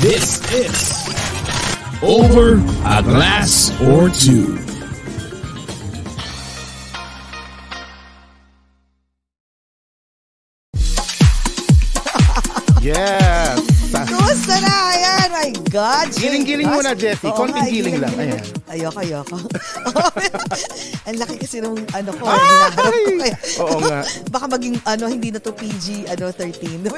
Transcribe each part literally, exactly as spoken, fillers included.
This is Over a Glass or Two. Yes. Gusto na. Ayan. My God. Giling-giling muna, Jeffy. Konting giling lang. Ayan. Ayoko, ayoko. Ang laki kasi nung ano ko. Ay! Hinaharap ko kaya. Oo nga. Baka maging ano, hindi na to P G, ano, thirteen.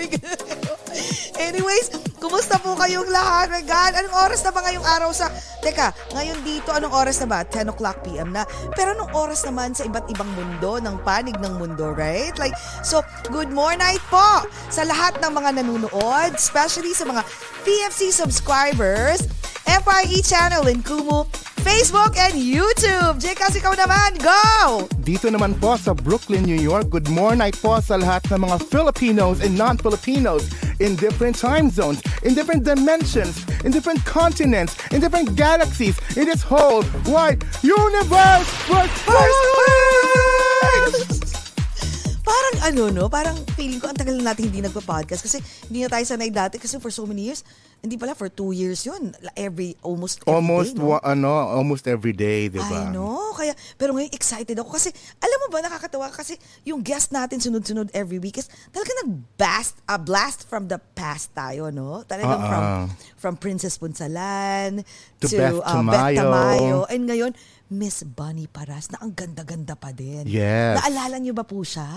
Anyways, kumusta po kayong lahat? My God, anong oras na ba ngayong araw sa... Teka, ngayon dito, anong oras na ba? ten o'clock p m na. Pero anong oras naman sa iba't ibang mundo, ng panig ng mundo, right? Like, so, good morning po sa lahat ng mga nanunood, especially sa mga P F C subscribers, F Y E channel in Kumu, Facebook and YouTube. Jay Cass, ikaw naman, go! Dito naman po sa Brooklyn, New York, good morning po sa lahat ng mga Filipinos and non-Filipinos in different time zones, in different dimensions, in different continents, in different galaxies, in this whole wide universe. Parang ano, no? Parang feeling ko ang tagal na natin hindi nagpa-podcast kasi hindi na tayo sanay dati kasi for so many years. Hindi pala, for two years yun. Every, almost every almost, day. Almost, no? ano, almost every day, di ba? I know. Kaya, pero ngayon, excited ako. Kasi, alam mo ba, nakakatawa kasi yung guest natin sunod-sunod every week is talaga nag-blast a blast from the past tayo, no? Talagang uh-uh. from from Princess Punsalan to, to Beth, uh, Tamayo. Beth Tamayo. And ngayon, Miss Bunny Paras na ang ganda-ganda pa din. Yes. Naalala niyo ba po siya?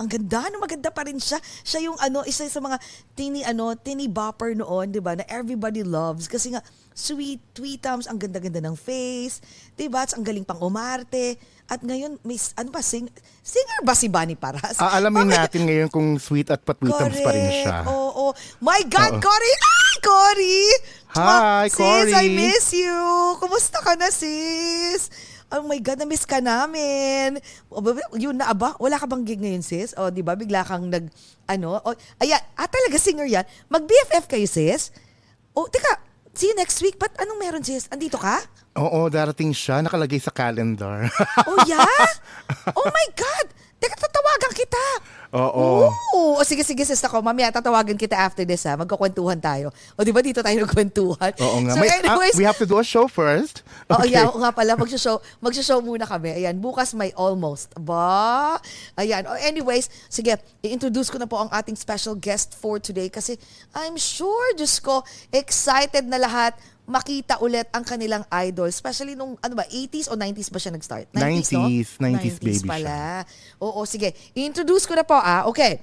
Ang ganda, no, maganda pa rin siya. Siya yung ano, isa sa mga tini ano, tini bopper noon, 'di ba? Na everybody loves kasi nga sweet, tweetums, ang ganda-ganda ng face, 'di ba? Ang galing pang umarte. At ngayon, miss, ano ba, sing, singer ba si Bunny Paras? Aalamin oh natin ngayon kung sweet at patwitams pa rin siya. Oo, oh, oh. My God, oh. Cody! Ay, Cody! Hi, Ma, Cody! Sis, I miss you! Kumusta ka na, sis? Oh my God, na-miss ka namin. Yun na, aba, wala ka bang gig ngayon, sis? O, oh, di ba, bigla kang nag, ano, oh, ayan, ah, talaga singer yan. Mag-B F F kayo, sis? O, oh, teka, see you next week. Ba't anong meron, sis? Andito ka? Oo, darating siya. Nakalagay sa calendar. Oh, yeah? Oh, my God! Teka, tatawagan kita. Oo. Oo. O, sige, sige, sis. Ako, mamaya, tatawagan kita after this, ha? Magkakwentuhan tayo. O, di ba dito tayo nagkwentuhan? Oo nga. So, may, anyways, uh, we have to do a show first. Okay. Oo, yeah. Oo nga pala. Magsho-show, magsho-show muna kami. Ayan, bukas may almost. Ba? Ayan. O, anyways, sige, i-introduce ko na po ang ating special guest for today kasi I'm sure, Diyos ko, excited na lahat makita ulit ang kanilang idol. Especially nung, ano ba, eighties o nineties ba siya nag-start? nineties, nineties, no? nineties, nineties baby pala siya. Oo, sige. I-introduce ko na po, ah. Okay.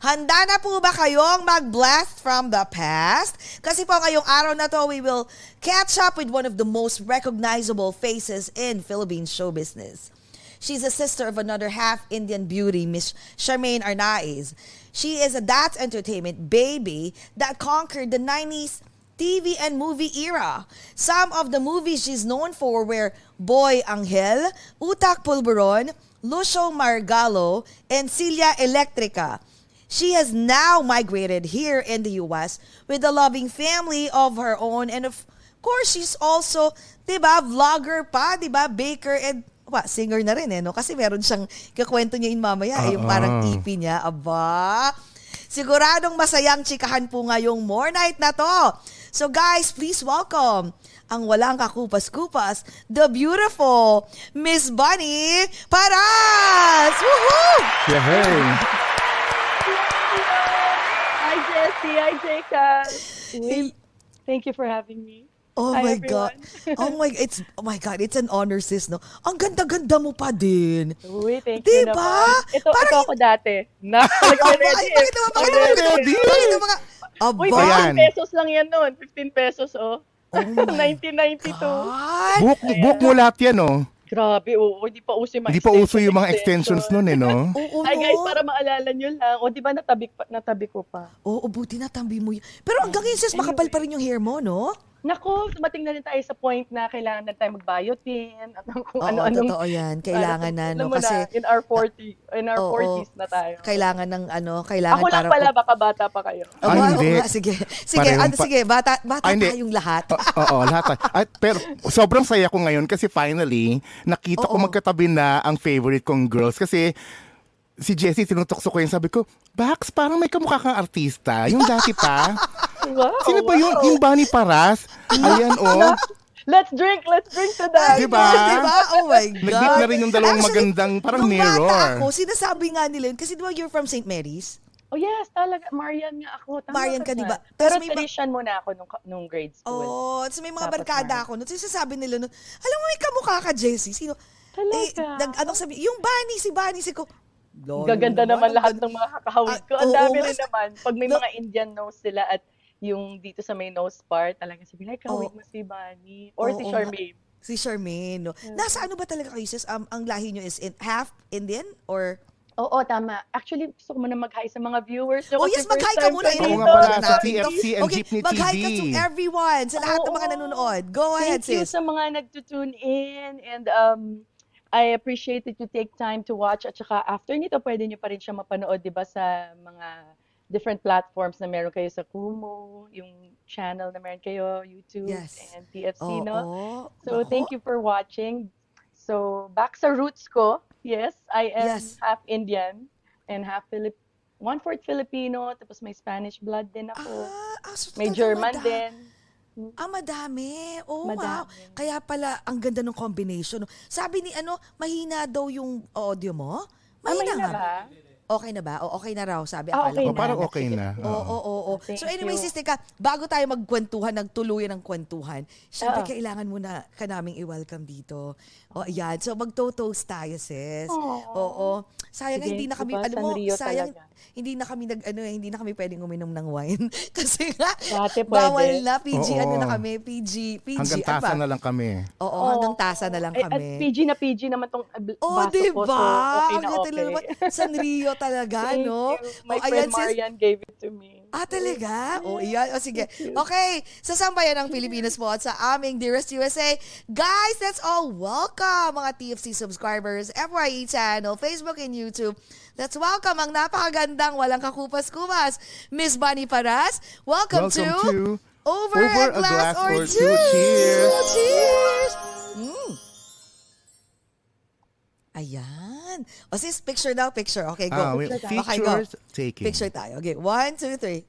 Handa na po ba kayong mag-blast from the past? Kasi po ngayong araw na to, we will catch up with one of the most recognizable faces in Philippine show business. She's a sister of another half-Indian beauty, Miss Charmaine Arnaiz. She is a That's Entertainment baby that conquered the nineties T V and movie era. Some of the movies she's known for were Boy Anghel, Utak Pulburon, Lucio Margallo, and Silya Electrica. She has now migrated here in the U S with a loving family of her own. And of course, she's also, diba, vlogger pa, diba, baker, and pa, singer na rin, eh, no? Kasi meron siyang kakwento niya in mamaya, uh-uh. eh, yung parang E P niya. Aba, siguradong masayang chikahan po ngayong more night na to. So guys, please welcome ang walang kakupas-kupas, the beautiful Miss Bunny Paras! Woohoo! Yeah, hey! Hi, Jesse! Hi, Jessica! Hey. Thank you for having me. Oh Hi, my everyone. God. Oh my it's oh my God, it's an honor, sis, no. Ang ganda-ganda mo pa din. Uy, thank diba? you na ba? Ito, Parang... ito ako dati. Na, nakita mo mga ready. Nakita mo mga Aba. Uy, fifteen pesos lang yan noon. fifteen pesos, oh. Oh nineteen ninety-two. Book, book mo lahat yan, oh. Grabe, oo. Hindi pa uso yung mga, pa uso yung mga extensions, extensions noon, eh, no? Oo, ay, guys, para maalala nyo lang. O, di ba natabi, natabi ko pa? Oo, buti natambi mo yan. Pero hanggang yun, sis, makapal pa rin yung hair mo, no? Naku, dumating na rin tayo sa point na kailangan na tayo mag-biotin at kung ano-ano. Totoo yan. Kailangan uh, na, no? Kasi, in our, forty, in our oo, forties na tayo. Kailangan ng ano, kailangan. Ako lang para, pala, baka bata pa kayo. Oh, ay, hindi. Oh, sige, sige, ano, pa, sige bata, bata ay, tayong lahat. Oo, oh, oh, lahat. At, pero sobrang saya ko ngayon kasi finally, nakita oo. ko magkatabi na ang favorite kong girls kasi si Jessie, tinutokso ko yun. Sabi ko, Bax, parang may kamukha kang artista. Yung dati pa. Wow, sino ba wow. yun? Yung Bunny Paras? Ayan, oh. Let's drink, let's drink to that. Diba? Diba? Oh my God. Nag-meet na rin yung dalawang actually, magandang parang mirror. Actually, nung bata ako, sinasabi nga nila yun. Kasi diba you're from Saint Mary's? Oh yes, talaga. Marian nga ako. Tama Marian ka, diba? Pero tradition muna ako nung, nung grade school. Oh, so may mga barkada ako. Nung sinasabi nila nun, alam mo may kamukha ka, Jessie. Sino? Talaga. Eh, anong sabi? Yung Bunny, si Bunny, si ko. Lord, gaganda Lord, naman Lord, lahat Lord. ng mga kakahawig ko. Ang uh, dami oh, rin mas, naman. Pag may no, mga Indian nose sila at yung dito sa may nose part, talaga sabi, like, kahawig oh, mo si Bunny. Or oh, si Charmaine. Oh, si Charmaine. No. Yeah. Nasa ano ba talaga kayo, sis? Um, ang lahi nyo is in, half Indian or... Oo, tama. Actually, gusto ko muna mag-hi sa mga viewers. No, oh yes, mag-hi ka muna. Oo nga pala sa T F C and okay, Jeepney T V. Mag-hi ka to everyone, sa lahat oh, ng mga nanonood. Go ahead, sis. Thank you sa mga nag-tune in and... um. I appreciate that you take time to watch at saka after nito pwede nyo pa rin siya mapanood diba sa mga different platforms na meron kayo sa Kumu, yung channel na meron kayo, YouTube yes. and T F C, oh, no? Oh, so oh. thank you for watching. So back sa roots ko, yes, I am yes. half Indian and half Filipino. One-fourth Filipino, tapos may Spanish blood din ako. Ah, so may German that. din. Ah, madami. Oh, madami. Wow. Kaya pala, ang ganda ng combination. Sabi ni, ano, mahina daw yung audio mo? Mahina, ah, mahina ba? Okay na ba? O, okay na raw, sabi. Ah, okay na. Parang okay na. Oo, oo, oo. So anyway, sis, teka, bago tayo magkwentuhan, nagtuluyan ng kwentuhan, syempre, uh-oh. kailangan muna ka naming i-welcome dito. O, ayan. So magto-toast tayo, sis. Oo. Sayang, sige, hindi na kami, alam mo, sayang, talaga. hindi na kami nag, ano, hindi na kami pwedeng uminom ng wine. Kasi nga, bawal na, P G, oo, ano na kami, P G, P G. Hanggang tasa na lang kami. Oo, oo, hanggang tasa na lang kami. At P G na P G naman tong baso oh, diba? ko, so okay na okay. Sanrio talaga, thank no? You. My oh, friend ayan, Marian sis... gave it to me. Ah, talaga? O, oh, iyan. O, oh, sige. Okay. Sa sambayan ng Pilipinas po at sa aming Dearest U S A. Guys, that's all. Welcome, mga T F C subscribers, F Y E channel, Facebook, and YouTube. Let's welcome ang napakagandang walang kakupas-kupas, Miss Bunny Paras. Welcome, welcome to, to Over, Over a Glass, glass or, or Two. Cheers! Cheers! Mm. Ayan. O sis, picture daw, picture. Okay, go. Ah, picture features okay, taking. Picture tayo. Okay, one, two, three.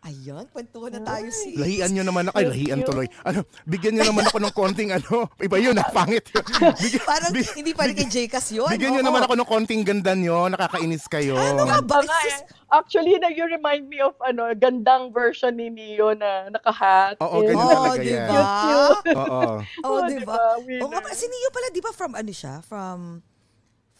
Ayan, kwentuhan na tayo sis. Lahian nyo naman ako. Ay, lahian tuloy. Ano, bigyan nyo naman ako ng konting ano. Iba yun, napangit yun. Bigyan, parang big, hindi pa rin kay Jay Cass yun. Bigyan nyo naman ako ng konting ganda nyo. Nakakainis kayo. Ano nga ba? Sis? Actually, na, you remind me of ano gandang version ni Neo na naka-hat. Oo, ganyan talaga yan. Oo, oh, diba? Oo nga ba? Si Neo pala, di ba from ano siya? From,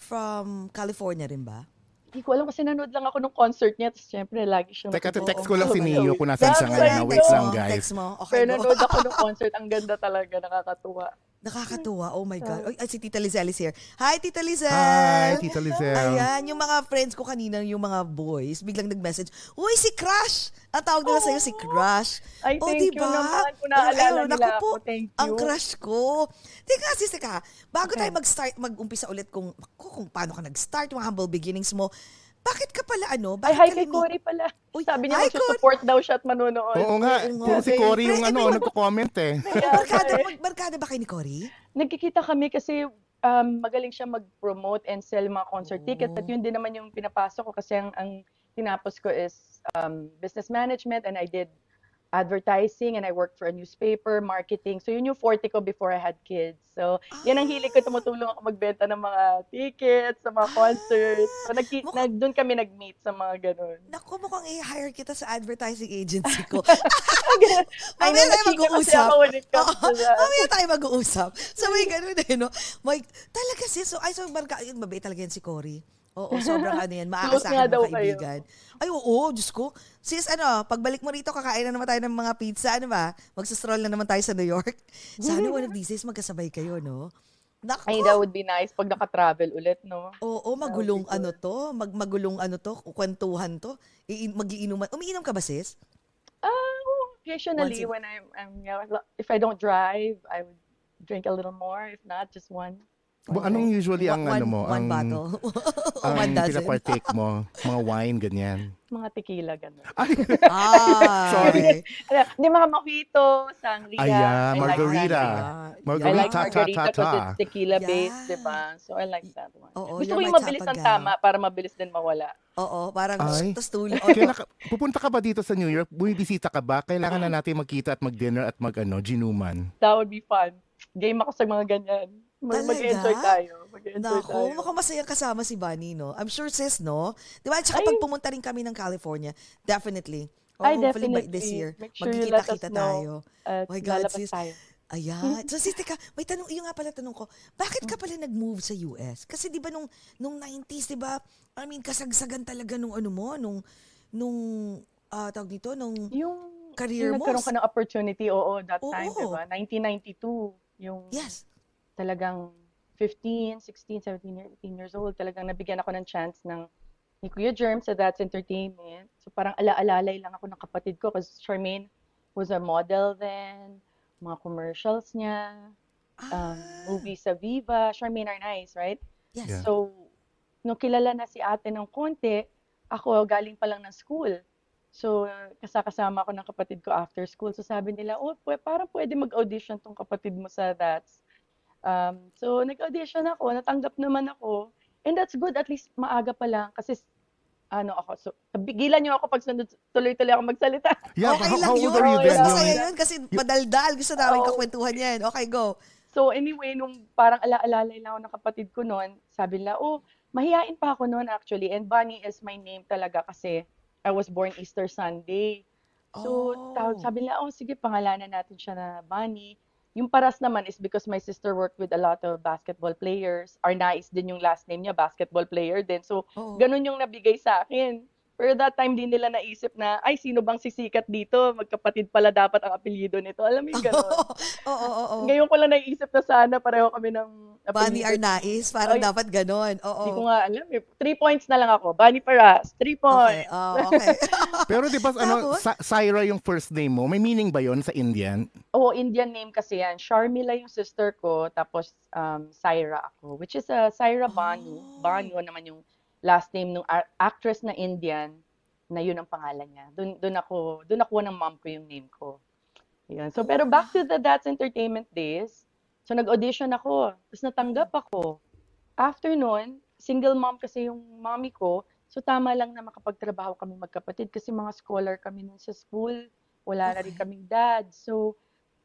from California rin ba? Hindi ko alam kasi nanood lang ako ng concert niya. Tapos syempre, lagi siya... Teka, text ko lang si Neo kung nasan siya ngayon. Wait lang, guys. Pero nanood ako ng concert. Ang ganda talaga. Nakakatuwa. Nakakatuwa. Oh my God. Ay, si Tita Lizelle is here. Hi, Tita Lizelle! Hi, Tita Lizelle! Ayan, yung mga friends ko kanina, yung mga boys, biglang nag-message, uy, si Crush! Ang tawag nila sa'yo, si Crush. Ay, thank you naman. Kung naalala nila ako, thank you. Ang crush ko. Teka, sis, teka. Bago tayo mag-start, mag-umpisa ulit kung paano ka nag-start, mga humble beginnings mo, bakit ka pala ano? Bakit ay, hi kay Cory pala. Uy, sabi niya mag-support daw siya at manunood. Oo nga. Kung si Cory yung ano, nagko-comment eh. Barkada ba kayo ni Cory? Nagkikita kami kasi um, magaling siya mag-promote and sell mga concert tickets. At yun din naman yung pinapasok ko kasi ang, ang tinapos ko is um, business management and I did advertising, and I worked for a newspaper, marketing. So yun yung forte ko before I had kids. So yan ang hilig ko, tumutulong ako magbenta ng mga tickets, sa mga ah. concerts. So nag, Muk- nag doon kami nag-meet sa mga ganun. Naku, mukhang i-hire kita sa advertising agency ko. Mamaya tayo mag-uusap. Mamaya tayo mag-uusap. So may ganun eh, no? May, talaga si, so, ay, so, mabait talaga yan si Cory. Oo, sobrang ano yan. Maaasahan mo, kaibigan. Kayo. Ay, oo, Diyos ko. Sis, ano, pagbalik mo rito, kakain na naman tayo ng mga pizza, ano ba? Magsastroll na naman tayo sa New York. Sana one of these days magkasabay kayo, no? Naku. Ay, that would be nice pag nakatravel ulit, no? Oo, magulong ano to, mag magulong ano to, kukwentuhan to, I- mag-iinuman. Umiinom ka ba, sis? Ah, uh, occasionally, when I'm, I'm, if I don't drive, I would drink a little more. If not, just one. But anong usually ang one, ano mo? One ang, bottle. Ang pinapartake mo? Mga wine, ganyan? Mga tequila, gano'n. Ay! Ah, sorry. Hindi, mga mojito, sangria. Ayan, margarita. Like margarita. I like margarita because it's tequila-based, yeah. Diba? So I like that one. Oo, gusto ko yung mabilis ng tama para mabilis din mawala. Oo, parang gusto tulog. Pupunta ka ba dito sa New York? Bumibisita ka ba? Kailangan na natin magkita at mag-dinner at mag-ano, ginuman. That would be fun. Game ako sa mga ganyan. Talaga? Mag-enjoy tayo. Mag-enjoy Nako, tayo. Mukhang masayang kasama si Bunny, no? I'm sure, sis, no? Diba? At saka pag pumunta rin kami ng California, definitely. Oh, I hopefully definitely. By this year, make sure magkikita-kita tayo. Oh my God, sis. Tayo. Ayan. So, sis, teka, may tanong, yung nga pala tanong ko, bakit ka pala nag-move sa U S? Kasi diba nung, nung nineties, diba, I mean, kasagsagan talaga nung ano mo, nung, nung, uh, tawag nito, nung yung, career mo. Yung nagkaroon ka ng opportunity, oo, that oo. Time, diba? nineteen ninety-two, yung... Yes. Talagang fifteen, sixteen, seventeen, eighteen years old, talagang nabigyan ako ng chance ng ni Kuya Germ sa That's Entertainment. So parang ala-alalay lang ako ng kapatid ko kasi Charmaine was a model then, mga commercials niya, ah. um, movie sa Viva, Charmaine Arnaiz, right? Yes. Yeah. So, nung kilala na si ate ng konti, ako galing pa lang ng school. So, kasakasama ako ng kapatid ko after school. So sabi nila, oh, p- parang pwede mag-audition tong kapatid mo sa That's. Um, so, nag-audition ako, natanggap naman ako, and that's good, at least maaga pa lang, kasi, ano ako, so, tabigilan niyo ako pag tuloy-tuloy ako magsalita. Yeah, okay how, lang how yun, oh, yeah. Masaya yun, kasi madaldal, gusto namin oh. kakwentuhan yan, okay, go. So, anyway, nung parang ala-alalay lang ako ng kapatid ko noon, sabi nila, oh, mahihain pa ako noon actually, and Bunny is my name talaga kasi I was born Easter Sunday. So, oh. sabi nila, oh, sige, pangalanan natin siya na Bunny. Yung Paras naman is because my sister worked with a lot of basketball players. Arnaiz din yung last name niya, basketball player din. So, oh. ganun yung nabigay sa akin. Pero that time din nila naisip na, ay, sino bang sisikat dito? Magkapatid pala dapat ang apelyido nito. Alam mo yung ganun? Oo, oh, oo, oh, oh, oh. Ngayon ko lang naisip na sana pareho kami ng apelyido. Bunny Arnaiz, parang ay, dapat ganun. Hindi oh, oh. ko nga alam. Eh. Three points na lang ako. Bunny Paras, three points. Okay, oh, okay. Pero di ba, ano, Syra yung first name mo, may meaning ba yon sa Indian? Oo, oh, Indian name kasi yan. Sharmila yung sister ko, tapos um, Syra ako. Which is uh, Syra Banu. Oh. Banu naman yung last name ng actress na Indian, na yun ang pangalan niya. Doon doon ako, doon ako ng mom ko yung name ko. Ayun. So pero back to the That's Entertainment days. So nag-audition ako, tapos natanggap ako. After noon, single mom kasi yung mommy ko. So tama lang na makapagtrabaho kami magkapatid kasi mga scholar kami nun sa school. Wala na rin kaming dad. So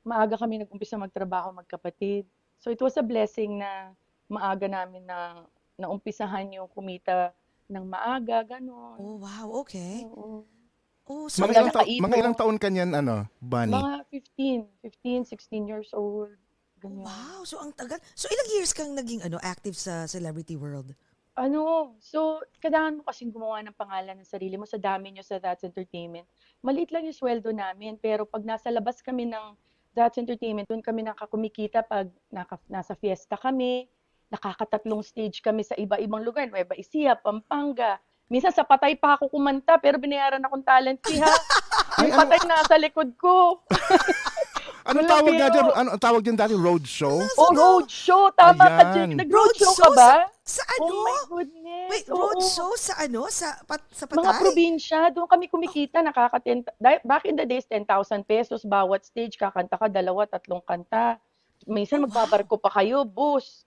maaga kami nag-umpisa magtrabaho magkapatid. So it was a blessing na maaga namin na naumpisahan yung kumita ng maaga, gano'n. Oh, wow, okay. Oo. Oh, so mga, ilang ta- mga ilang taon ka niyan, ano, Bunny? Mga fifteen, fifteen, sixteen years old. Ganyan. Wow, so ang tagal. So ilang years kang naging ano active sa celebrity world? Ano, so kailangan mo kasing gumawa ng pangalan ng sarili mo sa dami nyo sa That's Entertainment. Maliit lang yung sweldo namin, pero pag nasa labas kami ng That's Entertainment, doon kami nakakumikita pag naka, nasa fiesta kami. Nakakatatlong stage kami sa iba-ibang lugar. Nueva Ecija, Pampanga. Minsan sa patay pa ako kumanta, pero binayaran akong talent fee, ha? Yung patay nasa likod ko. Anong tawag na dyan? Anong tawag dyan dati? Roadshow? Oh, roadshow. Tama ka, Jake. Nag-roadshow ka ba? Sa, sa ano? Oh my goodness. Wait, roadshow sa ano? Sa, pat, sa patay? Mga probinsya. Doon kami kumikita. Nakaka-ten, back in the days, ten thousand pesos. Bawat stage, kakanta ka. Dalawa, tatlong kanta. Minsan magbabarko pa kayo. Bus.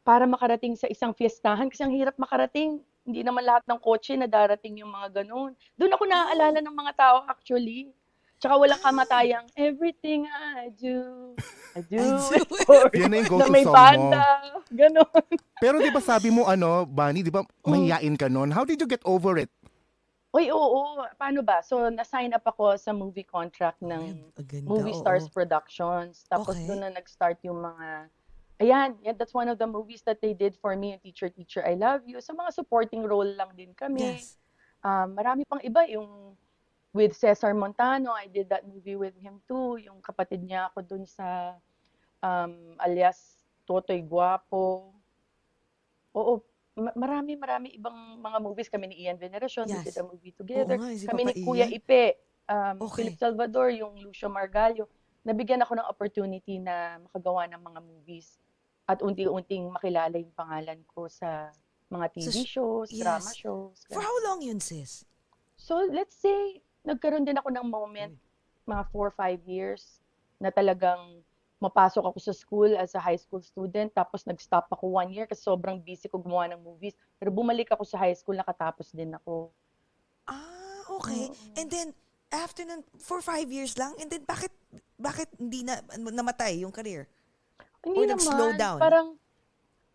Para makarating sa isang fiestahan. Kasi ang hirap makarating. Hindi naman lahat ng kotse na darating yung mga ganun. Doon ako naaalala ng mga tao actually. Tsaka walang kamatayang, everything I do, I do, I do it for you. Yan na yung go-to song banda, mo. Ganon. Pero di ba sabi mo, ano, Bunny, di ba mahiyain ka nun? How did you get over it? Uy, oo, oo. Paano ba? So, na-sign up ako sa movie contract ng Aganda, Movie Stars oo. Productions. Tapos okay. doon na nag-start yung mga, ayan, yan, that's one of the movies that they did for me, yung Teacher, Teacher, I Love You. Sa mga supporting role lang din kami. Yes. Um, marami pang iba yung... With Cesar Montano, I did that movie with him too. Yung kapatid niya ako dun sa um, alias Totoy Guapo. Oo, marami, marami ibang mga movies. Kami ni Ian Veneracion, yes. we did a movie together. Oo, nga, kami ni Kuya Ian? Ipe, um, okay. Philip Salvador, yung Lucio Margallo. Nabigyan ako ng opportunity na makagawa ng mga movies. At unti-unting makilala yung pangalan ko sa mga T V so, shows, yes. drama shows. For how long yun, sis? So, let's say... Nagkaroon din ako ng moment, mga four or five years, na talagang mapasok ako sa school as a high school student, tapos nag-stop ako one year kasi sobrang busy ko gumawa ng movies. Pero bumalik ako sa high school, nakatapos din ako. Ah, okay. And then, after nun, four or five years lang, and then bakit bakit hindi na namatay yung career? Hindi naman. Slow down? Parang,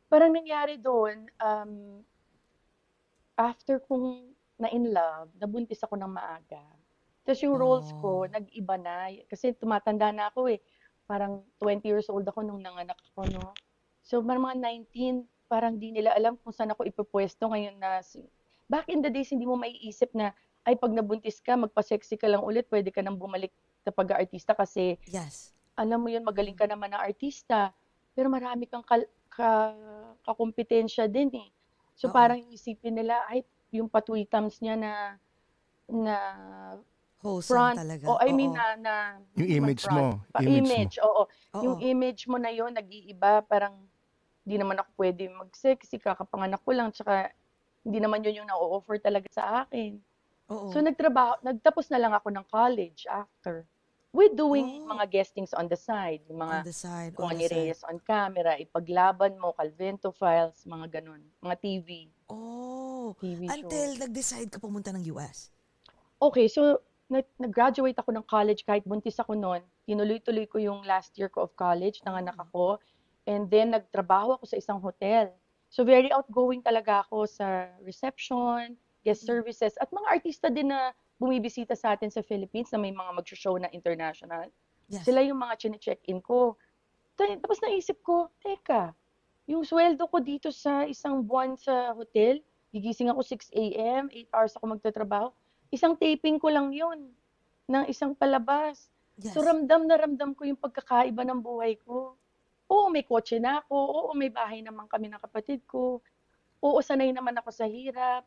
parang nangyari doon, um, after kung na in love, nabuntis ako ng maaga. Tapos yung roles ko, nag-iba na. Kasi tumatanda na ako eh. Parang twenty years old ako nung nanganak ako, no? So, mga nineteen, parang di nila alam kung saan ako ipupwesto ngayon na... Back in the days, hindi mo maiisip na, ay, pag nabuntis ka, magpa-sexy ka lang ulit, pwede ka nang bumalik sa pag-aartista kasi... Yes. Alam mo yun, magaling ka naman na artista. Pero marami kang ka ka kakompetensya din eh. So, Uh-oh. parang isipin nila, ay, yung patwitams niya na na wholesome talaga. O I mean oo. na na yung image front. mo, pa, image, image mo. oo. oo. Yung image mo na yon nag-iiba, parang hindi naman ako pwede mag-sexy, kakapanganak ko lang tsaka hindi naman yun yung na-offer talaga sa akin. Oo. So nagtrabaho, nagtapos na lang ako ng college after with doing oo. mga guestings on the side, yung mga on the side, Connie Reyes on camera, Ipaglaban Mo, Calvento Files, mga ganun, mga T V. Oh. T V Until show. Nag-decide ka pumunta ng U S? Okay, so nag-graduate ako ng college kahit buntis ako noon. Tinuloy-tuloy ko yung last year ko of college, nanganak ako. And then nagtrabaho ako sa isang hotel. So very outgoing talaga ako sa reception, guest services, at mga artista din na bumibisita sa atin sa Philippines na may mga mag-show na international. Yes. Sila yung mga chine-check-in ko. Tapos naisip ko, teka, yung sweldo ko dito sa isang buwan sa hotel, gigising ako six a m, eight hours ako magtatrabaho. Isang taping ko lang yun ng isang palabas. Yes. So ramdam na ramdam ko yung pagkakaiba ng buhay ko. Oo, may kotse na ako. Oo, may bahay naman kami ng kapatid ko. Oo, sanay naman ako sa hirap.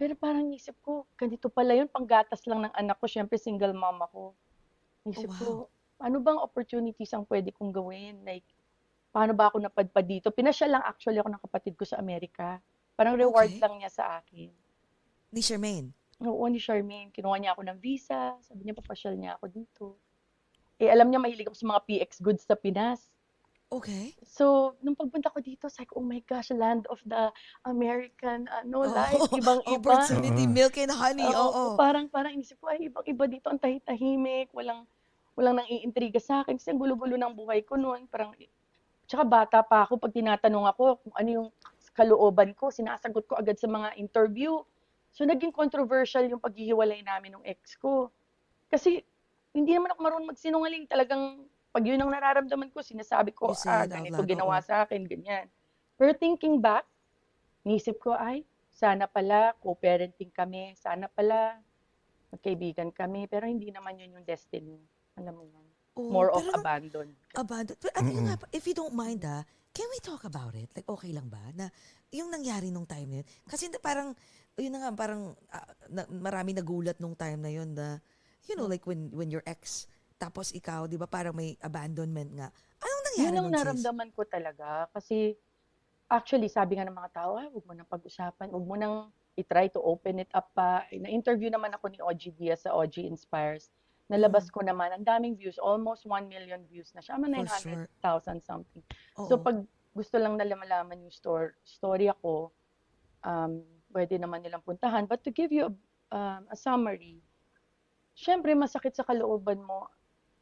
Pero parang isip ko, ganito pala yun, panggatas lang ng anak ko. Siyempre, single mom ako. Isip oh, wow. ko, ano bang opportunities ang pwede kong gawin? Like, paano ba ako napadpad dito? Pinasya lang actually ako ng kapatid ko sa Amerika. Parang reward okay. lang niya sa akin. Ni Charmaine? Oo, ni Charmaine. Kinuha niya ako ng visa. Sabi niya, papasyal niya ako dito. Eh, alam niya, mahilig ako sa mga P X goods sa Pinas. Okay. So, nung pagpunta ko dito, sabi ko, oh my gosh, land of the American, ano, oh, life, ibang-iba. Opportunity, milk and honey, oo. Oh, oh. Parang, parang inisip ko, ay, ibang-iba dito, ang tahitahimik, walang, walang nang iintriga sa akin. Kasi ang gulo-gulo ng buhay ko noon. Parang, tsaka bata pa ako, pag tinatanong ako kung ano yung kalooban ko, sinasagot ko agad sa mga interview. So, naging controversial yung paghihiwalay namin ng ex ko. Kasi, hindi naman ako marunong magsinungaling. Talagang, pag yun ang nararamdaman ko, sinasabi ko, ah, ganito ginawa sa akin, ganyan. Pero thinking back, nisip ko, ay, sana pala, co-parenting kami, sana pala, magkaibigan kami. Pero hindi naman yun yung destiny. Alam mo yun. Oh, more of abandoned. Abandoned. But, ano nga, if you don't mind, ah, can we talk about it? Like, okay lang ba? Na yung nangyari nung time na yun. Kasi parang, yun na nga, parang uh, na, marami nagulat nung time na yun na, you know, like when when your ex, tapos ikaw, di ba, parang may abandonment nga. Anong nangyari yun nung naramdaman sis? ko talaga. Kasi, actually, sabi nga ng mga tao, ah, huwag mo nang pag-usapan, huwag mo nang itry to open it up pa. Na-interview naman ako ni Oji Diaz sa Oji Inspires. Nalabas ko naman, ang daming views, almost one million views na siya, mga nine hundred thousand sure. something. Oo. So pag gusto lang nila malaman yung store, story ako, um, pwede naman nilang puntahan. But to give you a, um, a summary, syempre masakit sa kalooban mo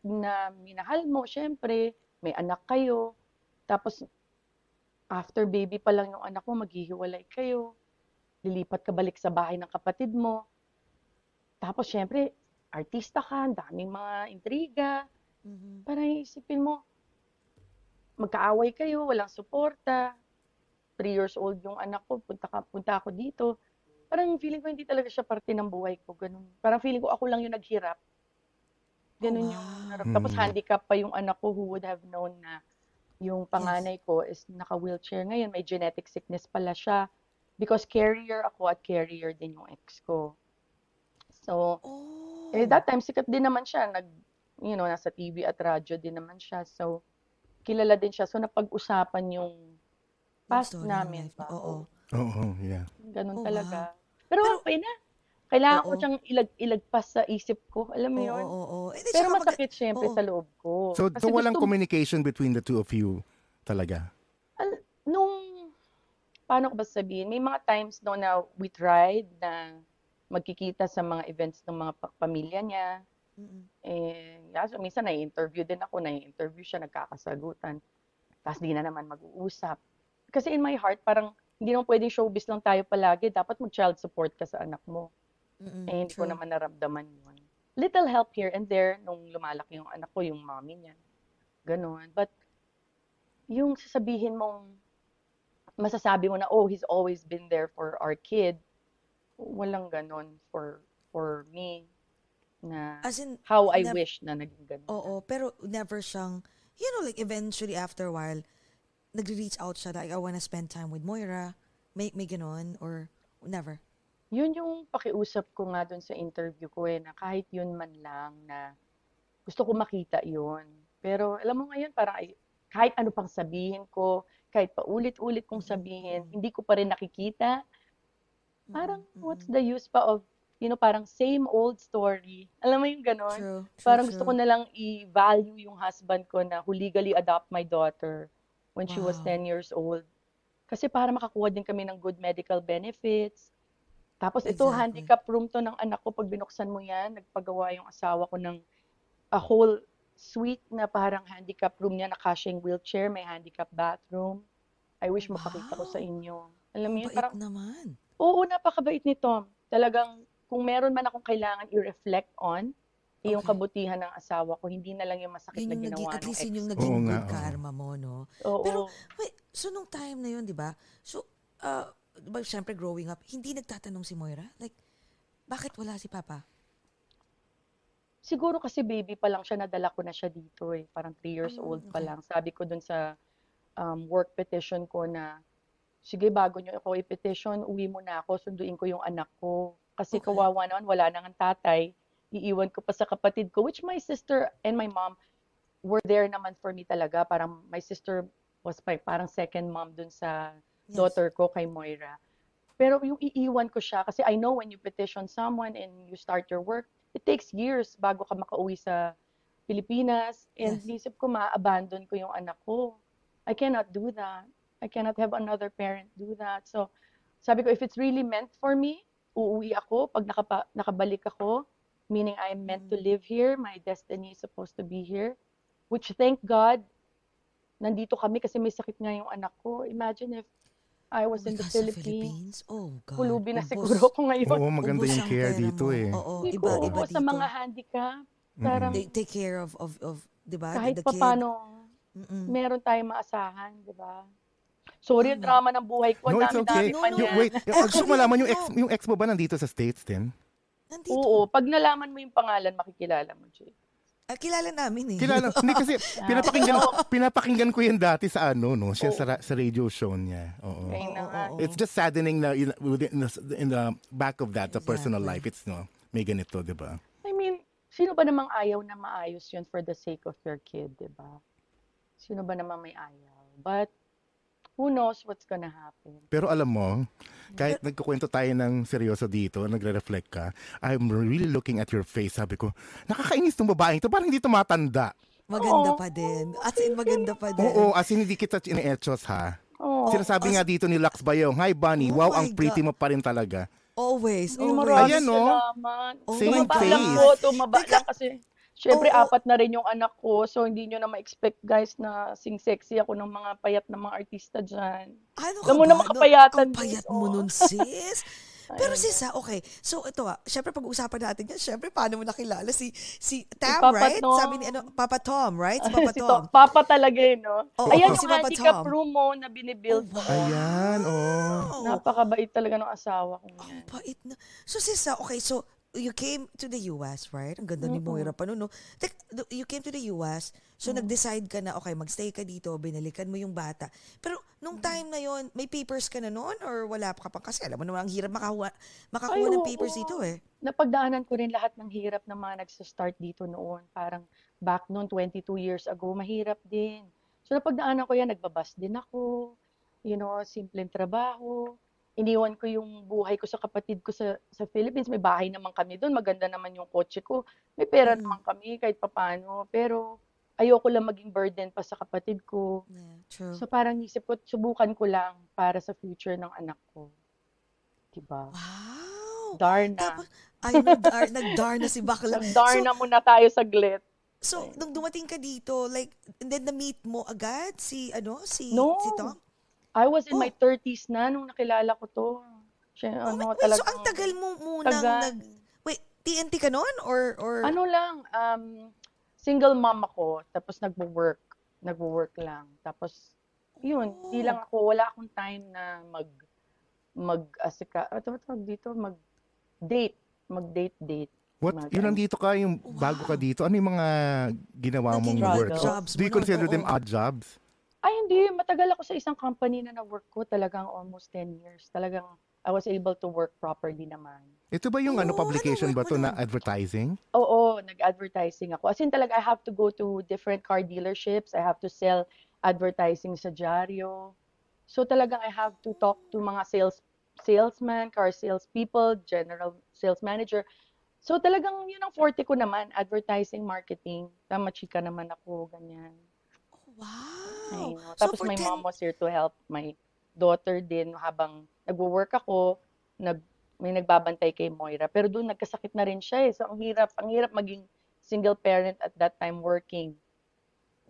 na minahal mo, syempre may anak kayo, tapos after baby pa lang yung anak mo, maghihiwalay kayo, lilipat ka balik sa bahay ng kapatid mo. Tapos syempre, artista ka, daming mga intriga. Mm-hmm. Parang isipin mo, magkaaway kayo, walang suporta. Three years old yung anak ko, punta, ka, punta ako dito. Parang feeling ko hindi talaga siya parte ng buhay ko. Ganun. Parang feeling ko ako lang yung naghirap. Ganun oh, yung narap. Hmm. Tapos handicap pa yung anak ko who would have known na yung panganay yes. ko is naka-wheelchair ngayon. May genetic sickness pala siya. Because carrier ako at carrier din yung ex ko. So, oh. eh, that time sikat din naman siya. Nag, you know, nasa T V at radyo din naman siya. So, kilala din siya. So, napag-usapan yung past story namin. Oo. Oo, oh, oh. oh, oh, yeah. Ganun oh, talaga. Wow. Pero, Pero okay na. Kailangan oh, ko siyang ilag- ilagpas sa isip ko. Alam mo oh, yun? Oh, oh, oh. Eh, Pero masakit mag- siyempre oh, sa loob ko. So, so walang gusto... communication between the two of you talaga? Al- nung, paano ko ba sabihin? May mga times no na we tried na magkikita sa mga events ng mga pa- pamilya niya. Mm-hmm. Eh, yeah, so minsan nai-interview din ako. Nai-interview siya, nagkakasagutan. Tapos di na naman mag-uusap. Kasi in my heart, parang hindi naman pwedeng showbiz lang tayo palagi. Dapat mag-child support ka sa anak mo. Mm-hmm, eh, hindi true. Ko naman naramdaman yun. Little help here and there nung lumalaki yung anak ko, yung mommy niya. Ganon. But, yung sasabihin mong, masasabi mo na, oh, he's always been there for our kid. Walang ganon for for me. Na As in, how I ne- wish na naging ganon. Oo, pero never siyang, you know, like eventually after a while, nagre-reach out siya, like, I wanna spend time with Moira. May, may ganon, or never. Yun yung pakiusap ko nga doon sa interview ko eh, na kahit yun man lang na gusto ko makita yun. Pero alam mo ngayon, parang kahit ano pang sabihin ko, kahit paulit-ulit kong sabihin, hindi ko pa rin nakikita. Parang what's the use pa of, you know, parang same old story. Alam mo yung ganon? True, true, parang gusto true. ko na lang i-value yung husband ko na who legally adopt my daughter when wow. she was ten years old. Kasi para makakuha din kami ng good medical benefits. Tapos ito, exactly. handicap room to ng anak ko. Pag binuksan mo yan, nagpagawa yung asawa ko ng a whole suite na parang handicap room niya, naka-shing wheelchair, may handicap bathroom. I wish wow. makakita ko sa inyo. Alam mo yun, parang... naman. Oo, napakabait ni Tom. Talagang, kung meron man akong kailangan i-reflect on, okay. yung kabutihan ng asawa ko, hindi na lang yung masakit yun yung na ginawa naging, ng ex. At least yun yung naging oh, good oh. karma mo, no? Oh, Pero, oh. wait, so nung time na yun, di ba? So, ah... Uh, But siyempre growing up, hindi nagtatanong si Moira? Like, bakit wala si Papa? Siguro kasi baby pa lang siya, nadala ko na siya dito eh. Parang three years oh, old okay. pa lang. Sabi ko dun sa um, work petition ko na, sige bago nyo ako i-petition, uwi muna ako, sunduin ko yung anak ko. Kasi okay. kawawa naman, wala nang ang tatay. Iiwan ko pa sa kapatid ko, which my sister and my mom were there naman for me talaga. Parang my sister was my, parang second mom dun sa... Yes. daughter ko kay Moira. Pero yung iiwan ko siya, kasi I know when you petition someone and you start your work, it takes years bago ka makauwi sa Pilipinas. And yes. nisip ko, ma-abandon ko yung anak ko. I cannot do that. I cannot have another parent do that. So, sabi ko, if it's really meant for me, uuwi ako pag nakapa- nakabalik ako. Meaning, I'm meant mm-hmm. to live here. My destiny is supposed to be here. Which, thank God, nandito kami kasi may sakit nga yung anak ko. Imagine if I was oh in the gosh, Philippines. Philippines. Oh, God. Kulubi na ubos. Siguro ko ngayon. Oo, maganda ubos yung care dito mo. Eh. Oo, oo. Iba, iba dito. Sa mga handicap. Mm. They take care of, of, of diba? Kahit the pa kid. Paano, mm-mm. meron tayong maasahan, diba? Sorry, yung mm. drama ng buhay ko. No, dami, it's okay. No, no, wait, gusto ko malaman, yung ex, yung ex mo ba nandito sa States din? Nandito. Oo, pag nalaman mo yung pangalan, makikilala mo, Jay. Ah, kilala namin eh. Kilala. Hindi kasi pinapakinggan pinapakinggan ko 'yan dati sa ano no, siya oh. sa, sa radio show niya. Oo. Okay, no, oh, oh. It's just saddening na in the, in the back of that, the exactly. personal life. It's no, may ganito, 'di ba? I mean, sino ba namang ayaw na maayos 'yun for the sake of your kid, 'di ba? Sino ba namang may ayaw? But who knows what's gonna happen. Pero alam mo, kahit But, nagkukwento tayo ng seryoso dito, nagre-reflect ka, I'm really looking at your face. Sabi ko, nakakainis tong babaeng ito, parang hindi tumatanda. Maganda oh. pa din. As in, maganda pa din. Oo, as in, hindi kita in-etchos ha. Oh. Sinasabi oh. nga dito ni Lux Bayong, hi Bunny, oh wow, ang pretty God. Mo pa rin talaga. Always, always. Maraming Ayan, no? salamat. Oh, tumaba lang po, tumaba lang kasi. Siyempre, oh, oh. apat na rin yung anak ko. So, hindi nyo na ma-expect, guys, na sing-sexy ako ng mga payat na mga artista dyan. Ano ka ba? Ang payat mo nun, sis? Pero sis, okay. So, ito ah. Siyempre, pag-uusapan natin yan, siyempre, paano mo nakilala? Si si Tam, si right? Tom. Sabi ni ano, Papa Tom, right? Si Papa si Tom. Tom. Papa talaga yun, no? Oh, Ayan oh, yung si handicap Tom. room mo na binibuild mo. Oh, Ayan, oh. Napakabait talaga ng asawa ko. Ang oh, bait na. So, sis, okay. So, you came to the U S, right? Ang ganda ni Moira pa noon, no? You came to the U S, so mm-hmm. nag-decide ka na, okay, magstay ka dito, binalikan mo yung bata. Pero nung time na yon, may papers ka na noon or wala pa ka pang? Kasi alam mo naman, ang hirap makakuha, makakuha Ay, ng papers oo. dito eh. Napagdaanan ko rin lahat ng hirap na mga nagsistart dito noon. Parang back noon, twenty-two years ago, mahirap din. So napagdaanan ko yan, nagbabas din ako, you know, simpleng trabaho. Iniwan ko yung buhay ko sa kapatid ko sa, sa Philippines. May bahay naman kami doon. Maganda naman yung kotse ko. May pera mm. naman kami kahit papano. Pero ayoko lang maging burden pa sa kapatid ko. Yeah, true. So parang isip ko, subukan ko lang para sa future ng anak ko. Diba? Wow! Darna. Ay, nag-dar, nag-dar na si bakla. Nag-darna so, muna tayo saglit. So, Ayun. nung dumating ka dito, like, and then na-meet mo agad si, ano, si, no. si Tom? I was in oh. my thirties na nung nakilala ko to. Siya, oh, ano, wait, talaga, so ang tagal mo munang tagal. nag... Wait, T N T ka nun? Or, or... Ano lang, um, single mom ako, tapos nagwo-work. Nagwo-work lang. Tapos, yun, oh. di lang ako, wala akong time na mag... mag-asika... Ito, ito, dito, mag-date. Mag-date-date. What? Mag yun nandito ka, yung wow. bago ka dito. Ano yung mga ginawa mong work? Do you consider them odd jobs? Ay, hindi. Matagal ako sa isang company na na-work ko. Talagang almost ten years. Talagang I was able to work properly naman. Ito ba yung oh, ano publication ba to na advertising? Oo, nag-advertising ako. As in talaga, I have to go to different car dealerships. I have to sell advertising sa dyaryo. So talagang I have to talk to mga sales salesman, car sales people, general sales manager. So talagang yun ang forte ko naman. Advertising, marketing. Tama chika naman ako, ganyan. Wow! Tapos so my ten... mom was here to help my daughter din habang nagwo-work ako, nag, may nagbabantay kay Moira. Pero doon nagkasakit na rin siya eh. So ang hirap, ang hirap maging single parent at that time working.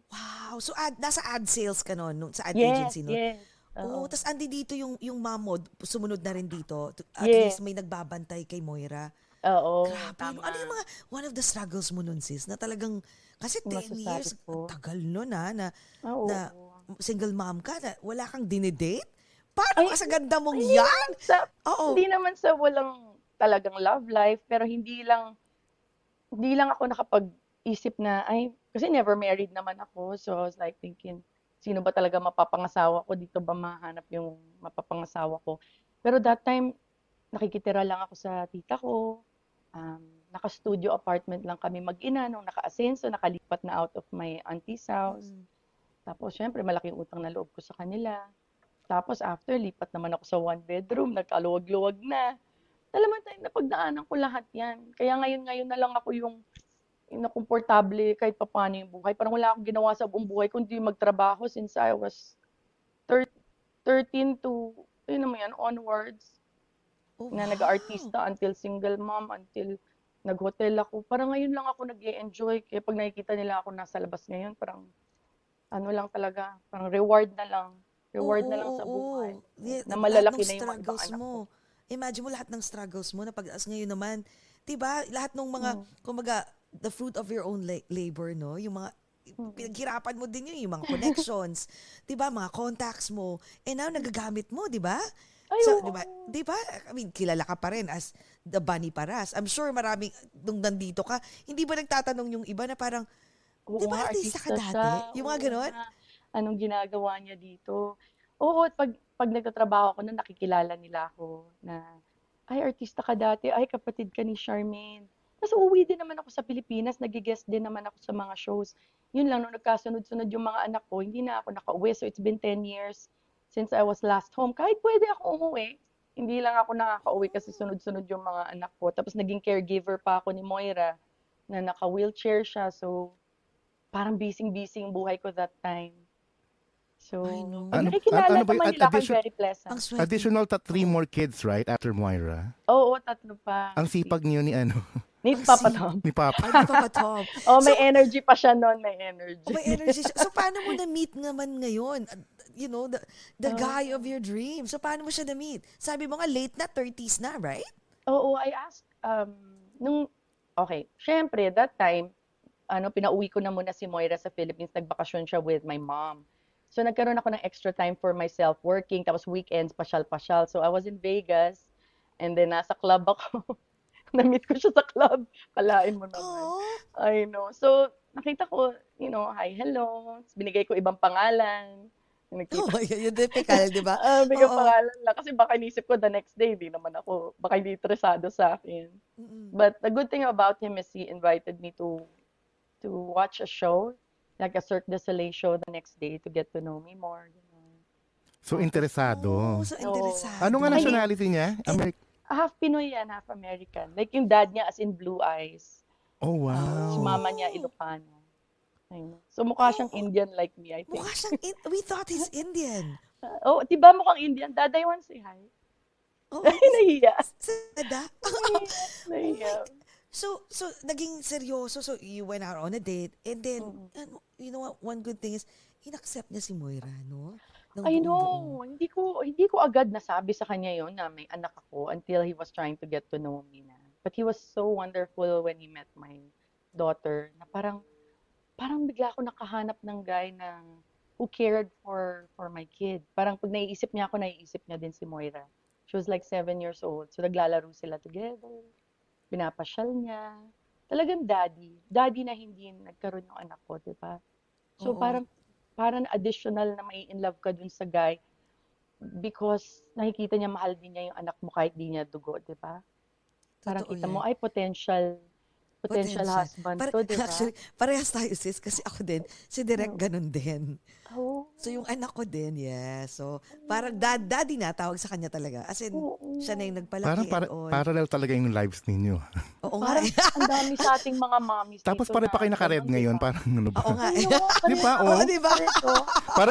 Wow! So ad, nasa ad sales ka noon, no? Sa ad yes, agency noon? Yes, yes. Oo, tapos andi dito yung, yung mom mo, sumunod na rin dito. At yes. least may nagbabantay kay Moira. Oo. Grabe. Ano yung mga, one of the struggles mo nun, sis, na talagang, kasi ten years, ko. tagal nun ha, na, oh, na oh. single mom ka, na wala kang dinidate? Paano ka sa ganda mong ay, yan? Hindi naman sa, oh, oh. hindi naman sa walang talagang love life, pero hindi lang, hindi lang ako nakapag-isip na, ay, kasi never married naman ako, so I was like thinking, sino ba talaga mapapangasawa ko? Dito ba mahanap yung mapapangasawa ko? Pero that time, nakikitira lang ako sa tita ko, um, naka-studio apartment lang kami mag-ina nung naka-asenso, nakalipat na out of my auntie's house. Mm. Tapos, syempre, malaking utang na loob ko sa kanila. Tapos, after, lipat naman ako sa one-bedroom, nagkaluwag-luwag na. Alam mo tayo, napagdaanan ko lahat yan. Kaya ngayon-ngayon na lang ako yung inakomportable kahit papano yung buhay. Parang wala akong ginawa sa buong buhay, kundi magtrabaho since I was thirteen to, ayun naman yan, onwards. Oh, na wow. nag-artista until single mom, until nag-hotel ako. Parang ngayon lang ako nag-e-enjoy. Kaya pag nakikita nila ako nasa labas ngayon, parang ano lang talaga, parang reward na lang. Reward oh, na lang oh, sa buhay. Yeah, na malalaki na yung mga anak mo. Imagine mo lahat ng struggles mo na pag-as ngayon naman. Diba? Lahat ng mga, hmm. kumbaga, the fruit of your own la- labor, no? Yung mga, pinaghirapan mo din yun, yung mga connections. Diba? Mga contacts mo. And now, nagagamit mo, diba? So, di ba, di ba, I mean, kilala ka pa rin as the Bunny Paras. I'm sure maraming, nung nandito ka, hindi ba nagtatanong yung iba na parang, oo, di ba, artista ka dati? Yung mga ganun? Anong ginagawa niya dito? Oo, pag, pag nagtatrabaho ako na, nakikilala nila ako na, ay, artista ka dati, ay, kapatid ka ni Charmaine. Tapos uuwi din naman ako sa Pilipinas, nag-guest din naman ako sa mga shows. Yun lang, nung nagkasunod-sunod yung mga anak ko, hindi na ako nakauwi. So, it's been ten years. Since I was last home, kahit pwede ako umuwi, hindi lang ako nakaka-uwi kasi sunod-sunod yung mga anak ko. Tapos naging caregiver pa ako ni Moira na naka-wheelchair siya. So parang busy-busy yung buhay ko that time. So, ano, nakikilala ano naman nila kay Very Pleasant. Additional ta three more kids, right? After Moira. Oo, oh, oh, tatlo pa. Ang sipag niyo ni ano? Ni Papa Tom. Ni Papa. Ay, Papa Tom. Oh, may so, energy pa siya noon, may energy. Oh, may energy siya. So, paano mo na-meet naman ngayon? You know, the, the oh. guy of your dream. So, paano mo siya na-meet? Sabi mo nga, late na, thirties na, right? Oo, oh, oh, I asked, um, nung, okay, syempre, that time, ano, pinauwi ko na muna si Moira sa Philippines. Nagbakasyon siya with my mom. So, nagkaroon ako ng extra time for myself working. Tapos weekends, pasyal-pasyal. So, I was in Vegas. And then, nasa club ako. Na-meet ko siya sa club. Kalain mo naman. Aww. I know. So, nakita ko, you know, hi, hello. Binigay ko ibang pangalan. Nakita. Oh, yun typical, di ba? uh, Bigay pangalan lang. Kasi baka inisip ko the next day, di naman ako. Baka hindi interesado sa akin. Mm-hmm. But the good thing about him is he invited me to to watch a show. Like a Cirque du Soleil show the next day to get to know me more. You know. So, interesado. Oh, so, interesado. Ano nga nationality niya? Ameri- half Pinoy yan, half American. Like yung dad niya as in Blue Eyes. Oh, wow. Uh, si mama niya, Ilocano. So, mukha siyang oh, Indian like me, I think. Mukha siyang in- We thought he's Indian. Uh, oh, diba mukhang Indian? Dad, I want to say hi. Oh, ay, nahiya. Sada? Nahiya. So, so naging seryoso. So, you went out on a date. And then, mm-hmm. you know what, one good thing is, inaccept niya si Moira, no? Nang I know. Buong. Hindi ko hindi ko agad nasabi sa kanya yon na may anak ako until he was trying to get to know me na. But he was so wonderful when he met my daughter na parang, parang bigla ako nakahanap ng guy na who cared for, for my kid. Parang pag naiisip niya ako, naiisip niya din si Moira. She was like seven years old. So, naglalaro sila together. Pinapasyal niya. Talagang daddy. Daddy na hindi nagkaroon ng anak ko, di ba? So, oo. parang parang additional na may in love ka dun sa guy because nakikita niya mahal din niya yung anak mo kahit di niya dugo, di ba? Parang totoo kita yan. Mo, ay, potential potential, potential. husband Par- to, di ba? Actually, parehas tayo, sis, kasi ako din, si Direk ganun din. Oh. So, yung anak ko din, yes. So, parang dad, daddy na, tawag sa kanya talaga. As in, oh. siya na yung nagpalaki. Parang para, parallel talaga yung lives ninyo. Oo nga. Parang ang dami sa ating mga mommies. Tapos pareho pa kayo naka-red ngayon. Parang ano ba? Oo nga. Di ba? Oo, di ba?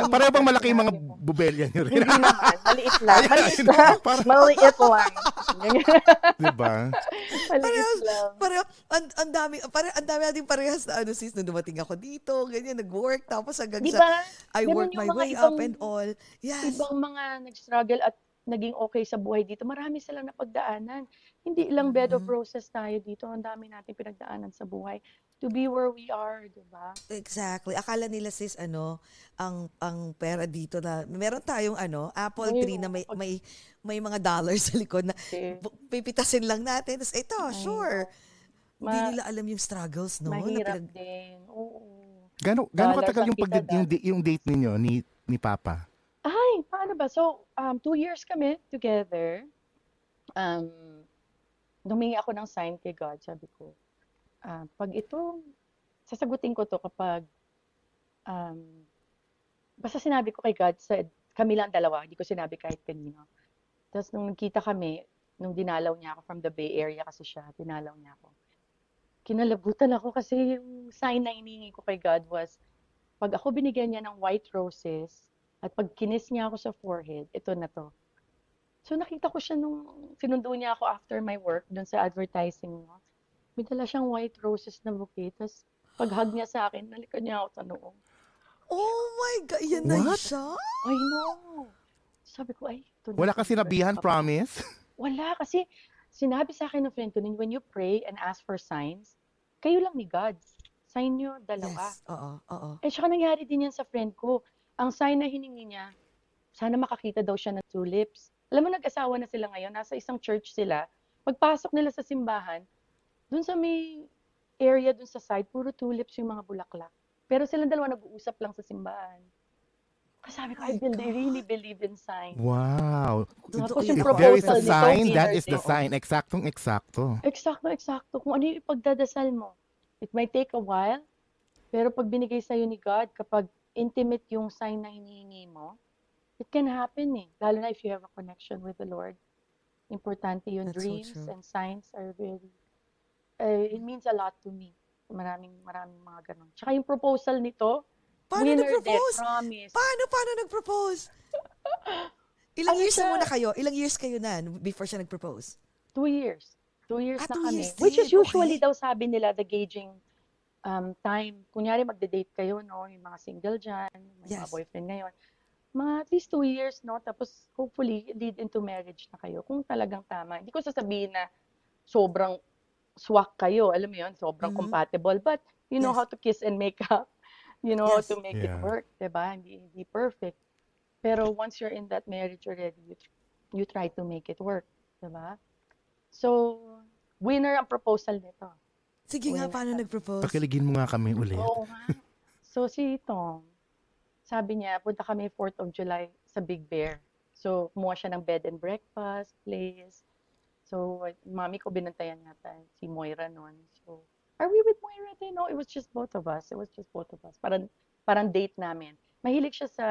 Pareho bang malaki yung mga bubelya nyo rin? Hindi naman. Maliit lang. Maliit lang. Maliit lang. Di ba? Maliit lang. Pareho, ang dami, ang dami natin parehas na ano sis, nung dumating ako dito, ganyan, nag-work, tapos hanggang sa I work my way up and all. Yes. Ibang mga nag-struggle at naging okay sa buhay dito. Marami silang napagdaanan. Hindi ilang bed of roses tayo dito. Ang dami natin pinagdaanan sa buhay. To be where we are, di ba? Exactly. Akala nila sis, ano, ang ang pera dito na, meron tayong, ano, apple tree na may may may mga dollars sa likod na okay. pipitasin lang natin. Tapos, ito, ay, sure. Ma- Hindi nila alam yung struggles, no? Mahirap pinag- din. Oo. Gano'ng gano katagal yung, pag- yung, yung date ninyo ni, ni Papa? Ay, paano ba? So, um, two years kami together. Um, Dumingi ako ng sign kay God. Sabi ko, uh, pag ito, sasagutin ko to kapag, um, basta sinabi ko kay God, sa, kami lang dalawa, hindi ko sinabi kahit kanino. Tapos nung nagkita kami, nung dinalaw niya ako from the Bay Area kasi siya, dinalaw niya ako. Kinalabutan ako kasi yung sign na iningi ko kay God was, pag ako binigyan niya ng white roses, at pag kinis niya ako sa forehead, ito na to. So nakita ko siya nung sinundo niya ako after my work, dun sa advertising mo. May dala siyang white roses na bouquet. Tapos pag-hug niya sa akin, nalikan niya ako sa noong. Oh my God! Yan na siya? I know. Sabi ko, ay. Wala ka sinabihan, promise? Wala. Kasi sinabi sa akin ng friend ko, when you pray and ask for signs, kayo lang ni God. Sign niyo dalawa. Yes, oo, oo. Eh, saka nangyari din yan sa friend ko. Ang sign na hiningi niya, sana makakita daw siya ng tulips. Alam mo, nag-asawa na sila ngayon. Nasa isang church sila. Pagpasok nila sa simbahan, dun sa may area, dun sa side, puro tulips yung mga bulaklak. Pero silang dalawa nag-uusap lang sa simbahan. Kasi sabi ko, I believe, they really believe in signs. Wow. Tapos yung proposal nito, if there is a sign, that is the sign. Eksaktong-eksakto. Eksaktong-eksakto. Kung ano yung ipagdadasal mo. It might take a while, pero pag binigay sa'yo ni God, kapag intimate yung sign na hinihingi mo, it can happen eh. Lalo na if you have a connection with the Lord. Importante yung That's dreams so and signs are very, uh, it means a lot to me. Maraming, maraming mga ganun. Tsaka yung proposal nito, Paano winner nag-propose? Promise. Paano, paano nag-propose? Ilang ano years siya? na muna kayo? Ilang years kayo na before siya nag-propose? Two years. Two years ah, na two kami. Years Which is usually okay. daw sabi nila the gauging um, time. Kunyari magde-date kayo, no? Yung mga single dyan, may yes. mga boyfriend ngayon. Mga at least two years, no? Tapos hopefully lead into marriage na kayo. Kung talagang tama. Hindi ko sasabihin na sobrang swak kayo. Alam mo yun? Sobrang mm-hmm. compatible. But you know yes. how to kiss and make up. You know, yes. to make yeah. it work, diba? Hindi, hindi perfect. Pero once you're in that marriage already, you, you try to make it work, diba? So, winner ang proposal nito. Sige winner. nga, paano nag-propose? Pakiligin mo nga kami ulit. Oo nga. So, si Tom, sabi niya, punta kami fourth of July sa Big Bear. So, kumuha siya ng bed and breakfast place. So, mami ko binantayan natin, si Moira noon. So, are we with Moira din? No, it was just both of us. It was just both of us. Parang, parang date namin. Mahilig siya sa,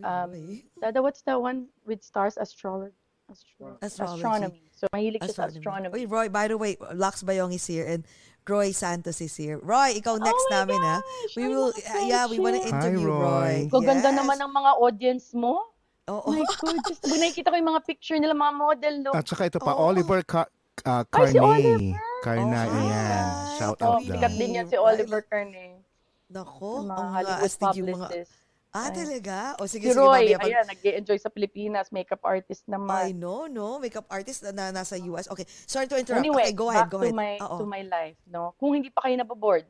um, the, the, what's the one with stars? Astrology? Astro Astrology. Astronomy. So, mahilig siya astronomy. sa astronomy. Oy, Roy, by the way, Lux Bayong is here and Roy Santos is here. Roy, ikaw next oh namin, gosh, ha? We will, uh, yeah, we want to interview Hi, Roy. Roy. Yes. Ganda naman ang mga audience mo. Oh, oh. My goodness. Nakikita ko yung mga picture nila, mga model, no? At saka ito pa, oh. Oliver Car- uh, Carney. Ay, si Oliver. Carney, oh, ayan. Shout out daw. Sikat din yan si Oliver Carney. Nako, mga oh, Hollywood publicist. Mga... Ah, talaga? O sige, si sige. Roy, pag... ayan, nag-enjoy sa Pilipinas. Makeup artist naman. I know, no? Makeup artist na nasa U S. Okay, sorry to interrupt. Anyway, okay, go ahead, go ahead. Back to, to my life, no? Kung hindi pa kayo nababoard.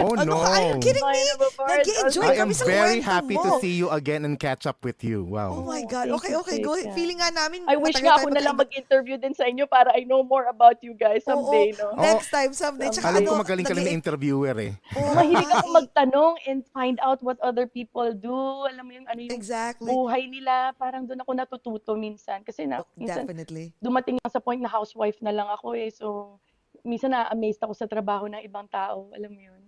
Oh, no. Are you kidding me? Nag-enjoy kami sa kwento mo. I am very happy to see you again and catch up with you. Wow. Oh my God. Okay, okay, go ahead. Feeling nga namin. I wish nga ako nalang mag-interview din sa inyo para I know more about you guys someday, no? Next time, someday. Alam ko magaling ka lang na interviewer, eh. Mahilig ako magtanong and find out what other people do. Alam mo yung ano yung exactly. buhay nila, parang doon ako natututo minsan. Kasi na, minsan, Definitely. dumating lang sa point na housewife na lang ako eh. So, minsan na-amazed ako sa trabaho ng ibang tao. Alam mo yun.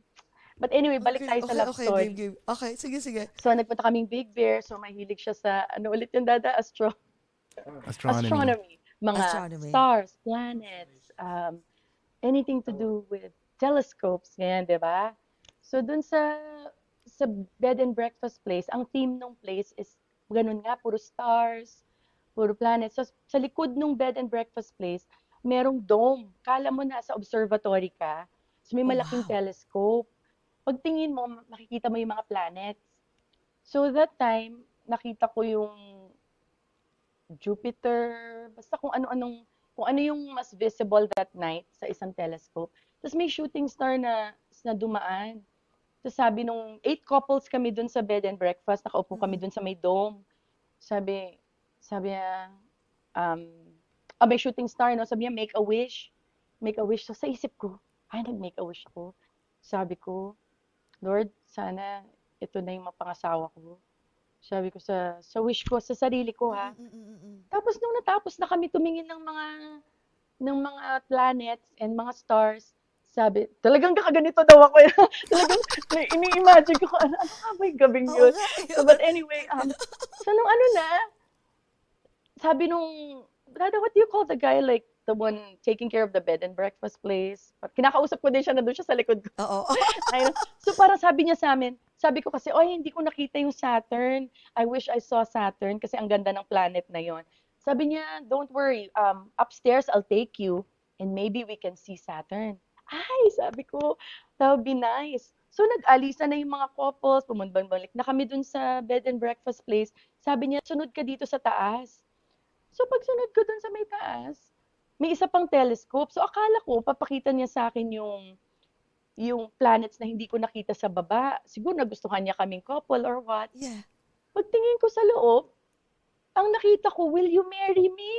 But anyway, balik okay, tayo okay, sa love okay, story. Game, game. Okay, sige, sige. So, nagpunta kaming Big Bear. So, mahilig siya sa, ano ulit yung dada? Astro Astronomy. Astronomy. Mga Astronomy. stars, planets, um, anything to do with telescopes. Ganyan, di ba? So, dun sa... sa bed and breakfast place, ang theme ng place is ganun nga, puro stars, puro planets. So, sa likod ng bed and breakfast place, merong dome. Kala mo na sa observatory ka. So, may malaking oh, wow. telescope. Pagtingin mo, makikita mo yung mga planets. So, that time, nakita ko yung Jupiter, basta kung ano-anong, kung ano yung mas visible that night sa isang telescope. Tapos may shooting star na, na dumaan. So sabi nung eight couples kami dun sa bed and breakfast, nakaupo kami dun sa may dome. Sabi, sabi niya, um, ah, may shooting star, no? Sabi niya, make a wish. Make a wish. So sa isip ko, ay, nag-make a wish ako. Sabi ko, Lord, sana ito na yung mapangasawa ko. Sabi ko sa, sa wish ko, sa sarili ko, ha? Tapos nung natapos na kami tumingin ng mga, ng mga planets and mga stars, sabi, talagang kakaganito daw ako. Talagang ini-imagine ko, ano, ano ka ba yung gabing yun? So, but anyway, um, so nung ano na, sabi nung, brother, what do you call the guy, like, the one taking care of the bed and breakfast place? Kinakausap ko din siya, nandun siya sa likod ko. Oo. So parang sabi niya sa amin, sabi ko kasi, oh, hindi ko nakita yung Saturn. I wish I saw Saturn kasi ang ganda ng planet na yon. Sabi niya, don't worry, um, upstairs I'll take you and maybe we can see Saturn. Ay, sabi ko, that would be nice. So, nag-alisa na yung mga couples, pumunban-balik na kami dun sa bed and breakfast place. Sabi niya, sunod ka dito sa taas. So, pag sunod ko dun sa may taas, may isa pang telescope. So, akala ko, papakita niya sa akin yung, yung planets na hindi ko nakita sa baba. Siguro, nagustuhan niya kaming couple or what. Yeah. Pagtingin ko sa loob, ang nakita ko, will you marry me?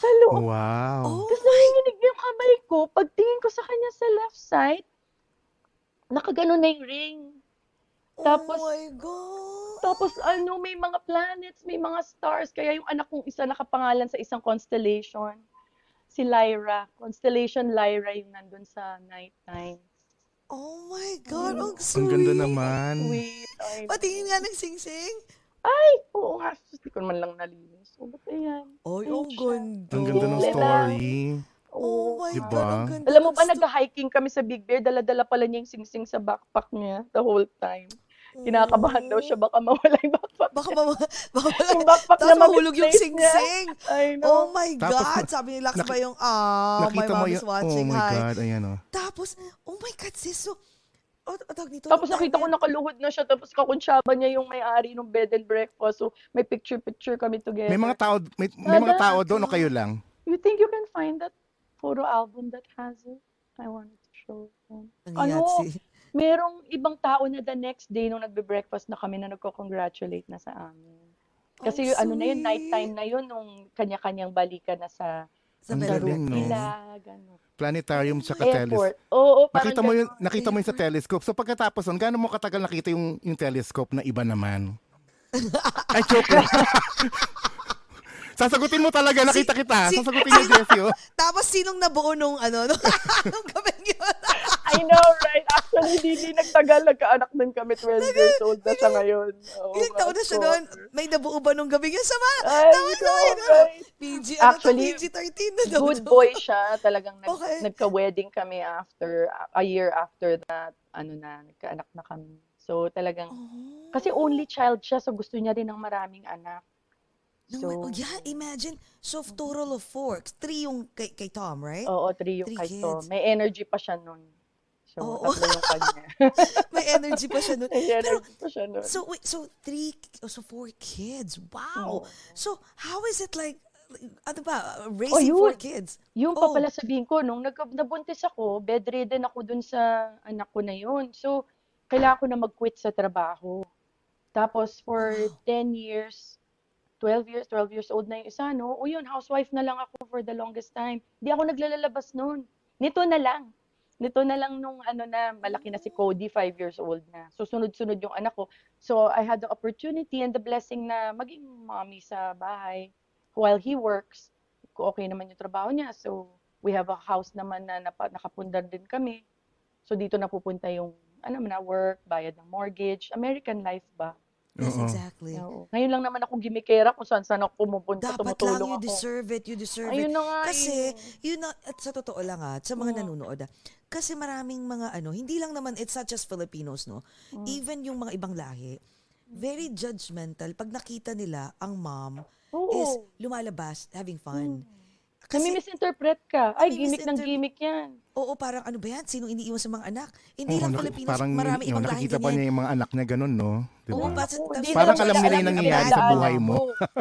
Sa loob. Wow. Oh, tapos nanginginig yung kamay ko, pagtingin ko sa kanya sa left side, nakagano na yung ring. Tapos, oh my God. Tapos ano, may mga planets, may mga stars. Kaya yung anak kong isa nakapangalan sa isang constellation. Si Lyra. Constellation Lyra yung nandun sa night time. Oh my God, ang sweet. Ang ganda naman. Wait, patingin nga ng sing-sing. Ay, oo nga. Hindi ko naman lang nalinis. O, ba't ayan? Ay, ang ganda. Ang ganda ng story. Oh, oh my diba? God, ang ganda. Alam mo ba, nag-hiking kami sa Big Bear, dala-dala pala niya yung sing-sing sa backpack niya the whole time. Kinakabahan daw siya, baka mawala yung backpack. Baka mawala. Baka mawala. Yung backpack na mahulog yung sing-sing. Oh my God. Tapos, sabi ni Lux Bayong, ah, oh, my mom is watching. Oh my hi. God, ayan o. Oh. Tapos, oh my God, sis, so, oh, dito, tapos nakita ko nakaluhod na siya, tapos kakunsyaba niya yung may-ari ng bed and breakfast. So may picture-picture kami together. May mga tao, may, may mga tao doon o kayo lang? You think you can find that photo album that has it? I wanted to show them. Ano? Merong ibang tao na the next day nung nagbe-breakfast na kami na nagko-congratulate na sa amin. Kasi oh, ano na yun, night time na yun nung kanya-kanyang balikan na sa sa galing, no? Ila, planetarium sa telescope. Oo, oo, nakita mo yun, nakita mo yun sa telescope. So pagkatapos nun, gaano mo katagal nakita yung yung telescope na iba naman? Ay, joke lang. Sasagutin mo talaga, nakita kita. Si, si, Sasagutin niya, Jessie. Oh. Tapos, sinong nabuo nung ano, nung, nung gabi yun? I know, right? Actually, hindi nagtagal. Nagkaanak din kami, twelve years old na siya ngayon. Oh, ilang taon na siya noon? May nabuo ba nung gabi yun? Sama! Tawag na yun! P G, ano, P G thirteen na daw. Good boy siya. Talagang nag, okay. nagka-wedding kami after, a year after that, ano na, nagkaanak na kami. So, talagang, oh. Kasi only child siya, so gusto niya din ng maraming anak. No, so, oh yeah, imagine. So, total of four. Three yung kay, kay Tom, right? Oo, three yung three kay kids. Tom. May energy pa siya nun. So, oh, tatlo yung kanya. May energy pa siya nun. May Pero, energy pa siya nun. So, wait, so three, so four kids. Wow. Oh. So, how is it like, ano ba, raising oh, four kids? Yung oh. pa pala sabihin ko, nung nabuntis ako, bedridden ako dun sa anak ko na yun. So, kailangan ko na mag-quit sa trabaho. Tapos, for wow. ten years, twelve years, twelve years old na yung isa, no? O yun, housewife na lang ako for the longest time. Hindi ako naglalabas noon. Nito na lang. Nito na lang nung ano na, malaki na si Cody, five years old na. So, sunod-sunod yung anak ko. So, I had the opportunity and the blessing na maging mommy sa bahay while he works. Okay naman yung trabaho niya. So, we have a house naman na nakapundar din kami. So, dito napupunta yung, ano na, work, bayad ng mortgage. American life ba? Yes, exactly. Oo. Ngayon lang naman ako gimikera kung saan-saan ako pumupunta, tumutulong ako. Dapat lang, you deserve it, you deserve it. Ayun na nga. Kasi, yun na, at sa totoo lang ha, sa mga nanonood ha, kasi maraming mga ano, hindi lang naman, it's not just Filipinos, no? Even yung mga ibang lahi, very judgmental. Pag nakita nila, ang mom is lumalabas, having fun. Kasi misinterpret ka. Ay, gimmick ng gimmick yan. Oo, parang ano ba yan? Sino iniiwan sa mga anak? Hindi lang Pilipinas, marami ibang lahi ganyan. Nakikita pa niya yung mga anak niya ganun, no? Oo, parang alam nila yung nangyayari sa buhay mo.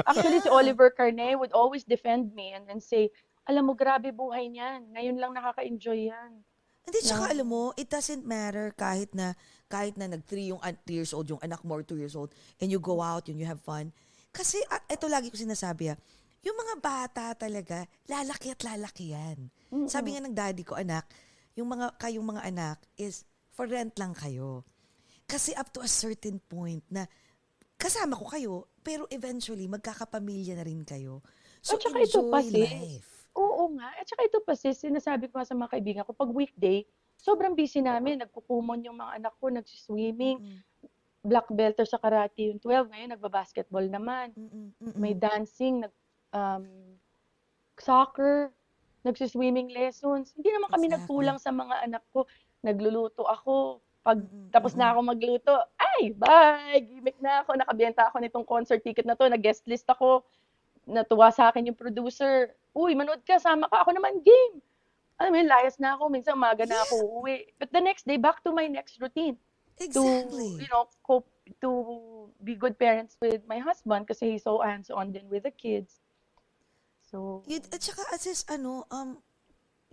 Actually, si Oliver Carney would always defend me and then say, alam mo, grabe buhay niyan. Ngayon lang nakaka-enjoy yan. Hindi, tsaka alam mo, it doesn't matter kahit na kahit na nag-three yung three years old, yung anak more two years old, and you go out and you have fun. Kasi, ito lagi ko sinasabi ha, yung mga bata talaga, lalaki at lalaki yan. Mm-hmm. Sabi nga ng daddy ko, anak, yung mga, kayong mga anak is for rent lang kayo. Kasi up to a certain point na kasama ko kayo, pero eventually magkakapamilya na rin kayo. So enjoy ito pa, life. Oo nga. At saka ito pa sis, sinasabi ko sa mga kaibigan ko, pag weekday, sobrang busy namin. Nagkukumon yung mga anak ko, nagsiswimming. Mm-hmm. Black belter sa karate yung twelve. Ngayon, nagbabasketball naman. Mm-hmm. May dancing, nag Um, soccer, nagsiswimming lessons. Hindi naman kami exactly. nagkulang sa mga anak ko. Nagluluto ako. Pag mm-hmm. tapos na ako magluto, ay, bye! Gimmick na ako. Nakabenta ako nitong concert ticket na to. Nag-guest list ako. Natuwa sa akin yung producer. Uy, manood ka. Sama ka. Ako naman, game. Alam mo yun, layas na ako. Minsan, umaga na ako. Uwi. But the next day, back to my next routine. Exactly. To, you know, cope, to be good parents with my husband kasi he's so hands-on din with the kids. So, you, at saka, as is, ano, um,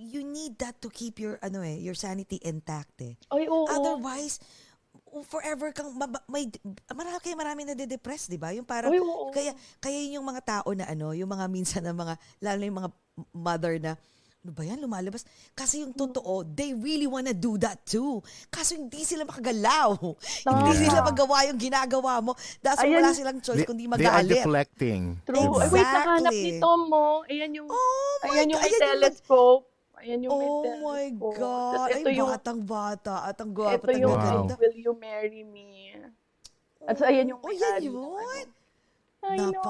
you need that to keep your, ano eh, your sanity intact eh. Oy, oo. Otherwise, forever kang, may, marami kayo marami na de-depress, di ba? Yung parang, oy, oo. Kaya, kaya yung mga tao na, ano, yung mga minsan na mga, lalo yung mga mother na, ano ba yan, lumalabas? Kasi yung totoo, they really wanna do that too. Kaso hindi sila makagalaw. Tama. Hindi sila magawa yung ginagawa mo. That's why wala silang choice they, kundi mag-aalit. They are deflecting. True. Exactly. Ay, wait, nakahanap ni Tom mo. Ayan yung, oh ayan yung may telescope. Ayan yung oh may telescope. Oh my God. Tapos ito ay, yung, batang bata. At ang guwapat. Ito yung, wow. Will you marry me? At so, ayan yung may oh, yan yun. Ano. I know.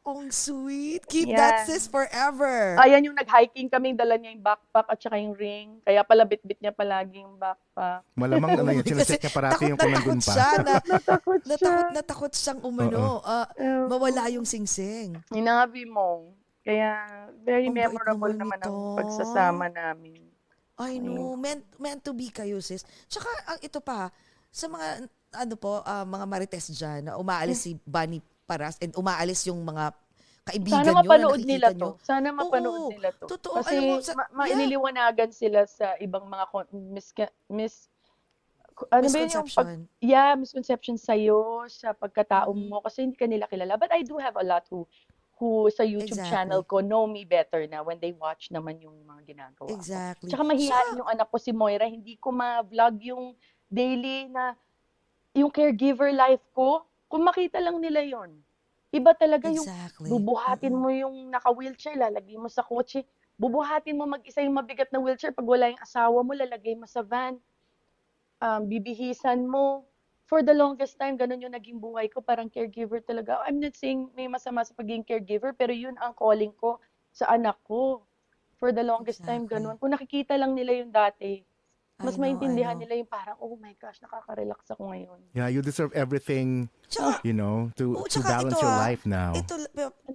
Ang sweet. Keep yeah. that, sis, forever. Ayan yung nag-hiking kami, dala niya yung backpack at saka yung ring. Kaya pala bit-bit niya palagi yung backpack. Malamang na yun. Sinaset niya parati yung kumanggun pa. Natakot na siya. Natakot siyang umano. Uh, mawala yung singsing. Hinabi mo. Kaya very oh, memorable naman ito. Ang pagsasama namin. I know. Meant, meant to be kayo, sis. Tsaka ang ito pa, sa mga ano po, uh, mga marites dyan, na umaalis si Bunny Paras and umaalis yung mga kaibigan nyo. Sana mapanood nila to. Nyo. Sana mapanood oo, nila to. Totoo. Kasi alam mo, sa, ma mainiliwanagan yeah. sila sa ibang mga mis mis ano misconception. Yung pag, yeah, misconception sa'yo, sa pagkatao mo, kasi hindi ka nila kilala. But I do have a lot who, who sa YouTube exactly. channel ko know me better na when they watch naman yung mga ginagawa. Exactly. Tsaka mahihain so, yung anak ko si Moira, hindi ko ma-vlog yung daily na yung caregiver life ko, kung makita lang nila yon. Iba talaga exactly. yung bubuhatin mm-hmm. mo yung naka-wheelchair, lalagay mo sa kotse. Bubuhatin mo mag-isa yung mabigat na wheelchair pag wala yung asawa mo, lalagay mo sa van. Um, bibihisan mo. For the longest time, ganun yung naging buhay ko, parang caregiver talaga. I'm not saying may masama sa pagiging caregiver, pero yun ang calling ko sa anak ko. For the longest exactly. time, ganun. Kung nakikita lang nila yung dati, mas know, maintindihan nila yung parang, oh my gosh, nakaka-relax ako ngayon. Yeah, you deserve everything, tsaka, you know, to, oh, to balance ito, your life now. Ito,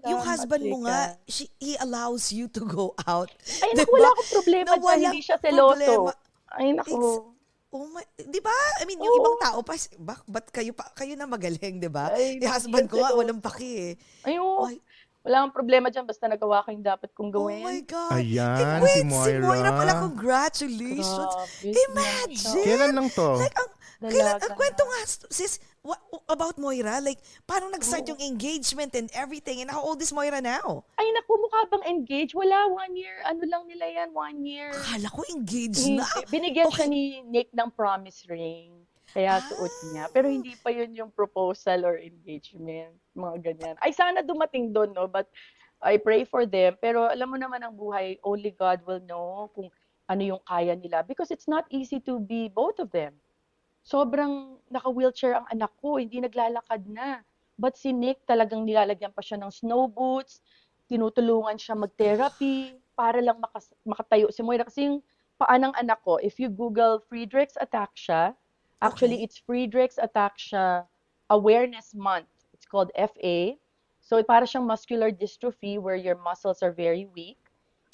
yung husband mo nga, she, he allows you to go out. Ay, naku, wala akong problema no, dyan, hindi siya seloso. Ay, naku. Oh my, di ba? I mean, yung oh. ibang tao pa, bak, ba't kayo, pa, kayo na magaling, di ba? Yung husband ko nga, walang paki eh. Ayun. Ay, wala akong problema dyan, basta nagawa ko yung dapat kong gawin. Oh my God. Ayan, wait, si Moira. si Moira pala, congratulations. Grabe, imagine. Kailan lang to? Like, ang, kailan, ang kwento nga, sis, what, about Moira, like, parang nag-start oh. yung engagement and everything, and how old is Moira now? Ay, naku, mukha bang engaged? Wala, one year. Ano lang nila yan, one year. Akala ko engaged na. Binigyan okay. siya ni Nick ng promise ring. Kaya suot niya. Pero hindi pa yun yung proposal or engagement. Mga ganyan. Ay, sana dumating doon, no? But I pray for them. Pero alam mo naman ang buhay, only God will know kung ano yung kaya nila. Because it's not easy to be both of them. Sobrang naka-wheelchair ang anak ko. Hindi naglalakad na. But si Nick talagang nilalagyan pa siya ng snow boots. Tinutulungan siya mag-therapy para lang makatayo si Moira. Kasi yung paanang anak ko, if you Google Friedreich's ataxia, actually, okay. it's Friedreich's Ataxia Awareness Month. It's called F A. So, para siyang muscular dystrophy where your muscles are very weak.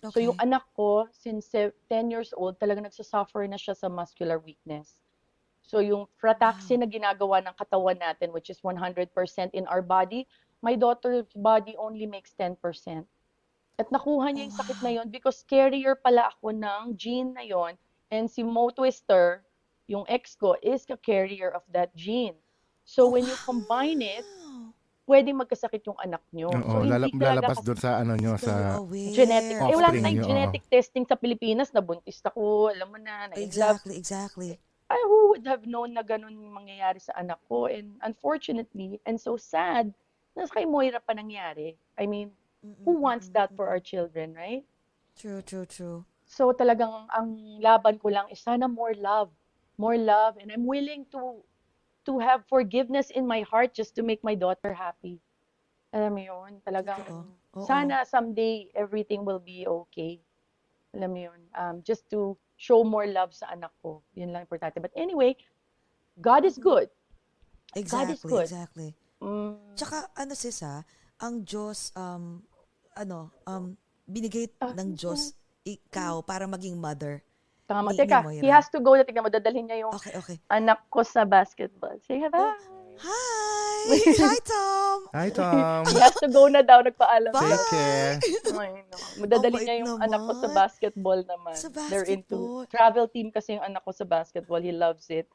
Okay. So, yung anak ko, since ten years old, talaga nagsasuffer na siya sa muscular weakness. So, yung frataxin wow. na ginagawa ng katawan natin, which is one hundred percent in our body, my daughter's body only makes ten percent. At nakuha niya yung sakit na yon because carrier pala ako ng gene na yon. And si Mo Twister, yung ex ko, is the carrier of that gene. So, when you combine it, pwede magkasakit yung anak nyo. Oo, so, lala lalabas doon sa ano nyo, sa genetic. Eh, wala tayong genetic testing sa Pilipinas, nabuntis ako, alam mo na, na exactly, exactly. I would have known na ganun yung mangyayari sa anak ko. And unfortunately, and so sad, nasa kay Moira pa nangyari. I mean, who wants that for our children, right? True, true, true. So, talagang ang laban ko lang is sana more love. more love, and I'm willing to to have forgiveness in my heart just to make my daughter happy. Alam mo yun, talagang, uh-oh. Uh-oh. Sana someday everything will be okay. Alam mo yun, um, just to show more love sa anak ko. Yun lang importante. But anyway, God is good. Exactly, God is good. Exactly. Mm. Tsaka, ano sis ha, ang Diyos, um, ano, um, binigay uh, ng Diyos uh, ikaw para maging mother. Tama. Teka, he has to go. Tignan mo, dadalhin niya yung okay, okay. anak ko sa basketball. Say bye. Hi! Hi, Tom! Hi, Tom! He has to go na daw. Nagpaalam. Bye! Take care. Ay, no. Magdadalhin oh, niya yung naman. anak ko sa basketball naman. Sa basketball. They're into travel team kasi yung anak ko sa basketball. He loves it.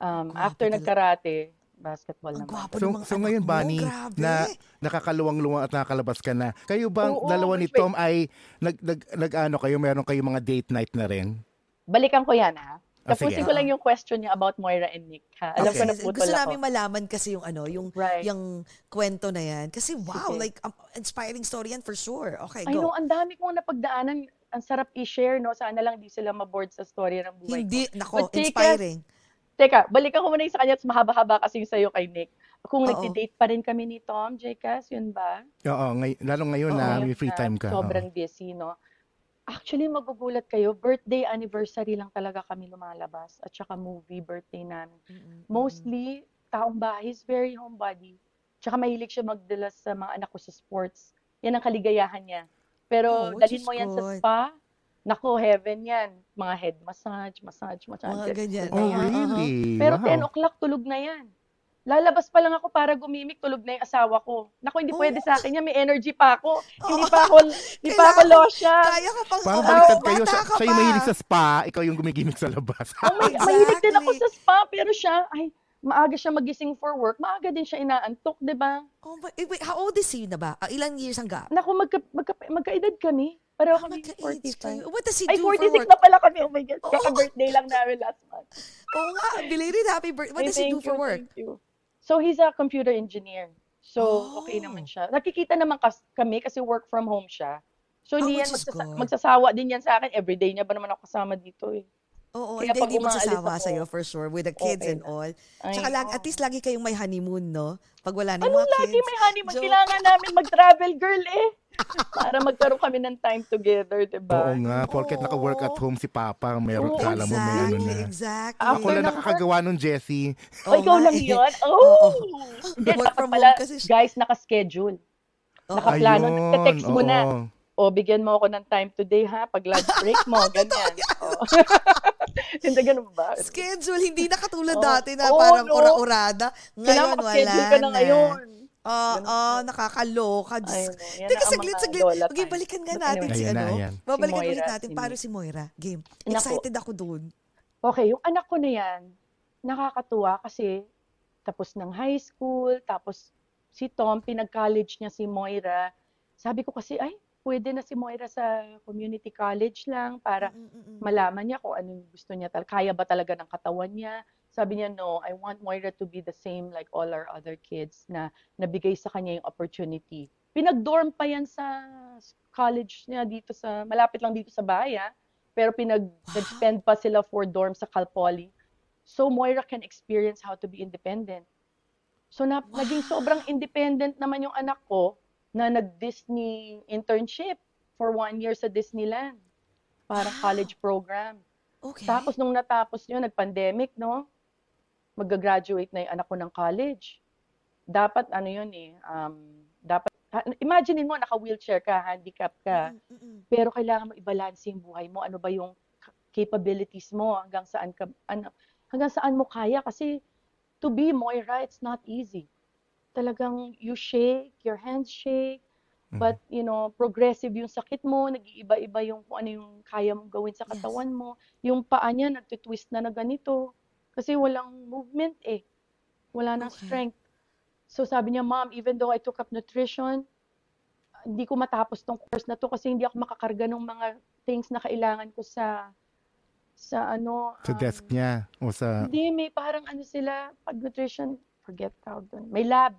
Um, oh, after nagkarate, basketball ang naman. So, so ngayon, Bunny, mo, na nakakaluwang-luwang at nakakalabas ka na, kayo ba, oo, dalawa ni Tom ay nag-ano kayo, meron kayo mga date night na rin? Balikan ko yan, ha? Tapusin oh, ko lang yung question niya about Moira and Nick, ha? Alam okay. ko na putol gusto ako. Gusto namin malaman kasi yung, ano, yung, right. yung kwento na yan. Kasi wow, sige. like, um, inspiring story yan for sure. Okay, I go. I know, ang dami kong napagdaanan. Ang sarap i-share, no? Sana lang di sila maboard sa story ng buhay Hindi, ko. Hindi, nako, But inspiring. Teka, teka, balikan ko muna yung sa kanya at mahaba-haba kasi yung sa'yo kay Nick. kung Oo. nagdi-date pa rin kami ni Tom, Jay Cass, yun ba? Oo, ngay lalo ngayon Oo, na may free time ka. Sobrang Oo. busy, no? Actually, magugulat kayo, birthday, anniversary lang talaga kami lumalabas. At saka movie, birthday namin. Mm-hmm. Mostly, taong bahay, he's very homebody. Tsaka mahilig siya magdala sa mga anak ko sa sports. Yan ang kaligayahan niya. Pero oh, dalhin mo yan good. sa spa, nako, heaven yan. Mga head massage, massage, massage. Oh, ganyan. Oh, really? Pero wow. ten o'clock, tulog na yan. Lalabas pa lang ako para gumimik, tulog na yung asawa ko. Naku, hindi oh, pwede sa akin niya, may energy pa ako. Oh, hindi pa ako, hindi pa ako losya. Kaya ka pang parang baliktad kayo, siya, ka siya yung mahilig sa spa, ikaw yung gumigimik sa labas. Oh, exactly. Mahilig din ako sa spa, pero siya, ay, maaga siya magising for work, maaga din siya inaantok, di ba? Oh, but, wait, how old is he na ba? Uh, ilang years ang gap? Naku, magka, magka, magkaedad kami. Pareho kami forty-five. What does he do for work? Ay, forty-six na pala kami. Oh my God. Kaka-birthday lang namin last month. Oo nga, belated happy birthday. What does he do for work? So, he's a computer engineer. So, okay naman siya. Nakikita naman kami kasi work from home siya. So, hindi yan magsasawa din yan sa akin. Everyday niya ba naman ako kasama dito eh. Oo, hindi hindi magsasawa sa'yo for sure with the kids and all. Tsaka at least lagi kayong may honeymoon, no? Pag wala niyo mga kids. Anong lagi may honeymoon? Kailangan namin mag-travel, girl eh. Para magkaroon kami ng time together, diba? Oo nga, porket naka-work at home si Papa, meron ka, alam mo, may ano na. Exactly. Ako lang nakakagawa nun, Jessie. Oh, ikaw lang yun? Oh! Work from home kasi. Guys, naka-schedule. Naka-plano. Naka-text mo na. O, bigyan mo ako ng time today, ha? Pag lunch break mo, ganyan. Hindi ganun ba? Schedule, hindi nakatulad dati na parang ura-urada. Ngayon, wala na. Schedule ka na ngayon. Ah, uh, uh, nakakaloka. Diyos. Teka, saglit-saglit. Okay, balikan nga natin si ano. Babalikan ulit natin para si Moira. Game. Excited ako doon. Okay, yung anak ko na yan, nakakatuwa kasi tapos ng high school, tapos si Tom, pinag-college niya si Moira. Sabi ko kasi, ay, pwede na si Moira sa community college lang para malaman niya kung anong gusto niya. Kaya ba talaga ng katawan niya? Sabi niya, no, I want Moira to be the same like all our other kids na nabigay sa kanya yung opportunity. Pinag-dorm pa yan sa college niya dito sa, malapit lang dito sa bahay, ha? Pero pinag-spend wow. pa sila for dorm sa Cal Poly. So Moira can experience how to be independent. So na, wow. naging sobrang independent naman yung anak ko na nag-Disney internship for one year sa Disneyland. Parang wow. college program. Okay. Tapos nung natapos niyo, nag-pandemic, no? Mag-graduate na yung anak ko ng college. Dapat, ano yun eh, um, dapat, imagine mo, naka-wheelchair ka, handicap ka, mm-mm. pero kailangan mo i-balance yung buhay mo, ano ba yung capabilities mo, hanggang saan, ka, ano, hanggang saan mo kaya, kasi to be Moira, it's not easy. Talagang you shake, your hands shake, mm-hmm. but, you know, progressive yung sakit mo, nag-iiba-iba yung kung ano yung kaya mong gawin sa katawan yes. mo, yung paa niya, nagtitwist na na ganito, kasi walang movement eh. Wala nang okay. strength. So sabi niya, Mom, even though I took up nutrition, hindi ko matapos tong course na to kasi hindi ako makakarga ng mga things na kailangan ko sa, sa ano. Sa um, desk niya? O sa... Hindi, may parang ano sila, pag nutrition, forget tawag doon. May lab.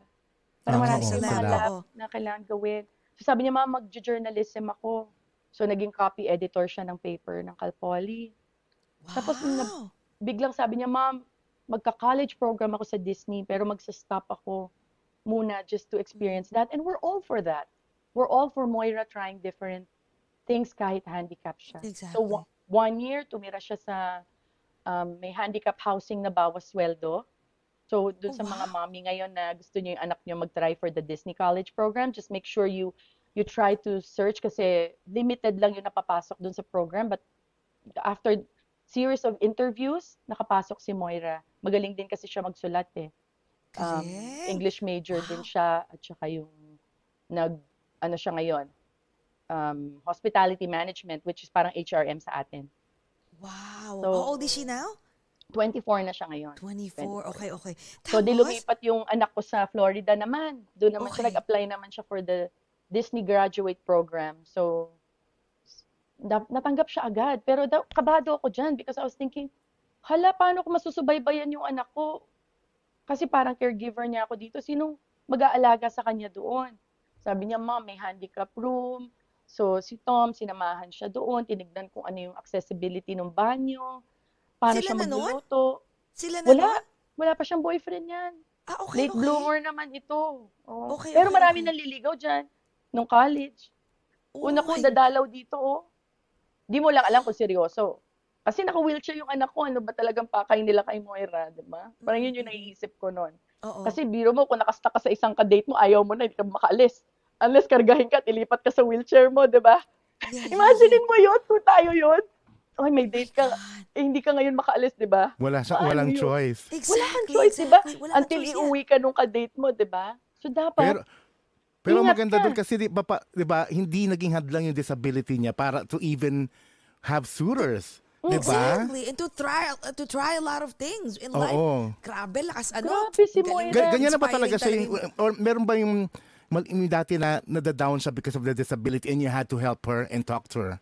Parang oh, marami oh, sila lab, lab na kailangan gawin. So sabi niya, Mom, mag-journalism ako. So naging copy editor siya ng paper ng Cal Poly. Wow. Tapos yung biglang sabi niya, Ma'am, magka-college program ako sa Disney, pero magsa-stop ako muna just to experience that. And we're all for that. We're all for Moira trying different things kahit handicap siya. Exactly. So one year, tumira siya sa um, may handicap housing na bawas sweldo. So dun oh, sa mga wow. mommy ngayon na gusto niyo yung anak niyo mag-try for the Disney college program, just make sure you you try to search kasi limited lang yung napapasok dun sa program. But after series of interviews, nakapasok si Moira. Magaling din kasi siya magsulat eh. Um, English major wow. din siya at saka yung nag, ano siya ngayon, um, hospitality management which is parang H R M sa atin. Wow! So, how old is she now? twenty-four na siya ngayon. twenty-four, twenty-four. Okay, okay. That so was... dilumipat yung anak ko sa Florida naman. Doon naman okay. siya nag-apply naman siya for the Disney graduate program. So, natanggap siya agad. Pero da, kabado ako dyan because I was thinking, hala, paano ko masusubaybayan yung anak ko? Kasi parang caregiver niya ako dito. Sino mag-aalaga sa kanya doon? Sabi niya, Mom, may handicap room. So, si Tom, sinamahan siya doon. Tinignan kung ano yung accessibility ng banyo. Paano sila siya magluluto. Sila na wala, wala pa siyang boyfriend yan. Ah, okay, Late okay. bloomer naman ito. Oh. Okay, Pero okay, marami okay. naliligaw dyan. Nung college. Oh, Una ko dadalaw dito, oh. Di mo lang alam kung seryoso. Kasi naka-wheelchair yung anak ko. Ano ba talagang pakain nila kay Moira, di ba? Parang yun yung naiisip ko noon. Uh-oh. Kasi biro mo, kung nakastuck ka sa isang kadate mo, ayaw mo na, hindi ka makaalis. Unless kargahin ka at ilipat ka sa wheelchair mo, di ba? Yeah, Imaginin yeah. mo yun, kung tayo yun. Ay, may date ka. Eh, hindi ka ngayon makaalis, di ba? Wala sa, Paano walang yun? choice. Exactly, wala kang choice, exactly. di ba? Until choice, iuwi ka nung kadate mo, di ba? So, dapat... Pero, pero maganda doon kasi, di ba, pa, di ba, hindi naging hadlang yung disability niya para to even have suitors. Diba? Exactly. And to try, uh, to try a lot of things in oh, life. Oh. Grabe, lakas ano. Grabe si Moira. Ganyan na ba talaga siya? Yung, or meron ba yung, yung dati na nadadown siya because of the disability and you had to help her and talk to her?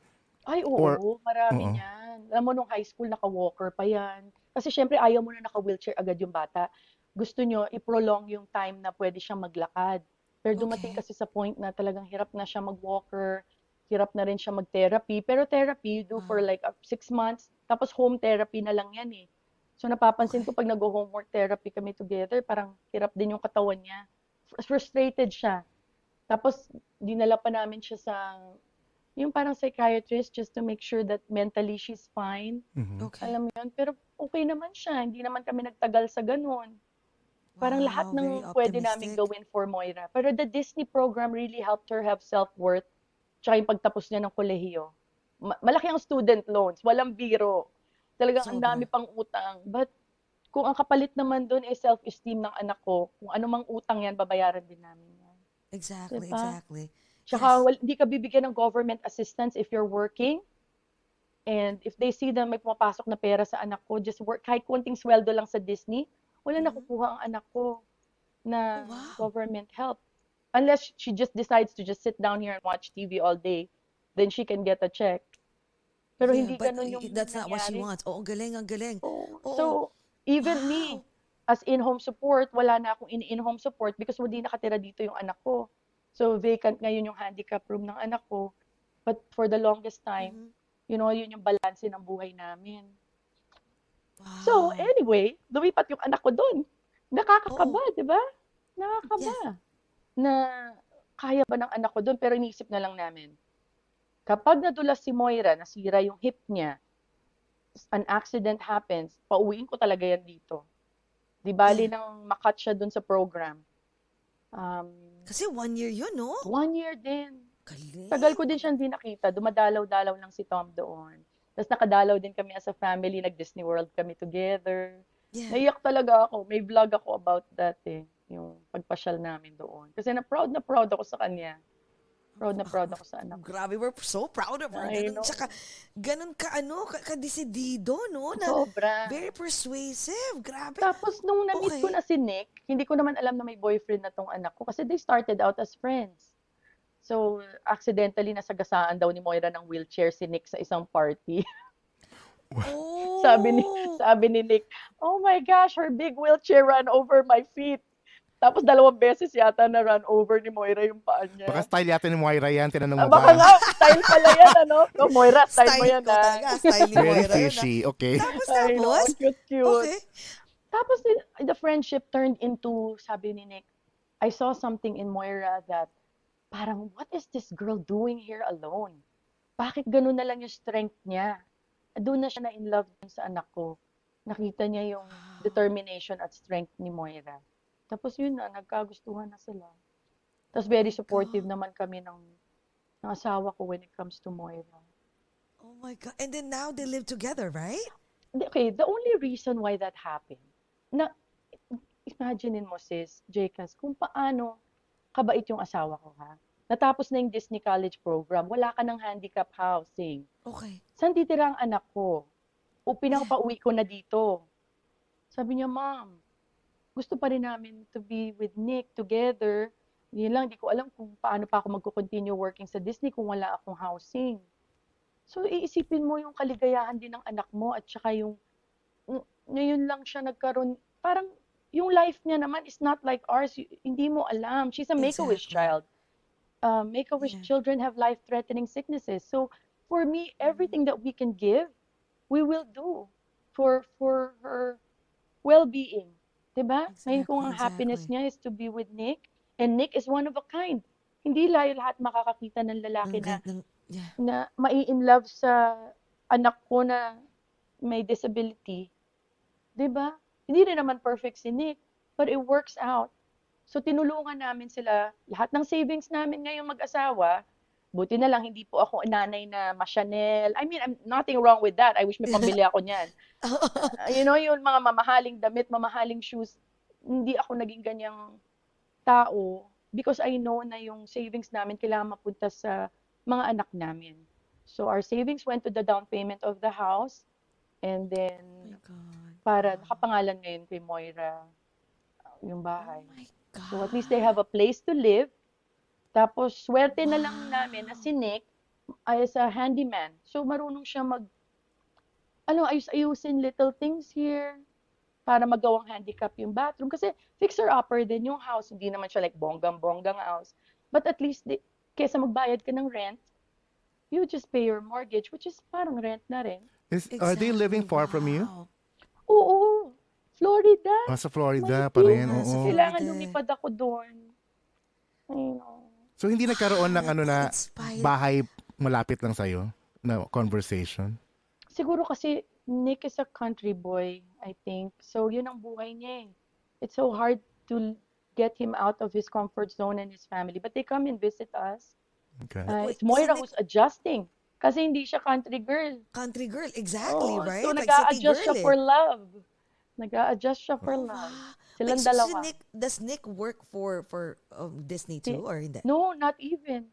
Ay, oo. Or, marami oo. yan. Alam mo, nung high school, naka-walker pa yan. Kasi syempre, ayaw mo na naka-wheelchair agad yung bata. Gusto nyo, i-prolong yung time na pwede siyang maglakad. Pero dumating okay. kasi sa point na talagang hirap na siya mag-walker. Hirap na rin siya mag-therapy. Pero therapy, you do for like uh, six months. Tapos home therapy na lang yan eh. So napapansin ko pag nag-homework therapy kami together, parang hirap din yung katawan niya. Frustrated siya. Tapos dinala pa namin siya sa, yung parang psychiatrist just to make sure that mentally she's fine. Mm-hmm. Okay. Alam mo yun? Pero okay naman siya. Hindi naman kami nagtagal sa ganun. Parang wow, lahat ng pwede namin gawin for Moira. Pero the Disney program really helped her have self-worth. Tsaka yung pagtapos niya ng kolehiyo. Malaki ang student loans, walang biro. Talagang ang dami pang utang. But kung ang kapalit naman doon ay self-esteem ng anak ko, kung anumang utang yan, babayaran din namin yan. Exactly, diba? exactly. Tsaka yes. well, hindi ka bibigyan ng government assistance if you're working. And if they see na may pumapasok na pera sa anak ko, just work, kahit konting sweldo lang sa Disney, wala mm-hmm. nakukuha ang anak ko na wow. government help. Unless she just decides to just sit down here and watch T V all day, then she can get a check. Pero yeah, hindi ganun yung that's nangyari. Not what she wants. Oh, ang galing, ang galing. Oh. Oh. So, even wow. me, as in-home support, wala na akong in-in-home support because hindi nakatira dito yung anak ko. So, vacant ngayon yung handicap room ng anak ko. But for the longest time, mm-hmm. you know, yun yung balance ng buhay namin. Wow. So, anyway, lumipat yung anak ko doon. Nakakakaba, oh. di ba? Nakakaba. Yes. na kaya ba ng anak ko doon, pero iniisip na lang namin. Kapag nadulas si Moira, nasira yung hip niya, an accident happens, pauwiin ko talaga yan dito. Di bali nang makat siya doon sa program. Um, Kasi one year yun, no? One year din. Galing. Tagal ko din siyang dinakita. Dumadalaw-dalaw lang si Tom doon. Tapos nakadalaw din kami as a family, nag-Disney World kami together. Yeah. Naiyak talaga ako. May vlog ako about that eh. Yung pagpasyal namin doon. Kasi na-proud na proud ako sa kanya. Proud na proud ako sa anak. Oh, grabe, we're so proud of her. Ganun, tsaka, ganun ka, ano, ka-decidido, no? Na Sobra. Very persuasive. Grabe. Tapos, nung na-meet okay. ko na si Nick, hindi ko naman alam na may boyfriend na tong anak ko kasi they started out as friends. So, accidentally, nasagasaan daw ni Moira ng wheelchair si Nick sa isang party. oh. Sabi ni, sabi ni Nick, oh my gosh, her big wheelchair ran over my feet. Tapos dalawang beses yata na run over ni Moira yung paan niya. Baka style yata ni Moira yan, tinanong mo ba? Baka nga, style pala yan, ano? No, Moira, style, style mo yan, ha? Style ni Moira fishy, yan, okay. Tapos, Ay, tapos? No, cute, cute. Okay. Tapos, the friendship turned into, sabi ni Nick, I saw something in Moira that, parang, what is this girl doing here alone? Bakit ganun na lang yung strength niya? Doon na siya na-in love sa anak ko. Nakita niya yung determination at strength ni Moira. Tapos yun na, nagkagustuhan na sila. Tapos very supportive God. naman kami ng, ng asawa ko when it comes to Moira. Oh my God. And then now they live together, right? Okay, the only reason why that happened, na, imaginein mo sis, Jay Cass, kung paano kabait yung asawa ko ha. Natapos na yung Disney College program, wala ka ng handicap housing. Okay. Saan titira ang anak ko? Pinapauwi ko na dito. Sabi niya, Ma'am, gusto pa rin namin to be with Nick together. Yun lang, di ko alam kung paano pa ako magko-continue working sa Disney kung wala akong housing. So, iisipin mo yung kaligayahan din ng anak mo at saka yung, ngayon lang siya nagkaroon, parang yung life niya naman is not like ours. Hindi mo alam. She's a make-a-wish exactly. child. Uh, make-a-wish yeah. children have life-threatening sicknesses. So, for me, everything that we can give, we will do for for her well-being. Diba? Exactly, ngayon kung ang exactly. happiness niya is to be with Nick. And Nick is one of a kind. Hindi layo lahat makakakita ng lalaki na, yeah. na mai-inlove sa anak ko na may disability. Diba? Hindi rin naman perfect si Nick, but it works out. So tinulungan namin sila. Lahat ng savings namin ngayong mag-asawa, buti na lang hindi po ako nanay na ma-Chanel. I mean, I'm, nothing wrong with that. I wish may pambili ako niyan. uh, you know, yung mga mamahaling damit, mamahaling shoes, hindi ako naging ganyang tao because I know na yung savings namin kailangan mapunta sa mga anak namin. So our savings went to the down payment of the house and then oh para nakapangalan ngayon kay Moira yung bahay. Oh my God. So at least they have a place to live. Tapos, swerte na lang wow. namin na si Nick ay sa handyman. So, marunong siya mag, ano, ayus-ayusin little things here para magawang handicap yung bathroom. Kasi, fixer-upper din yung house. Hindi naman siya like bonggang-bonggang house. But at least, di, kesa magbayad ka ng rent, you just pay your mortgage, which is parang rent na rin. Is, exactly. Are they living far wow. from you? Oo. oo. Florida. Ah, sa Florida pa rin. Oo. Kailangan lumipad ako doon. I know. So, hindi nagkaroon ng ano na bahay malapit lang sa'yo na conversation? Siguro kasi Nick is a country boy, I think. So, yun ang buhay niya eh. It's so hard to get him out of his comfort zone and his family. But they come and visit us. Okay. Uh, it's Moira who's adjusting. Kasi hindi siya country girl. Country girl, exactly, oh, right? So, like nag-a-adjust siya eh. for love. Nag-a-adjust siya for oh. love. Silang Wait, dalawa. So Nick, does Nick work for for um, Disney too or hindi? No, not even.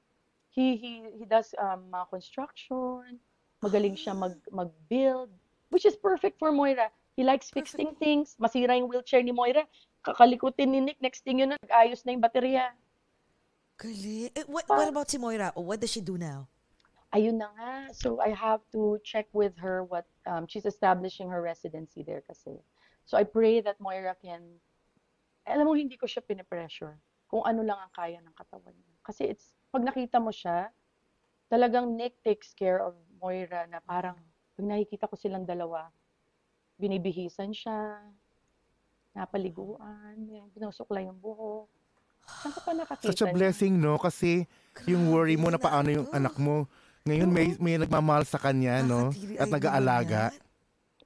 He he he does um mga construction. Magaling siya mag mag-build, which is perfect for Moira. He likes perfect. fixing things. Masira yung wheelchair ni Moira, kakalikutin ni Nick. Next thing yun, nag-ayos na yung baterya. Galing. Eh, what, what about si Moira? What does she do now? Ayun na nga. So I have to check with her what um she's establishing her residency there kasi. So I pray that Moira can alam mo, hindi ko siya pinipressure. Kung ano lang ang kaya ng katawan niya. Kasi it's, pag nakita mo siya, talagang Nick takes care of Moira na parang, pag nakikita ko silang dalawa, binibihisan siya, napaliguan, binusuklay yung buhok. Saan ka pa nakakita? Such a blessing, no? Kasi yung worry mo na paano yung anak mo, ngayon may, may nagmamahal sa kanya, no? At nag-aalaga.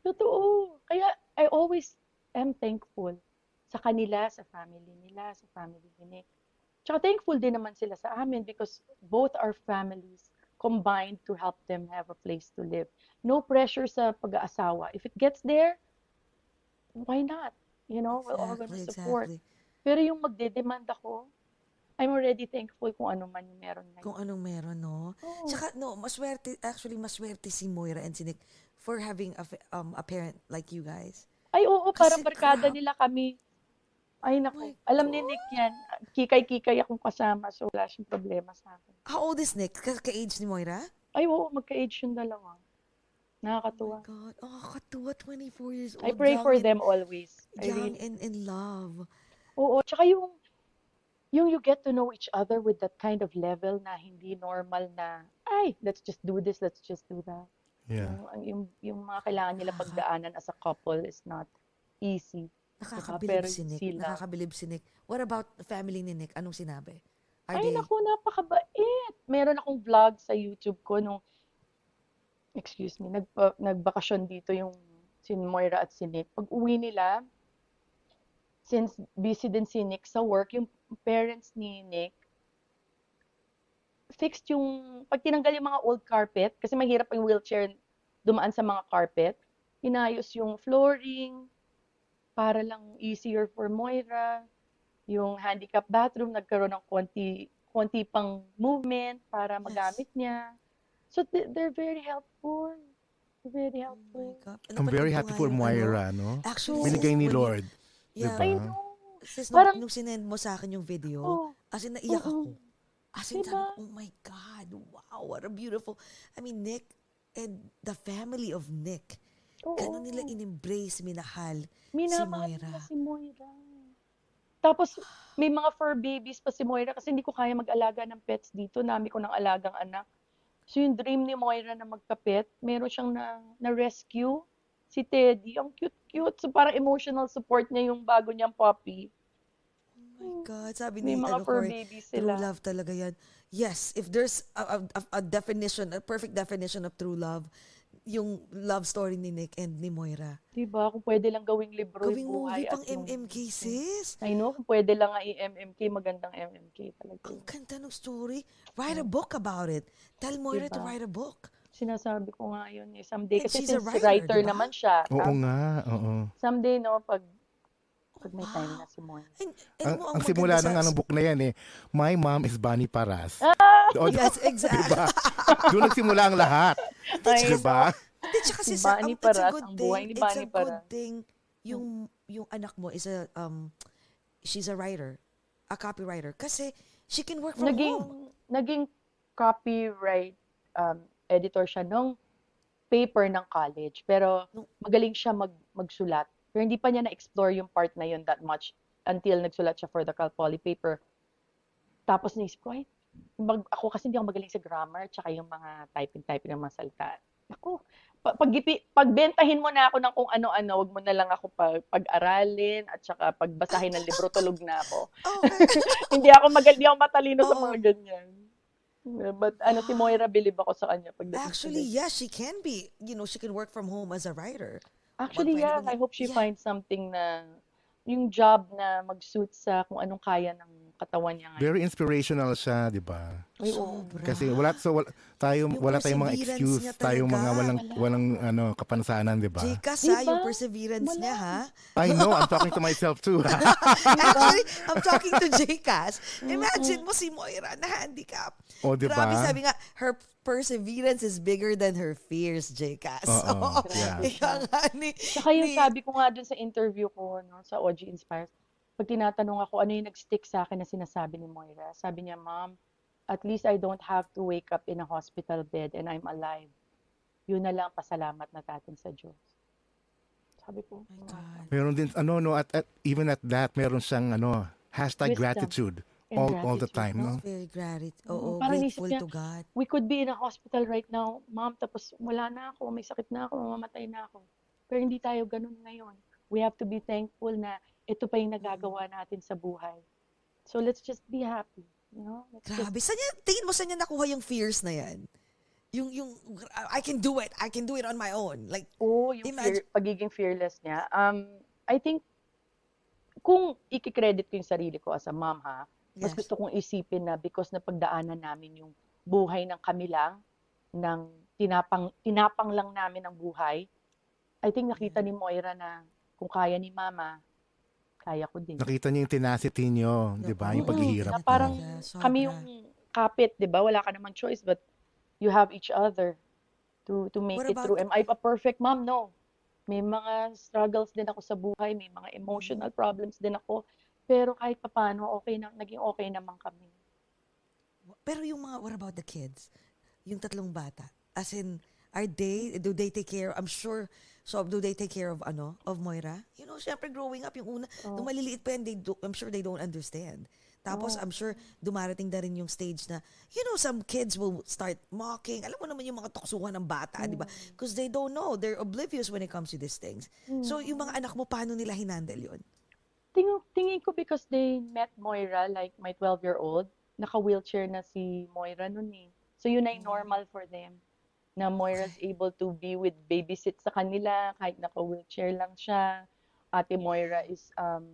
Totoo. Kaya I always am thankful sa kanila, sa family nila, sa family ni Nick. Tsaka thankful din naman sila sa amin because both our families combined to help them have a place to live. No pressure sa pag-aasawa. If it gets there, why not? You know, we're all gonna support. Exactly. Pero yung magde-demand ako, I'm already thankful kung ano man yung meron ngayon. Kung anong meron, no? Oh. Tsaka, no, maswerte, actually, maswerte si Moira and si Nick for having a, um, a parent like you guys. Ay, oo, parang barkada nila kami. Ay, naku. Oh Alam God. ni Nick yan. Kikay-kikay akong kasama, so wala siyang problema sa akin. How old is Nick? Ka-age ni Moira? Ay, oo. Magka-age yung dalawa. Nakakatuwa. Oh my God. Oh, katuwa. twenty-four years old. I pray young for and, them always. Young and in love. Oo. Tsaka yung, yung you get to know each other with that kind of level na hindi normal na, ay, let's just do this, let's just do that. Yeah. Yung, yung, yung mga kailangan nila pagdaanan as a couple is not easy. Nakakabilib si Nick. Sila. Nakakabilib si Nick. What about family ni Nick? Anong sinabi? Are Ay, they... naku, napakabait. Meron akong vlog sa YouTube ko nung, excuse me, nagpa, nagbakasyon dito yung si Moira at si Nick. Pag uwi nila, since busy din si Nick sa work, yung parents ni Nick, fixed yung, pag tinanggal yung mga old carpet, kasi mahirap yung wheelchair dumaan sa mga carpet, inayos yung flooring, para lang easier for Moira. Yung handicap bathroom, nagkaroon ng konti, konti pang movement para magamit niya. So, th they're very helpful. They're very helpful. Oh ano I'm very happy for Moira, ano? no? Actually, binigay ni Lord. Yeah. Diba? I know. Sis, nung, parang, nung sinend mo sa akin yung video, oh, as in, naiyak oh, ako. As in, diba? Oh my God, wow, what a beautiful... I mean, Nick and the family of Nick, gano'n nila in-embrace, minahal, minamahal si Moira. Minamahal si Moira. Tapos, may mga fur babies pa si Moira kasi hindi ko kaya mag-alaga ng pets dito. Nami ko ng alagang anak. So, yung dream ni Moira na magkapet, meron siyang na-rescue. Na si Teddy. Ang cute-cute. So, parang emotional support niya yung bago niyang puppy. Oh my God. Sabi ni ano, true love talaga yan. Yes, if there's a, a, a definition, a perfect definition of true love, yung love story ni Nick and ni Moira. Diba? Kung pwede lang gawing libro. Gawing movie pang M M K, sis. I know. Kung pwede lang nga i-M M K, magandang M M K talaga. Ang ganda ng story. Write a book about it. Tell Moira to write a book. Sinasabi ko nga yun. Someday, kasi since writer naman siya. Oo nga. Someday, no, pag pag may time na si Moira. Ang simula ng anong book na yan eh, My Mom is Bunny Paras. Yes, exactly. Doon nagsimula ang lahat. Diba? Hindi, tsaka si sa, um, it's a good thing, it's a good thing, yung, yung anak mo is a, um, she's a writer, a copywriter, kasi she can work from naging, home. Naging copyright um, editor siya nung paper ng college, pero magaling siya mag, magsulat, pero hindi pa niya na-explore yung part na yun that much until nagsulat siya for the Cal Poly paper. Tapos naisip ko, ay, Mag, ako kasi hindi ako magaling sa grammar tsaka yung mga typing-typing ng mga salita. Ako, pag-gipi, pagbentahin mo na ako ng kung ano-ano, wag mo na lang ako pag-aralin at tsaka pagbasahin ng libro, tulog na ako. Okay. Hindi ako magaling, hindi ako matalino oh. sa mga ganyan. But ano, si Moira, believe ako sa kanya. Actually, yes, yeah, she can be, you know, she can work from home as a writer. Actually, yeah, I hope she yeah. finds something na, yung job na mag-suit sa kung anong kaya ng katawan niya ngayon. Very inspirational siya, di ba? Sobra. Kasi wala, so, wala, tayo, wala tayong mga excuse, tayong mga walang, wala. walang ano, kapansanan, di ba? Jay Cass, diba? Yung perseverance wala. niya, ha? I know, I'm talking to myself too. Actually, I'm talking to Jay Cass. Imagine mo si Moira na handicap. O, di ba? Grabe, sabi nga, her perseverance is bigger than her fears, Jay Cass. Oo, oh, oh, yeah. Ikaw nga ni... Saka yung sabi ko nga dun sa interview ko, no, sa Oji Inspires, pag tinatanong ako, ano yung nag-stick sa akin na sinasabi ni Moira? Sabi niya, Mom, at least I don't have to wake up in a hospital bed and I'm alive. Yun na lang, pasalamat na natin sa Diyos. Sabi ko, oh my God. Meron din, ano, no, at, at even at that, meron siyang, ano, hashtag Wisdom. gratitude. All, all the time, no? Very gratitude. Oo, grateful to God. We could be in a hospital right now, Mom, tapos wala na ako, may sakit na ako, mamamatay na ako. Pero hindi tayo ganun ngayon. We have to be thankful na ito pa yung nagagawa natin sa buhay. So let's just be happy, you know? Let's Grabe. Just... Saan niya, tingin mo saan niya nakuha yung fears na yan? Yung, yung, I can do it. I can do it on my own. Like, oh, yung fear, pagiging fearless niya. Um, I think, kung ikikredit ko yung sarili ko as a mom, ha, Yes. mas gusto kong isipin na because napagdaanan namin yung buhay ng kami lang, ng tinapang, tinapang lang namin ang buhay, I think nakita yeah. ni Moira na kung kaya ni Mama, kaya ko din. Nakita niya yung tenacity niyo, yeah. di ba? Yung paghihirap. Na parang yeah, so kami yung kapit, di ba? Wala ka namang choice, but you have each other to to make What it through. Am I a perfect mom? No. May mga struggles din ako sa buhay, may mga emotional problems din ako. Pero kahit paano, okay na, naging okay naman kami. Pero yung mga, what about the kids? Yung tatlong bata? As in, are they, do they take care, I'm sure, so do they take care of, ano, of Moira? You know, syempre growing up, yung una, oh. nung maliliit pa yan, they do, I'm sure they don't understand. Tapos, oh. I'm sure, dumarating na rin yung stage na, you know, some kids will start mocking. Alam mo naman yung mga tuksuhan ng bata, mm. di ba? Because they don't know. They're oblivious when it comes to these things. Mm. So, yung mga anak mo, paano nila hinandle yun? Tingin, tingin ko because they met Moira, like my twelve-year-old, naka-wheelchair na si Moira nun eh. So yun ay normal for them, na Moira's able to be with babysit sa kanila, kahit naka-wheelchair lang siya. Ate Moira is, um,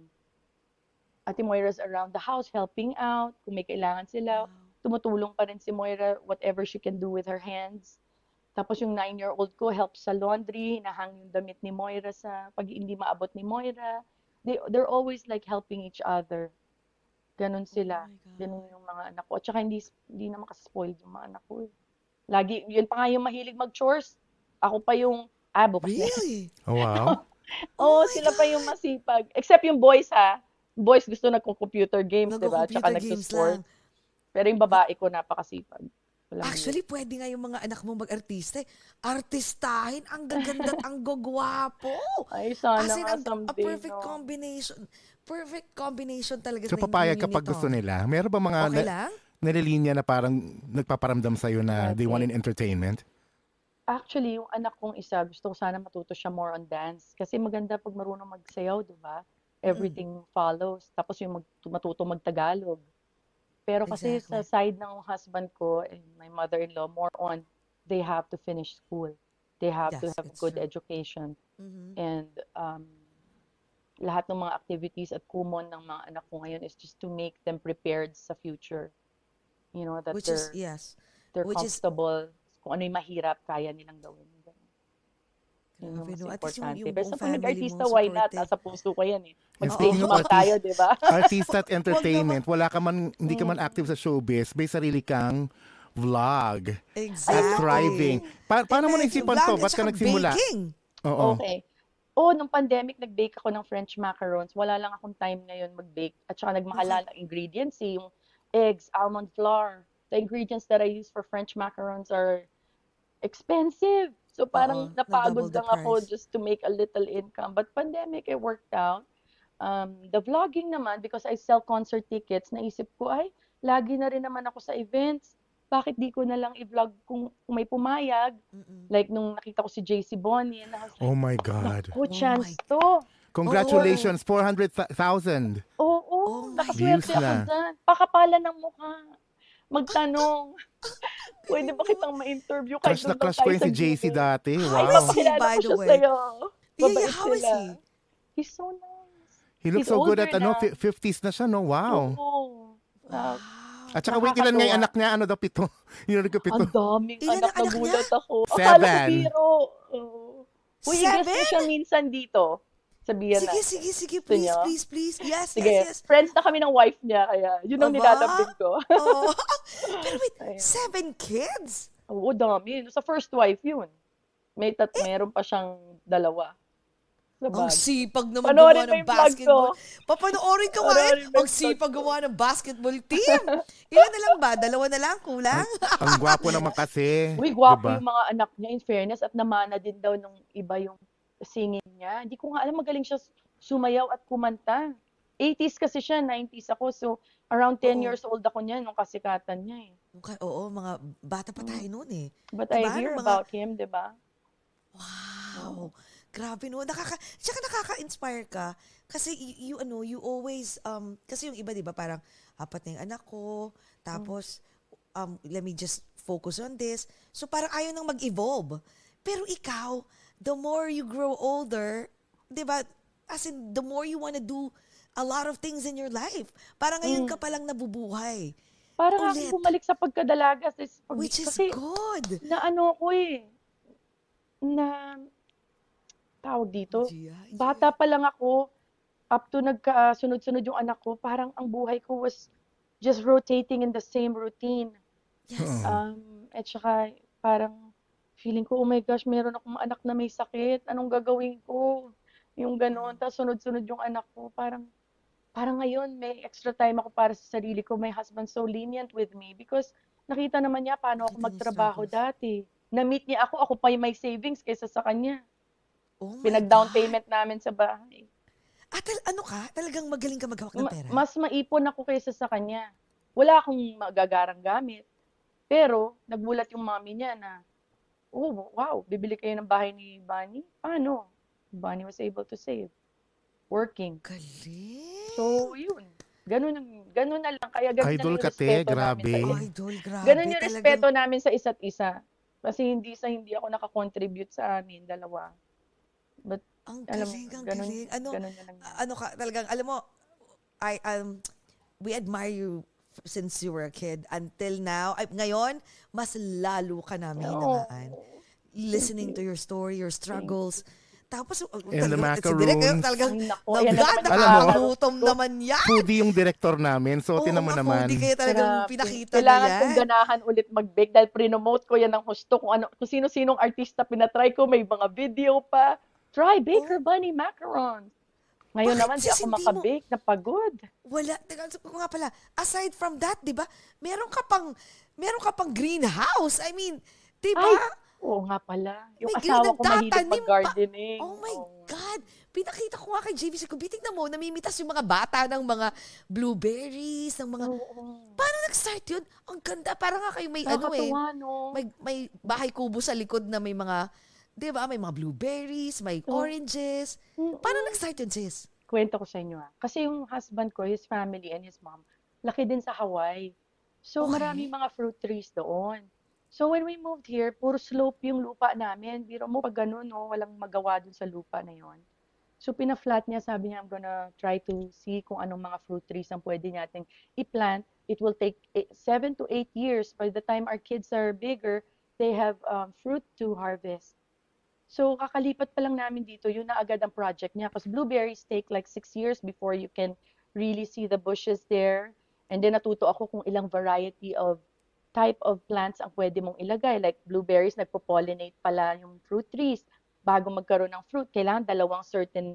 Ate Moira's around the house, helping out, kung may kailangan sila. Tumutulong pa rin si Moira, whatever she can do with her hands. Tapos yung nine-year-old ko, helps sa laundry, nahang yung damit ni Moira sa pag hindi maabot ni Moira. They, they're always like helping each other. Ganun sila. Oh Ganun yung mga anak ko. At saka hindi, hindi na makaspoiled yung mga anak ko. Lagi, yun pa nga yung mahilig mag-chores. Ako pa yung abo. Really? Oh, wow. Oo, oh, oh sila God. pa yung masipag. Except yung boys, ha. Boys gusto nagko-computer games, diba? At saka nagsusport. Pero yung babae ko, napakasipag. Walang Actually, yun. Pwede nga yung mga anak mo mag-artista. Artistahin, ang gaganda, ang gogwapo. Ay, sana As in, nga someday, a perfect no? combination. Perfect combination talaga. So, papayag kapag gusto nila. Meron ba mga okay na, nililinya na parang nagpaparamdam sa'yo na okay. they want an entertainment? Actually, yung anak kong isa, gusto ko sana matuto siya more on dance. Kasi maganda pag marunong magsayaw, di ba? Everything mm. follows. Tapos yung mag, matuto mag-Tagalog. Pero kasi exactly. sa side ng husband ko and my mother-in-law, more on, they have to finish school. They have yes, to have good true. education. Mm-hmm. And um, lahat ng mga activities at kumon ng mga anak ko ngayon is just to make them prepared sa future. You know, that Which they're, is, yes. they're Which comfortable. Is, kung ano yung mahirap, kaya nilang gawin. Yung know, mas importante. Yung, yung Pero sa pag nag-artista, why not? Nasa puso ko yan eh. Mag-stay naman tayo, di ba? Artista at entertainment. Wala ka man, hindi ka man active sa showbiz. May sarili kang vlog. Exactly. At thriving. Pa- paano mo naisipan to? Ba't ka nagsimula? Oo. Okay. Oh, nung pandemic, nag-bake ako ng French macarons. Wala lang akong time ngayon mag-bake. At saka nagmahalala ng ingredients. Yung eggs, almond flour. The ingredients that I use for French macarons are expensive. So parang Uh-oh, napagod lang ako just to make a little income. But pandemic, it worked out. Um, the vlogging naman, because I sell concert tickets, naisip ko, ay, lagi na rin naman ako sa events. Bakit di ko na lang i-vlog kung, kung may pumayag? Mm-mm. Like nung nakita ko si J C Bonnie. Like, oh my God. Oh, chance oh to. Congratulations, oh, four hundred thousand. Oo, oh, oh, oh, nakaswerte ako dyan. Pakapala ng mukha. Magtanong. Pwede ba kitang ma-interview? Crush na crush ko yun si J C dati. Wow. How is he, by the way? Yeah, yeah, how is he? He's so nice. He looks so good at ano, fifties na siya, no? Wow. At saka wait, ilan nga anak niya? Ano daw, pito? Ang daming anak, nagulat ako. Akala ko biro. Uy, i-guess ko siya minsan dito. Sabihan sige, na. Sige, sige, please, so, please, please. Yes, sige. yes, yes. Friends na kami ng wife niya, kaya yun ang nilatabing ko. Oh. Pero wait, Ayan. seven kids? Oo, dami. Sa first wife yun. May tat, eh. meron pa siyang dalawa. Ang sipag naman gumawa ng basketball. Papanoorin ka nga eh. Ang sipag gumawa ng basketball team. Ilan na lang ba? Dalawa na lang? Kulang? Ang, ang gwapo naman kasi. Uy, gwapo diba? Yung mga anak niya, in fairness. At namana din daw nung iba yung singing niya. Hindi ko nga alam, magaling siya sumayaw at kumanta. eighties kasi siya, nineties ako. So, around ten oo. years old ako niya nung kasikatan niya eh. Oo, mga bata pa tayo noon eh. But diba? I hear mga... about him, di ba? Wow! Oh. Grabe no. Nakaka... Tsaka nakaka-inspire ka. Kasi you, you ano, you always, um, kasi yung iba, di ba, parang apat na yung anak ko, tapos, um, let me just focus on this. So, parang ayaw nang mag-evolve. Pero ikaw, the more you grow older, di ba, as in, the more you wanna do a lot of things in your life. Parang ngayon mm. ka palang nabubuhay. Parang ako bumalik sa pagkadalaga. This, pag- Which is kasi, good. Na ano ko eh, na, tawag dito, Gia, Gia. bata pa lang ako, up to nagkasunod-sunod yung anak ko, parang ang buhay ko was just rotating in the same routine. Yes. Um, at saka, parang, feeling ko, oh my gosh, meron akong anak na may sakit. Anong gagawin ko? Yung gano'n. Tapos sunod-sunod yung anak ko. Parang, parang ngayon, may extra time ako para sa sarili ko. My husband so lenient with me because nakita naman niya paano ako magtrabaho dati. Na-meet niya ako. Ako pa yung may savings kaysa sa kanya. Oh my Pinag-down God. payment namin sa bahay. At ano ka? Talagang magaling ka maghawak ng pera? Ma- mas maipon ako kaysa sa kanya. Wala akong magagarang gamit. Pero, nagulat yung mommy niya na, oh, wow, bibili kayo ng bahay ni Bunny? Paano? Bunny was able to save. Working. Galing. So, yun. Ganun, ganun na lang. Kaya ganun Idol na yung kate, respeto grabe. namin. Sa, Idol, grabe. Ganun yung talagang... respeto namin sa isa't isa. Kasi hindi sa hindi ako nakakontribute sa amin, dalawa. But, ang alam, galing, ang ganun, galing. Ano, ganun na lang. Ano ka, talagang, alam mo, I, um, we admire you since you were a kid until now. Ay, ngayon, mas lalo ka namin hinamaan. Oh. Listening to your story, your struggles. Tapos, and the macaroons. Talagang, nagkakagutom naman yan. Foodie yung director namin, so tinaman naman. Foodie kayo talagang pinakita na yan. Kailangan kong ganahan ulit mag-bake dahil pre-nomote ko yan ang husto. Kung, ano, kung sino-sinong artista pinatry ko, may mga video pa. Try Baker oh. Bunny macarons. Ngayon Bakit naman, di ako makabake, mo, napagod. Wala, ko nga pala, aside from that, di ba, meron ka pang, meron ka pang greenhouse. I mean, di ba? Oo nga pala. Yung asawa ko mahilig mag-gardening. Pa. Oh my oh. God. Pinakita ko nga kay J V, sabi ko, tignan mo, namimitas yung mga bata ng mga blueberries, ng mga... Oo. Paano nag-start yun? Ang ganda. Parang nga kayo may ano eh. No? May, may bahay kubo sa likod na may mga, di ba, may mga blueberries, may oh. oranges. Mm-mm. Paano nag-start yun, sis? Kwento ko sa inyo ah. Kasi yung husband ko, his family and his mom, laki din sa Hawaii. So okay. Maraming mga fruit trees doon. So when we moved here, puro slope yung lupa namin. Biro mo pag ganun, no, walang magawa dun sa lupa na yon. So, pina-flat niya, sabi niya, I'm gonna try to see kung anong mga fruit trees ang pwede natin i-plant. It will take seven to eight years. By the time our kids are bigger, they have um, fruit to harvest. So, kakalipat pa lang namin dito, yun na agad ang project niya. Kasi blueberries take like six years before you can really see the bushes there. And then, natuto ako kung ilang variety of type of plants ang pwede mong ilagay. Like blueberries, nagpo-pollinate pala yung fruit trees. Bago magkaroon ng fruit, kailangan dalawang certain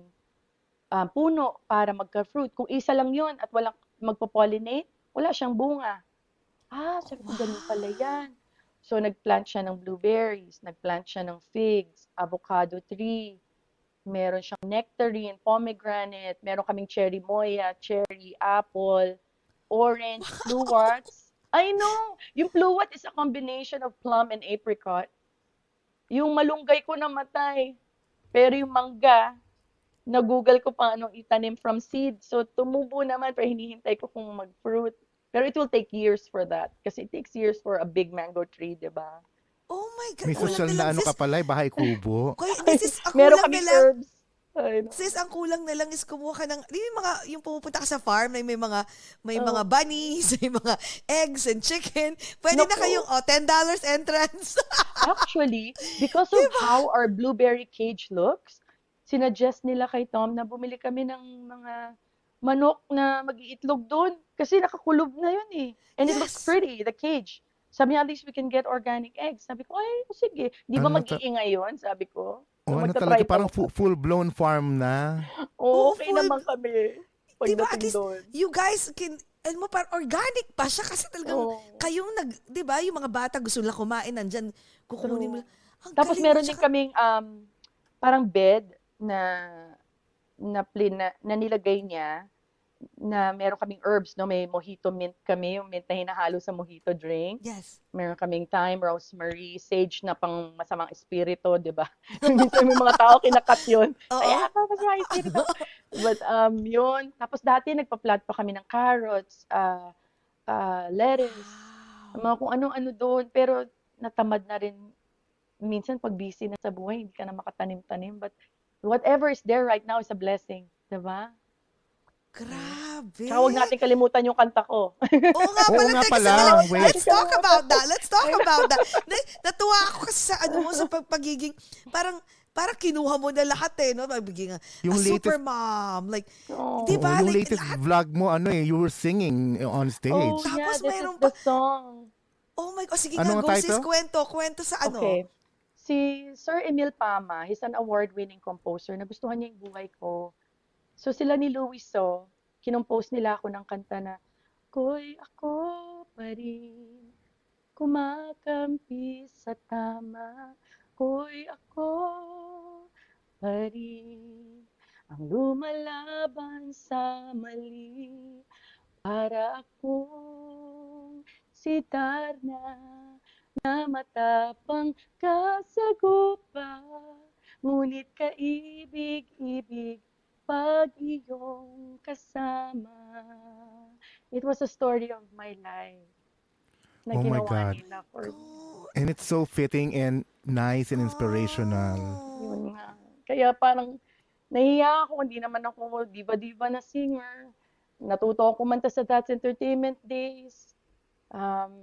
um, puno para magka-fruit. Kung isa lang yun at walang magpo-pollinate, wala siyang bunga. Ah, sabi ko, ganun pala yan. So, nagplant siya ng blueberries, nagplant siya ng figs, avocado tree, meron siyang nectarine, pomegranate, meron kaming cherry moya, cherry, apple, orange, pluwarts. I know! Yung pluwart is a combination of plum and apricot. Yung malunggay ko namatay, pero yung mangga, nag-google ko paano itanim from seed. So, tumubo naman, pero hinihintay ko kung mag-fruit. Pero it will take years for that. Kasi it takes years for a big mango tree, di ba? Oh my God! May social na ano ka pala, bahay kubo. Sis, ang meron kami herbs. Sis, ang kulang na lang is kumuha ka ng, yung mga, yung pumupunta ka sa farm, may mga, may oh. mga bunnies, may mga eggs and chicken. Pwede no, na kayong, oh, ten dollars entrance. Actually, because of diba? How our blueberry cage looks, sinuggest nila kay Tom na bumili kami ng mga manok na mag-iitlog doon kasi nakakulob na yun eh. And yes. It looks pretty, the cage. Sabi niya, at least we can get organic eggs. Sabi ko, ay, sige. Di ba ano mag-iingay yun? Sabi ko. So oh, ano talaga, parang full-blown farm na. Oo, oh, okay full... naman kami. Diba, at least, doon. You guys can... Alam mo, parang organic pa siya kasi talagang oh. kayong nag... Diba, yung mga bata gusto lang kumain, nandyan, kukunin mo lang. Tapos meron din saka... kaming um, parang bed na na, na na nilagay niya na meron kaming herbs, no? May mojito mint kami, yung mint na hinahalo sa mojito drink. Yes. Meron kaming thyme, rosemary, sage na pang masamang espiritu, di ba? Minsan may mga tao kinakat yun. Uh-oh. Kaya pa, masamang espiritu. But um, yun. Tapos dati nagpa-plant pa kami ng carrots, uh, uh, lettuce, wow. mga kung ano-ano doon. Pero natamad na rin. Minsan pag busy na sa buhay, hindi ka na makatanim-tanim. But whatever is there right now is a blessing. Di ba? Grabe. Saka huwag natin kalimutan yung kanta ko. Oo nga pala. Oo nga pala. Let's talk about that. Let's talk about that. Natuwa ako kasi sa ano mo, sa pagpagiging, parang, parang kinuha mo na lahat eh, no? Pagiging, yung a latest, super mom. Like, oh, di ba? Yung like, latest lahat, vlog mo, ano eh, you were singing on stage. Oh, yeah, tapos mayroon pa. Song. Oh my God. Sige ano nga, go sis, kwento. Kwento sa ano. Okay. Si Sir Emil Pama, he's an award-winning composer. Nagustuhan niya yung buhay ko. So sila ni Lucio, kinompose nila ako ng kanta na Koy ako pa rin, kumakampi sa tama. Koy ako pa rin, ang lumalaban sa mali. Para akong si Tarna na matapang kasagupa. Ngunit kaibig-ibig pag iyong kasama. It was a story of my life na oh ginawa nila for me. And it's so fitting and nice and inspirational. Oh. Yun nga. Kaya parang nahiya ako. Hindi naman ako diva-diva na singer. Natuto ako kumanta sa That's Entertainment Days. Um,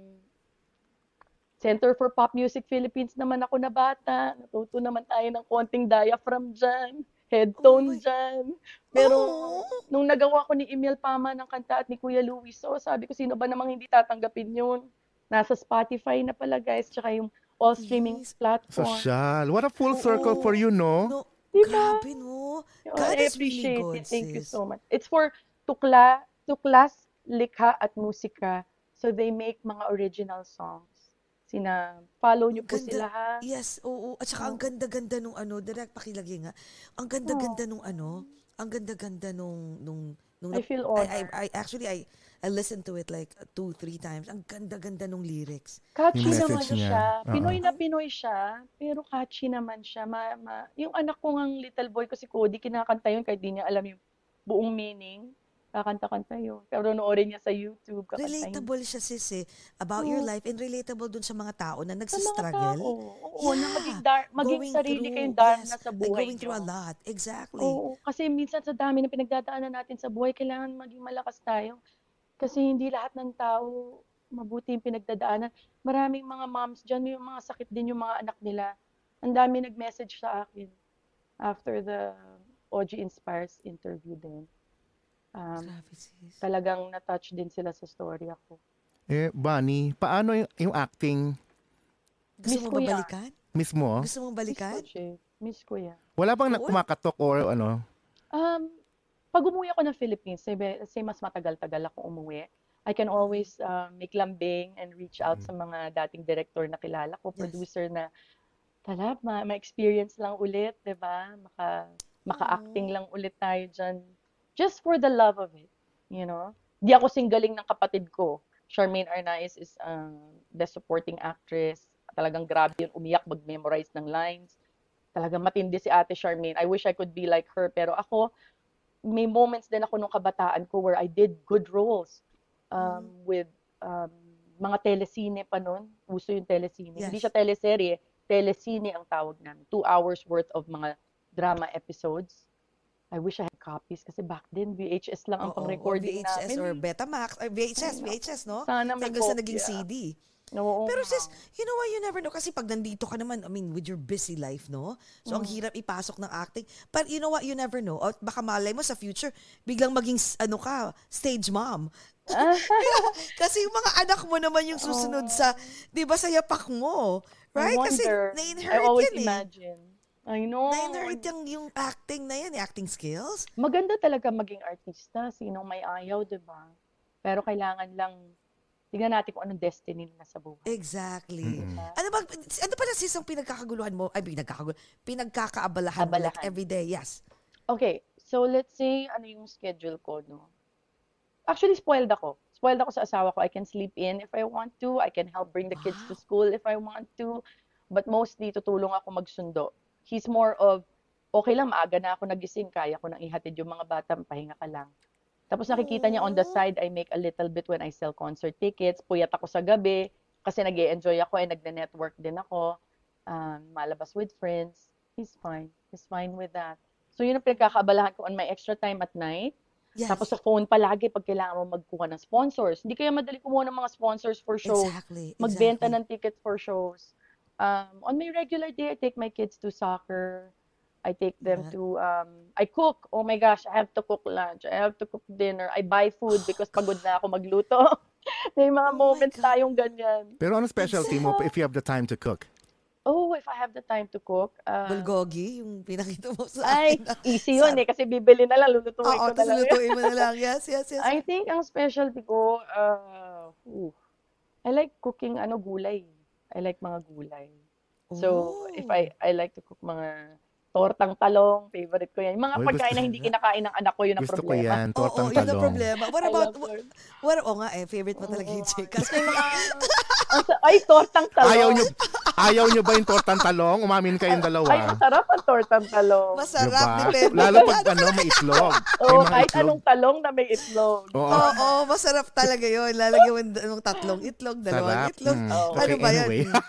Center for Pop Music Philippines naman ako na bata. Natuto naman tayo ng konting diaphragm dyan. Headtone oh dyan. Pero oh. nung nagawa ko ni Emil Pama ng kanta at ni Kuya Luis, so sabi ko, sino ba namang hindi tatanggapin yun? Nasa Spotify na pala, guys. Tsaka yung all streaming yes. platform. Social. What a full circle oh. for you, no? No. Diba? Grabe, no? God I appreciate really good, it. Thank sis. You so much. It's for tukla, tuklas, likha, at musika. So they make mga original songs. sina, follow nyo po ganda, sila ha. Yes, oo. At saka oh. ang ganda-ganda nung ano, direct pakilagay nga, ang ganda-ganda oh. nung ano, ang ganda-ganda nung, nung, nung I feel honored. I, I, I, actually, I, I listened to it like two, three times. Ang ganda-ganda nung lyrics. Catchy yung naman niya. siya. Uh -huh. Pinoy na Pinoy siya, pero catchy naman siya. Ma, ma, yung anak ko ang little boy ko si Cody, kinakanta yun kahit di niya alam yung buong meaning. Kakanta-kanta yun. Pero noorin niya sa YouTube. Relatable yun. siya, sis, eh. About oh. your life and relatable dun sa mga tao na nagsistruggle. Oo, oo, yeah. na maging, maging sarili through, kayong darna yes, sa buhay. Going through a lot. Exactly. Oo, kasi minsan sa dami na pinagdadaanan natin sa buhay, kailangan maging malakas tayo. Kasi hindi lahat ng tao mabuti yung pinagdadaanan. Maraming mga moms dyan, may mga sakit din yung mga anak nila. Ang dami nag-message sa akin after the Oji Inspires interview din. Um, talagang na-touch din sila sa story ako. Eh, Bunny, paano yung, yung acting? Gusto Miss mo ba balikan? Miss mo? Gusto mong balikan? Miss ko, siya. Miss ko yan. Wala bang kumakatok or ano? Um, pag umuwi ako ng Philippines, say mas matagal-tagal ako umuwi. I can always uh, make lambing and reach out mm. sa mga dating director na kilala ko, producer yes. na tala, ma-experience lang ulit, di ba? Maka, maka-acting lang ulit tayo dyan. Just for the love of it, you know? Di ako singgaling ng kapatid ko. Charmaine Arnaiz is um, the supporting actress. Talagang grabe yun, umiyak, mag-memorize ng lines. Talagang matindi si ate Charmaine. I wish I could be like her. Pero ako, may moments din ako nung kabataan ko where I did good roles um, mm. with um, mga telesine pa nun. Uso yung telesine. Yes. Hindi siya teleserye. Telesine ang tawag namin. Two hours worth of mga drama episodes. I wish I had copies kasi back then V H S lang ang pang-recording namin. V H S or Betamax. Or V H S, V H S, no? Sana may hanggang sa naging C D. No, pero sis, you know why you never know? Kasi pag nandito ka naman, I mean, with your busy life, no? So, mm. ang hirap ipasok ng acting. But you know what? You never know. O, baka malay mo sa future, biglang maging, ano ka, stage mom. Kasi yung mga anak mo naman yung susunod oh. sa, di ba, sa yapak mo. Right? I kasi na-inherit I always yan, imagine. Eh. I know. Na-inherit yung, yung acting na yan, acting skills. Maganda talaga maging artista. Sinong may ayaw, di ba? Pero kailangan lang, tignan natin kung anong destiny na sa buhay. Exactly. Mm-hmm. diba? Ano ba, ano pa na sis ang pinagkakaguluhan mo? Ay, pinagkakaguluhan. Pinagkakaabalahan mo like every day, yes. Okay, so let's say, ano yung schedule ko, no? Actually, spoiled ako. Spoiled ako sa asawa ko. I can sleep in if I want to. I can help bring the kids wow. to school if I want to. But mostly, tutulong ako magsundo. He's more of, okay lang, maaga na ako nagising, kaya ko nang ihatid yung mga bata, pahinga ka lang. Tapos nakikita niya, on the side, I make a little bit when I sell concert tickets, puyat ako sa gabi, kasi nag-e-enjoy ako, eh, nag-network din ako, um, malabas with friends. He's fine. He's fine with that. So yun ang pinagkakaabalahan ko on my extra time at night. Yes. Tapos sa phone palagi pag kailangan mo magkuha ng sponsors. Hindi kaya madali kumuha ng mga sponsors for shows. Exactly. exactly. Magbenta ng tickets for shows. Um, on my regular day, I take my kids to soccer. I take them yeah. to, um, I cook. Oh my gosh, I have to cook lunch. I have to cook dinner. I buy food because pagod na ako magluto. May mga oh moments tayong ganyan. Pero ano specialty mo if you have the time to cook? Oh, if I have the time to cook. Um, Bulgogi, yung pinakita mo sa akin. Ay, easy yun eh. Kasi bibili na lang, lulutuin oh, ko na lang. Lulutuin mo na lang. Yes, yes, yes. I think ang specialty ko, uh, ooh, I like cooking ano gulay. I like mga gulay. Ooh. So, if I I like to cook mga tortang talong, favorite ko yan. Yung mga Oy, pagkain na hindi kinakain ng anak ko, yun ang gusto problema. Gusto ko yan, tortang oh, oh, talong. Oo, yun ang problema. What about, what, what, oh nga eh, favorite mo oh, talaga yung Jay Cass. Ay, tortang talong. Ayaw nyo, ayaw nyo ba yung tortang talong? Umamin kayong dalawa. Ay, masarap ang tortang talong. Masarap, diba? Depende. Lalo pag ano, may itlog. Oo, oh, kahit itlog. Anong talong na may itlog. Oo, oh, oh. oh, masarap talaga yun. Lalagyan yung tatlong itlog, dalawang sarap. Itlog. Mm. Okay, ano ba anyway. Yan?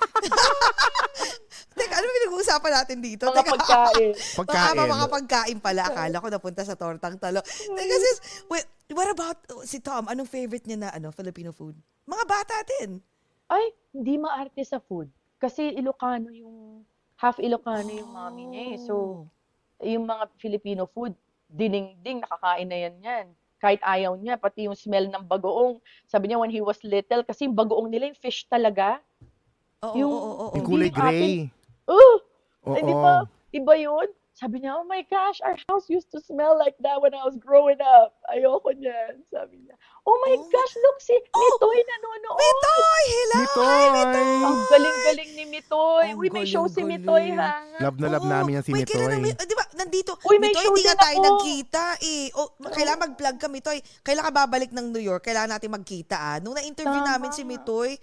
Teka, ano pinag-uusapan natin dito? Mga Teka, pagkain. Pagkain. Mga, mga pagkain pala. Akala ko napunta sa tortang talo. Teka sis, wait, what about si Tom? Anong favorite niya na ano, Filipino food? Mga bata din. Ay, hindi maarte sa food. Kasi Ilocano yung, half Ilocano oh. yung mami niya eh. So, yung mga Filipino food, dining-ding, nakakain na yan yan. Kahit ayaw niya, pati yung smell ng bagoong. Sabi niya when he was little, kasi yung bagoong nila yung fish talaga. Oo, oo, oo. Yung kulay gray. Oh, hindi ba? Iba yun? Sabi niya, oh my gosh, our house used to smell like that when I was growing up. Ayoko niyan, sabi niya. Oh my oh. gosh, look, si Mitoy oh. nanonood. Mitoy! Hello! Mitoy! Hi, Mitoy! Ang galing-galing ni Mitoy. Uy, may show si Mitoy, ha? Love na love oh, namin yan si Mitoy. Na, di ba, nandito. Uy, may Mitoy, hindi nga tayo ako. nagkita eh. Oh, kailangan mag-plug ka, Mitoy. Kailangan ka babalik ng New York. Kailangan natin magkita, ah. Nung na-interview Tama. namin si Mitoy,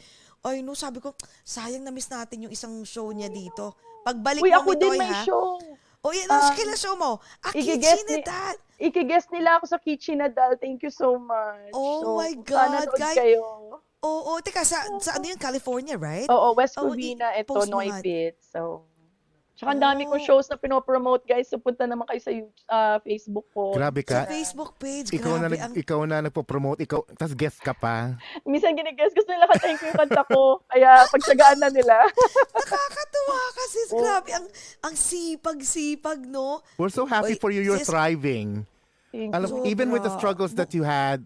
ay no, sabi ko, sayang na-miss natin yung isang show niya dito. Pagbalik Uy, mo, Mitoy, ha? Uy, ako din may show. O yan, uh, kailan show mo? Ah, Kitchinadal. Iki-guess nila ako sa Kitchinadal. Thank you so much. Oh so, my God, guys. Kayo. Oo, oh, oh, teka, sa, oh. sa ano yun? California, right? Oo, oh, oh, West Covina, oh, eto, Noypit. So, tsaka ang oh. dami kong shows na pinopromote, guys. So, punta naman kayo sa uh, Facebook ko. Grabe ka. Sa Facebook page, ikaw grabe. Na, ang... Ikaw na nagpo-promote, ikaw, tas guest ka pa. Minsan gine-guess, gusto nila ka-thank you yung kanta ko. Kaya, pagsagaan na nila. Nakakatuwa kasi, oh. grabe, ang ang sipag-sipag, no? We're so happy Oy, for you, you're yes. thriving. Thank Alam, you. Even with the struggles that you had,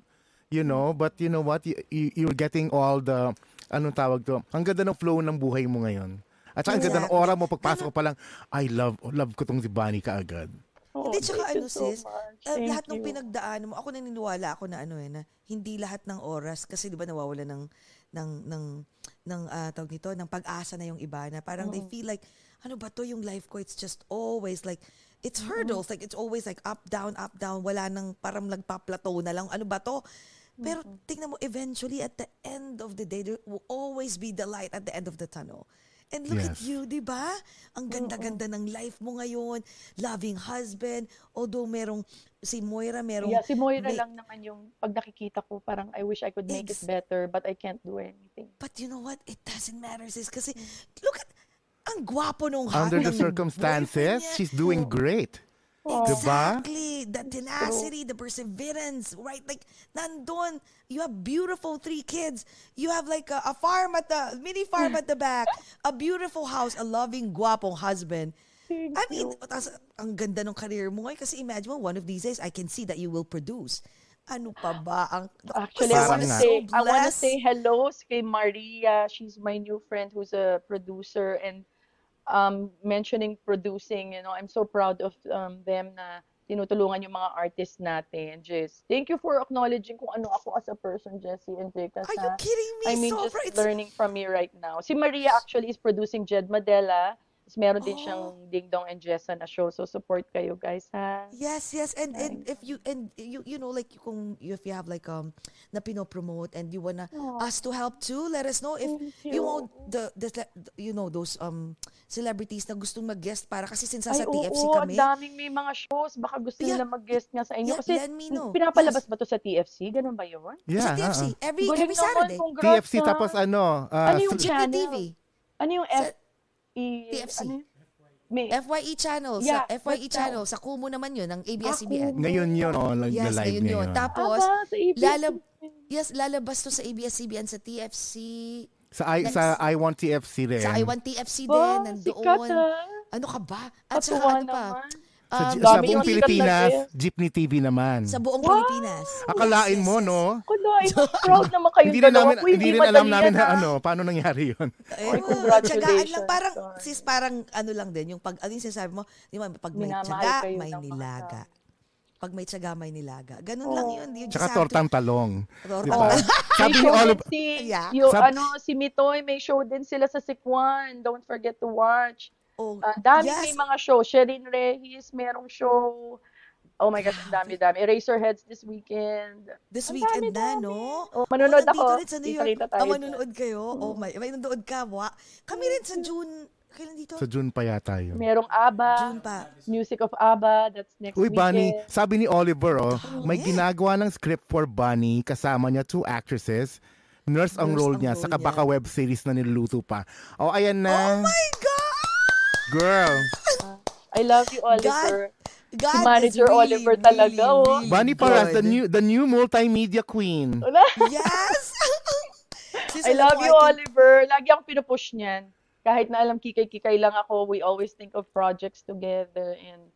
you know, but you know what, you, you, you're getting all the, anong tawag to, ang ganda ng flow ng buhay mo ngayon. At saka ang ganda ng aura mo, pagpasok ko pa lang, I love, love ko tong si Bunny kaagad. Oh, hindi, tsaka ano so sis, uh, lahat ng pinagdaan mo, ako naniniwala ako na ano eh, na hindi lahat ng oras, kasi di ba nawawala ng, ng, ng, ng uh, tawag nito, ng pag-asa na yung iba na parang mm-hmm. they feel like, ano ba to yung life ko, it's just always like, it's hurdles, mm-hmm. like it's always like up, down, up, down, wala nang parang nagpa-plateau na lang, ano ba to? Pero mm-hmm. tingnan mo, eventually at the end of the day, there will always be the light at the end of the tunnel. And look yes. at you, di ba? Ang ganda-ganda ng life mo ngayon. Loving husband. Although merong, si Moira merong... Yeah, si Moira may... lang naman yung pag nakikita ko, parang I wish I could make Ex it better, but I can't do anything. But you know what? It doesn't matter, sis. Kasi look at, ang gwapo nung hot. Under the circumstances, she's doing great. Oh. Exactly. The tenacity, the perseverance, right? Like, nandun, you have beautiful three kids. You have like a, a farm at the, mini farm at the back, a beautiful house, a loving, guwapong husband. Thank I mean, tas, ang ganda ng career mo ngayon kasi imagine mo, one of these days, I can see that you will produce. Ano pa ba? Ang, Actually, I want to say, I want to say hello kay Maria. She's my new friend who's a producer and Um, mentioning producing, you know, I'm so proud of um, them na tinutulungan yung mga artists natin. Jess, thank you for acknowledging kung ano ako as a person, Jesse and Jay Cass. Are you kidding me? I mean, so just learning from me right now. Si Maria actually is producing Jed Madela. Meron din oh. siyang Ding Dong and Jessa na show. So support kayo, guys, ha? Yes, yes. And, and if you, and you, you know, like, kung if you have like, um, na pinopromote and you wanna oh. us to help too, let us know if you. you want the, the, you know, those, um, celebrities na gustong mag-guest para kasi since sa T F C oo, kami. Ay, oo, ang daming may mga shows. Baka gusto yeah. nila mag-guest nga sa inyo. Yeah, kasi pinapalabas yes. ba to sa T F C? Ganun ba yun? Yeah, sa T F C. Uh-huh. Every, every Saturday. T F C na, tapos ano? Uh, ano yung channel? T V? Ano yung F? Sa I, T F C. Ano? May, F Y E channel. Yeah, sa F Y E channel. Sa Kumu naman yun, ng A B S C B N. Ah, ngayon yun, oh, like yes, the live ngayon. Yun. Tapos, Aba, lalab yes, lalabas to sa A B S C B N, sa T F C. Sa I, sa I Want T F C din. Sa I Want T F C din, nandoon. Si ano ka ba? At saka ano naman. pa? Um, sa, sa buong Pilipinas, na Jeepney T V naman. Sa buong wow. Pilipinas. Akalain mo, no? Kuloy, proud naman kayo. Hindi na namin, Uy, hindi rin alam namin na, na ano, paano nangyari yun. Ay, congratulations. Lang, parang, sis, parang ano lang din, yung pag, ano yung sinasabi mo, pag may tiyaga, may nilaga. Pag may tiyaga, may nilaga. Ganun oh. lang yun. Yung tsaka tortang talong. Tortang talong. Si Mitoy, may show din sila sa Sikwan. Don't forget to watch. Oh, uh, dami yes. may mga show. Sherin Reyes, merong show. Oh my gosh, dami-dami. Eraserheads this weekend. This ang weekend dami, na, dami. no? Oh, manunood oh, ako. Sa New York. Tayo oh, manunood kayo? Mm. Oh my, may nanonood ka, wa? Kami rin sa June. Kailan dito? Sa June pa yata yun. Merong ABBA. June pa. Music of ABBA. That's next Uy, weekend. Uy, Bunny, sabi ni Oliver, oh, oh may yeah. ginagawa ng script for Bunny. Kasama niya two actresses. Nurse ang Nurse role ang niya. Role sa Kabaka niya. Web series na niluluto pa. Oh, ayan na. Oh my God! Girl. Uh, I love you, Oliver. God, God si manager really, Oliver talaga. Really, really Bunny Paras, the new, the new multimedia queen. Yes! I love you, Oliver. Lagi akong pinupush niyan. Kahit na alam, kikay-kikay lang ako, we always think of projects together. And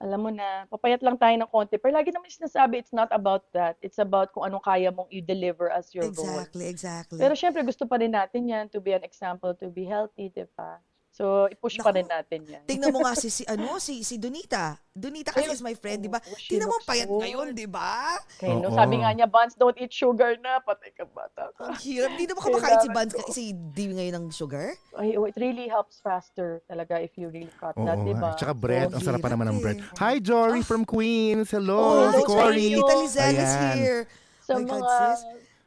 alam mo na, papayat lang tayo ng konti. Pero lagi naman sinasabi, it's not about that. It's about kung anong kaya mong i-deliver as your exactly, goal. Exactly, exactly. Pero syempre, gusto pa rin natin yan to be an example, to be healthy, di ba? So, i-push Naku, pa rin natin yan. Tingnan mo nga si, si, ano, si, si Donita. Donita kasi is my friend, di ba? Oh, tingnan mo payat good. Ngayon, di ba? Okay, no, sabi nga niya, Buns, don't eat sugar na. Patay ka bata. Ang hirap. Hindi na mo kumakain si Buns, si Dave ngayon ng sugar? Ay, oh, it really helps faster talaga if you really cut oh, that, di ba? Tsaka bread. So, ang sarap pa naman ng bread. Hi, Jory ah. from Queens. Hello, oh, Cory. Tita Lizelle is here. Sa my mga God,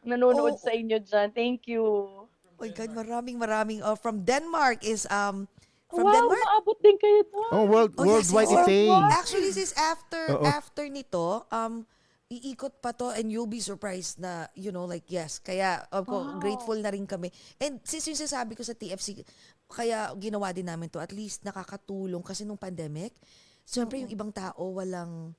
nanonood oh. sa inyo dyan, thank you. Oh my God, maraming maraming. Oh, from Denmark is, um, from wow, Denmark? Wow, maabot din kayo to. Oh, world, oh, worldwide yes, thing. Actually, sis, after, uh-oh. after nito, um, iikot pa to and you'll be surprised na, you know, like, yes. Kaya, of course, wow. grateful na rin kami. And sis, yung sasabi ko sa T F C, kaya ginawa din namin to, at least nakakatulong kasi nung pandemic, siyempre yung ibang tao, walang,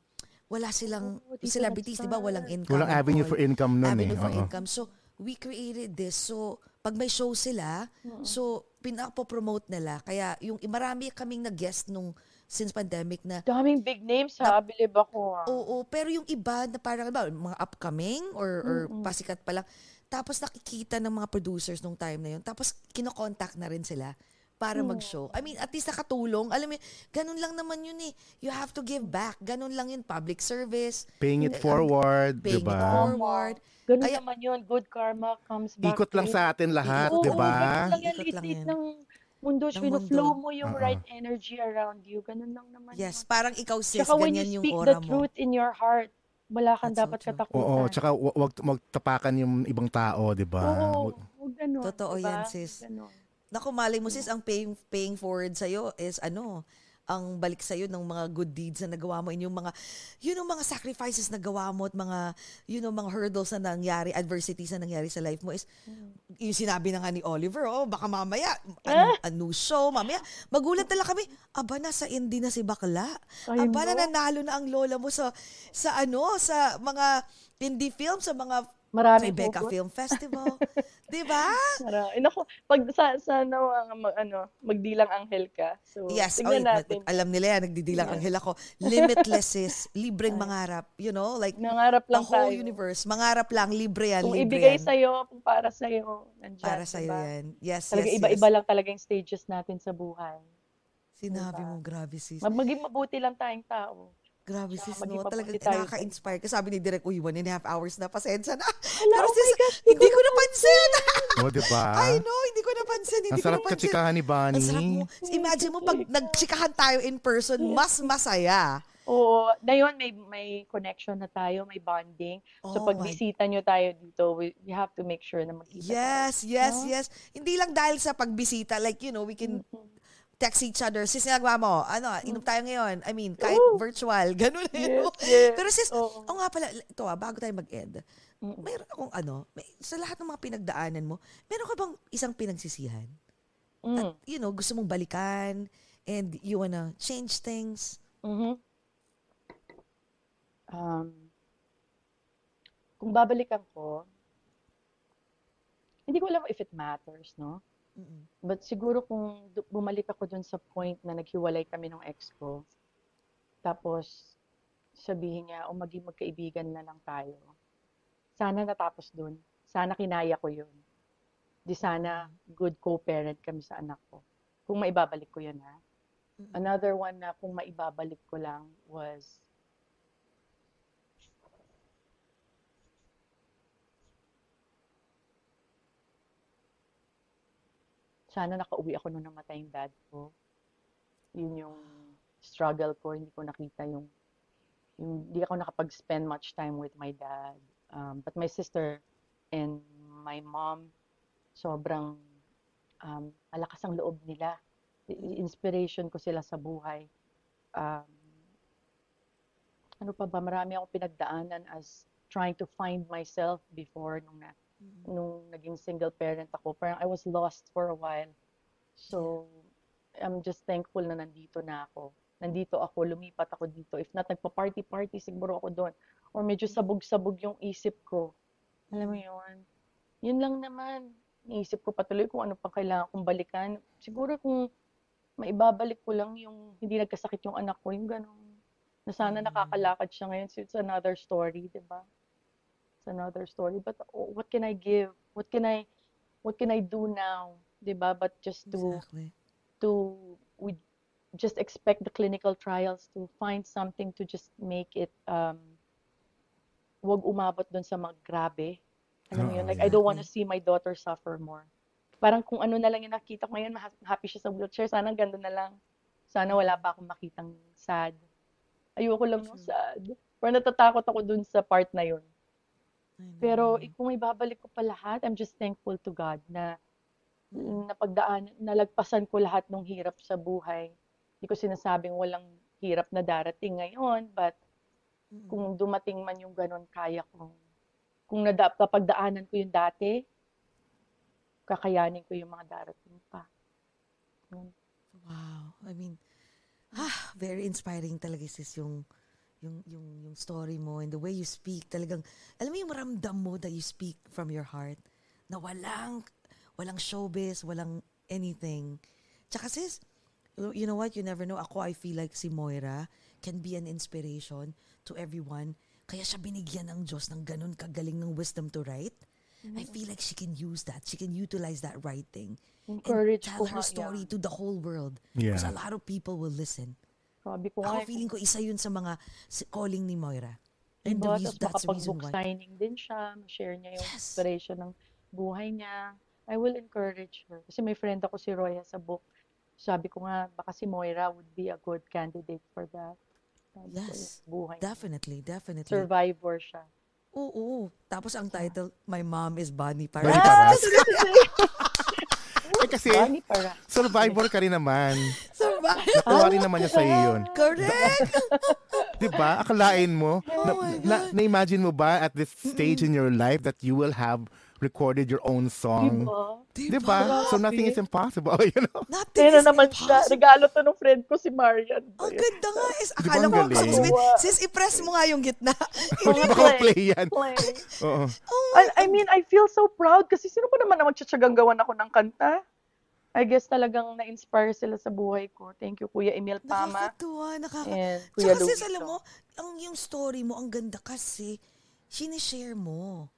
wala silang, oh, celebrities, di ba, walang income. Walang avenue for income nun avenue eh. Avenue for uh-oh. income. So, we created this. So, pag may show sila, uh-huh. so pinapopromote nila. Kaya yung marami kaming nag-guest nung since pandemic na. Daming big names na, ha, bilib ako. Oo, pero yung iba na parang ba, mga upcoming or, or uh-huh. pasikat pa lang. Tapos nakikita ng mga producers nung time na yun. Tapos kinokontakt na rin sila para uh-huh. mag-show. I mean, at least nakatulong. Alam mo, ganun lang naman yun eh. You have to give back. Ganun lang yun. Public service. Paying it forward, paying diba? Paying it forward. Ganun Ay, naman yun, good karma comes back. Ikot lang sa atin lahat, di ba? Oo, diba? Ikot lang yan. Ikot lang yan. ng mundo. Flow mo yung uh-huh. right energy around you. Ganun lang naman. Yes, yun. Parang ikaw sis, tsaka ganyan yung aura mo. Tsaka when you speak the truth in your heart, wala kang That's dapat so katakutan. Oo, tsaka wag magtapakan yung ibang tao, di ba? Oo, huwag ganun. Totoo diba? Yan sis. Ganun. Naku, malay mo sis, ang paying, paying forward sa'yo is ano, ang balik sa'yo ng mga good deeds na nagawa mo, yung mga, yun ang mga sacrifices na gawa mo at mga, yun ang mga hurdles na nangyari, adversities na nangyari sa life mo is, mm. yung sinabi na nga ni Oliver, oh, baka mamaya, ah? an, a new show, mamaya, magulat na lang kami, aba na sa indie na si Bakla, Ay aba mo? na nanalo na ang lola mo sa, sa ano, sa mga indie film, sa mga, Marami Rebecca Film Festival. Diba? Marami. Eh, naku, pag sa, sana mag, ano, magdilang anghel ka. So, yes. Tignan oh, natin. Alam nila yan, nagdidilang yeah. anghel ako. Limitless is, libreng mangarap. You know, like, mangarap lang the whole tayo. universe. Mangarap lang, libre yan. Kung libre ibigay yan. Sa'yo, kung para sa'yo. Nandiyan, para sa'yo diba? yan. Yes, talaga, yes, iba-iba yes. lang talaga yung stages natin sa buhay. Sinabi diba? mo, grabe sis. Maging mabuti lang tayong tao. Grabe sis, no? Talagang nakaka-inspire. Kasi sabi ni Direk, uy, one and a half hours na, pasensya na. Hello, pero sis, oh hindi ko napansin. O, oh, diba? I know, hindi ko napansin. Hindi ang sarap katsikahan ni Bunny. Ang sarap mo. Imagine mo, pag nagtsikahan tayo in person, mas masaya. Oo. Na yun, may, may connection na tayo, may bonding. So, oh, pag bisita nyo tayo dito, we, we have to make sure na magkita yes, tayo. Yes, no? yes, yes. Hindi lang dahil sa pagbisita, like, you know, we can... Mm-hmm. text each other, sis, nagawa mo, ano, inom tayo ngayon, I mean, kahit Ooh. virtual, ganun yes, yun. Yes. Pero sis, oo oh, nga pala, ito ah, bago tayo mag-end, mm-hmm. mayroon akong ano, may, sa lahat ng mga pinagdaanan mo, meron ka bang isang pinagsisihan? Mm. At, you know, gusto mong balikan, and you wanna change things? Mm-hmm. Um, kung babalikan ko, hindi ko alam if it matters, no? But siguro kung bumalik ako dun sa point na naghiwalay kami ng ex ko, tapos sabihin niya, o maging magkaibigan na lang tayo. Sana natapos dun. Sana kinaya ko yun. Di sana good co-parent kami sa anak ko. Kung maibabalik ko yun, ha? Another one na kung maibabalik ko lang was, sana nakauwi ako nung namatay yung dad ko. Yun yung struggle ko. Hindi ko nakita yung... yung hindi ako nakapag-spend much time with my dad. Um, but my sister and my mom, sobrang um, malakas ang loob nila. Inspiration ko sila sa buhay. Um, ano pa ba? Marami akong pinagdaanan as trying to find myself before nung na nung naging single parent ako, parang I was lost for a while. So, I'm just thankful na nandito na ako. Nandito ako, lumipat ako dito. If not, nagpa-party-party, siguro ako doon. Or medyo sabog-sabog yung isip ko. Alam mo yun? Yun lang naman. Iisip ko patuloy kung ano pa kailangan kong balikan. Siguro kung maibabalik ko lang yung hindi nagkasakit yung anak ko, yung gano'n. Na sana nakakalakad siya ngayon. So, it's another story, di ba? It's another story, but oh, what can I give? What can I, what can I do now? Diba? But just to, exactly. to, we just expect the clinical trials to find something to just make it, um, wag umabot dun sa mga grabe. Alam mo yun? Like, I don't want to see my daughter suffer more. Parang kung ano na lang yung nakita ko ngayon, happy siya sa wheelchair, sana ganda na lang. Sana wala pa akong makitang sad. Ayoko lang nung sad. Pero natatakot ako dun sa part na yun. Pero kung ibabalik ko pa lahat, I'm just thankful to God na napagdaan, nalagpasan ko lahat ng hirap sa buhay. Hindi ko sinasabing walang hirap na darating ngayon, but kung dumating man yung ganun, kaya ko. Kung napagdaanan ko yung dati, kakayanin ko yung mga darating pa. Hmm. Wow. I mean, ah, very inspiring talaga, sis, yung, yung, yung, yung story mo and the way you speak. Talagang, alam mo yung maramdam mo that you speak from your heart na walang, walang showbiz, walang anything. Tsaka, sis, you know what? You never know. Ako, I feel like si Moira can be an inspiration to everyone. Kaya siya binigyan ng Diyos ng ganun kagaling ng wisdom to write. Mm-hmm. I feel like she can use that. She can utilize that writing. Encourage and tell her story yeah. to the whole world. Because yeah. a lot of people will listen. Sabi ko, ako feeling ko isa yun sa mga calling ni Moira. And diba, the reason, that's the reason why. Makapag-book signing din siya. Share niya yung yes. inspiration ng buhay niya. I will encourage her. Kasi may friend ako si Roya sa book. Sabi ko nga, baka si Moira would be a good candidate for that. Sabi yes. Ko, buhay definitely, niya. definitely. Survivor siya. Oo. Tapos ang title, My Mom is Bunny Paras. Bunny Paras. Eh kasi, Paras. survivor ka rin naman. Survivor. Natuwa rin naman niya sa'yo yun. Correct. Diba? Akalain mo. Oh na, na-imagine na mo ba at this stage mm-hmm. in your life that you will have recorded your own song? Diba? Diba? Diba? So nothing is impossible, you know? Nothing Pero is naman impossible. Siya, regalo to ng friend ko si Marian. Ang oh, ganda nga. Is, diba akala ko, sis, i-press mo nga yung gitna. Baka play yan. Play. Uh-huh. oh I, I mean, I feel so proud kasi sino pa naman naman tsatsagang gawan ako ng kanta? I guess talagang na-inspire sila sa buhay ko. Thank you, Kuya Emil Pama. Nakakatuwa, nakakatuwa. Kuya Lucio. Sis, alam mo, ang, yung story mo, ang ganda kasi, sinishare mo.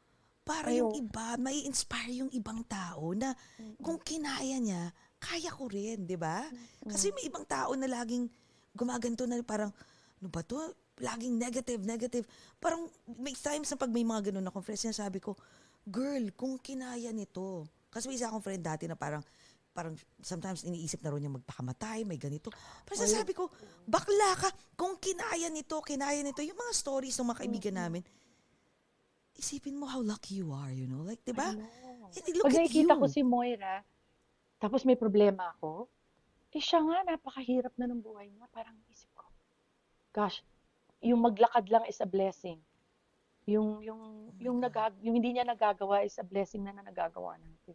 Para Ayaw. yung iba, may inspire yung ibang tao na kung kinaya niya, kaya ko rin, di ba? Kasi may ibang tao na laging gumaganto na parang, ano ba to? Laging negative, negative. Parang may times na pag may mga ganun na conference, sinasabi ko, girl, kung kinaya nito. Kasi may isa akong friend dati na parang, parang sometimes iniisip na rin niya magpakamatay, may ganito. Parang sinasabi ko, bakla ka, kung kinaya nito, kinaya nito. Yung mga stories ng mga kaibigan namin, isipin mo how lucky you are, you know? Like, di ba? Pag nakikita ko si Moira, tapos may problema ako, eh siya nga, napakahirap na ng buhay niya. Parang isip ko, gosh, yung maglakad lang is a blessing. Yung yung oh yung, nagag- yung hindi niya nagagawa is a blessing na na nagagawa natin.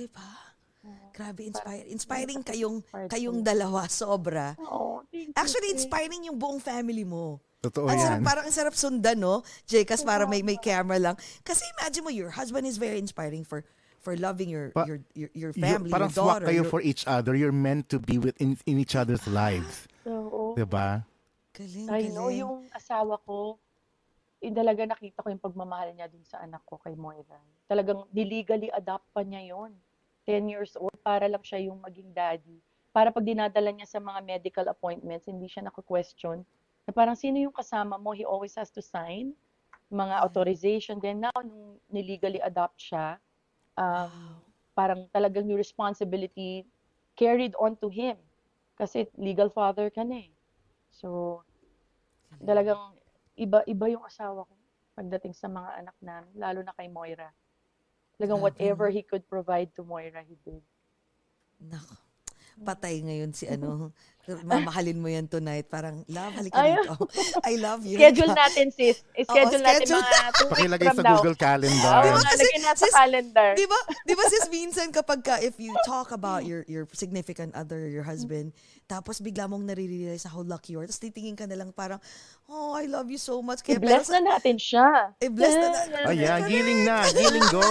Di ba? Oh, grabe, inspire. inspiring kayong, kayong dalawa, sobra. Oh, actually, inspiring yung buong family mo. Totoo ang yan. Sarap, parang ang sarap sundan, no? Jay Cass, para may, may camera lang. Kasi imagine mo, your husband is very inspiring for for loving your pa- your, your your family, your, your daughter. Parang swak kayo your... for each other. You're meant to be within in each other's lives. Oo. Diba? Galing, galing. I know yung asawa ko, talaga nakita ko yung pagmamahal niya dun sa anak ko kay Moira. Talagang legally adopt pa niya yun. ten years old, para lang siya yung maging daddy. Para pag dinadala niya sa mga medical appointments, hindi siya naku-question. Na parang sino yung kasama mo, he always has to sign mga authorization. Then now, nung nilegally adopt siya, um, wow. parang talagang yung responsibility carried on to him. Kasi legal father ka na eh. So, talagang iba-iba yung asawa ko pagdating sa mga anak namin, lalo na kay Moira. Talagang whatever he could provide to Moira, he did. Nako. Patay ngayon si ano. Mamahalin mo yan tonight. Parang, love, halika dito. I love you. Schedule natin, sis. Schedule Oo, natin schedule mga na. two weeks Pakilagay from now. Pakilagay sa Google Calendar. Oo, diba, nalagay na sa calendar. Di ba, di ba sis, minsan kapag ka, if you talk about your your significant other, your husband, tapos bigla mong nare-realize how lucky you are, tapos titingin ka na lang parang, oh, I love you so much. Kaya i-bless pero, na natin siya. I-bless na natin. Ayan, giling na. Giling go.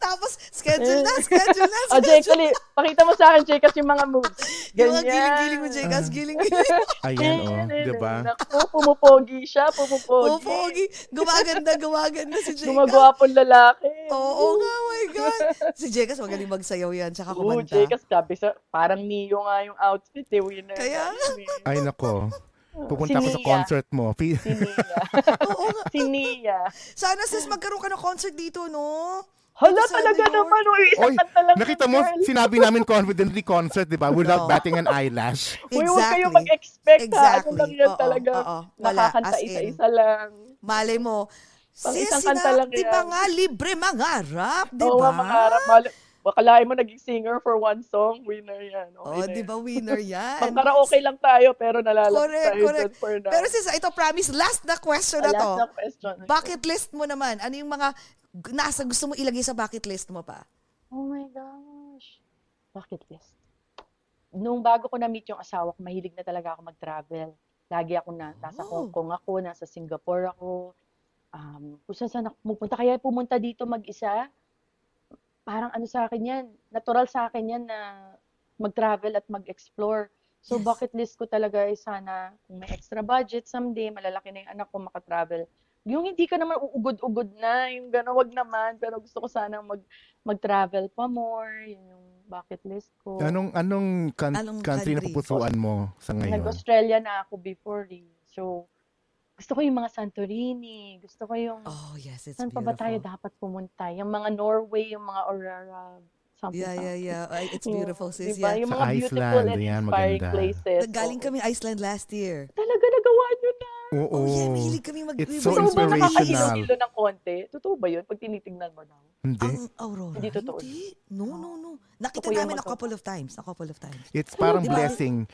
Tapos, schedule na, schedule na, schedule. O, Jay, kali, pakita mo sa akin, Jay, kasi yung mga moves. Ganyan. Yung giling Giling mo, Jekas. Giling-giling. Ayan, o. Oh, diba? Naku, pumupogi siya. Pumupogi. Pumupogi. Gumaganda, gumaganda si Jekas. Gumagwapong lalaki. Oo nga, oh my God. Si Jay Cass magaling magsayaw yan, tsaka kumanta. Oo, Jay Cass, sabi sa, parang Neo nga yung outfit eh. Winner. Kaya? Ay, nako. Pupunta si ako Nia. Sa concert mo. Si Nia. Oo nga. Si Nia. Sana sis, magkaroon ka ng concert dito, no? Hala talaga naman. Uy, isang kanta lang. Nakita mo, sinabi namin confidently concert, di ba? Without batting an eyelash. Exactly. Uy, huwag kayo mag-expect exactly. ha. Ano lang yan talaga. Nakakanta isa-isa lang. Malay mo. Sis, di ba nga, libre mangarap, di ba? Oo, mangarap. Bakalain mo, naging singer for one song, winner yan. Okay oh, di ba winner yan? Pagkaraoke lang tayo, pero nalalabas tayo correct. For now. Pero sis, ito promise, last na question na to. Last na question. Bucket list mo naman. Ano yung mga nasa gusto mo ilagay sa bucket list mo pa? Oh my gosh. Bucket list. Nung bago ko na-meet yung asawa ko, mahilig na talaga ako mag-travel. Lagi ako na, nasa Hong Kong ako, nasa Singapore ako. Um, kung saan saan ako pumunta. Kaya pumunta dito mag-isa, parang ano sa akin yan, natural sa akin yan na mag-travel at mag-explore. So yes. Bucket list ko talaga ay sana kung may extra budget someday, malalaki na yung anak ko makatravel. Yung hindi ka naman uugod-ugod na, yung gano'n, wag naman, pero gusto ko sana mag, mag-travel pa more, yun yung bucket list ko. Anong, anong, can- anong country, country na pupusuan mo sa ngayon? Nag-Australia na ako before eh. So, gusto ko yung mga Santorini, gusto ko yung oh, yes, it's saan pa ba tayo dapat pumunta? Yung mga Norway, yung mga Aurora, something. Yeah, yeah, yeah. It's beautiful, sis. Diba? Yeah. Yung mga Iceland, beautiful and inspiring yan, places. Galing kami Iceland last year. Talaga nagawa nyo na. Oo. Oh, yeah, mahilig kami mag- It's so inspirational. Totoo ba nakakahilo-hilo ng konti? Totoo ba yun? Pag tinitignan mo na. Hindi. Ang Aurora. Hindi totoo. Hindi. No, no, no. Nakita so, namin a couple of times. A couple of times. It's parang diba? Blessing.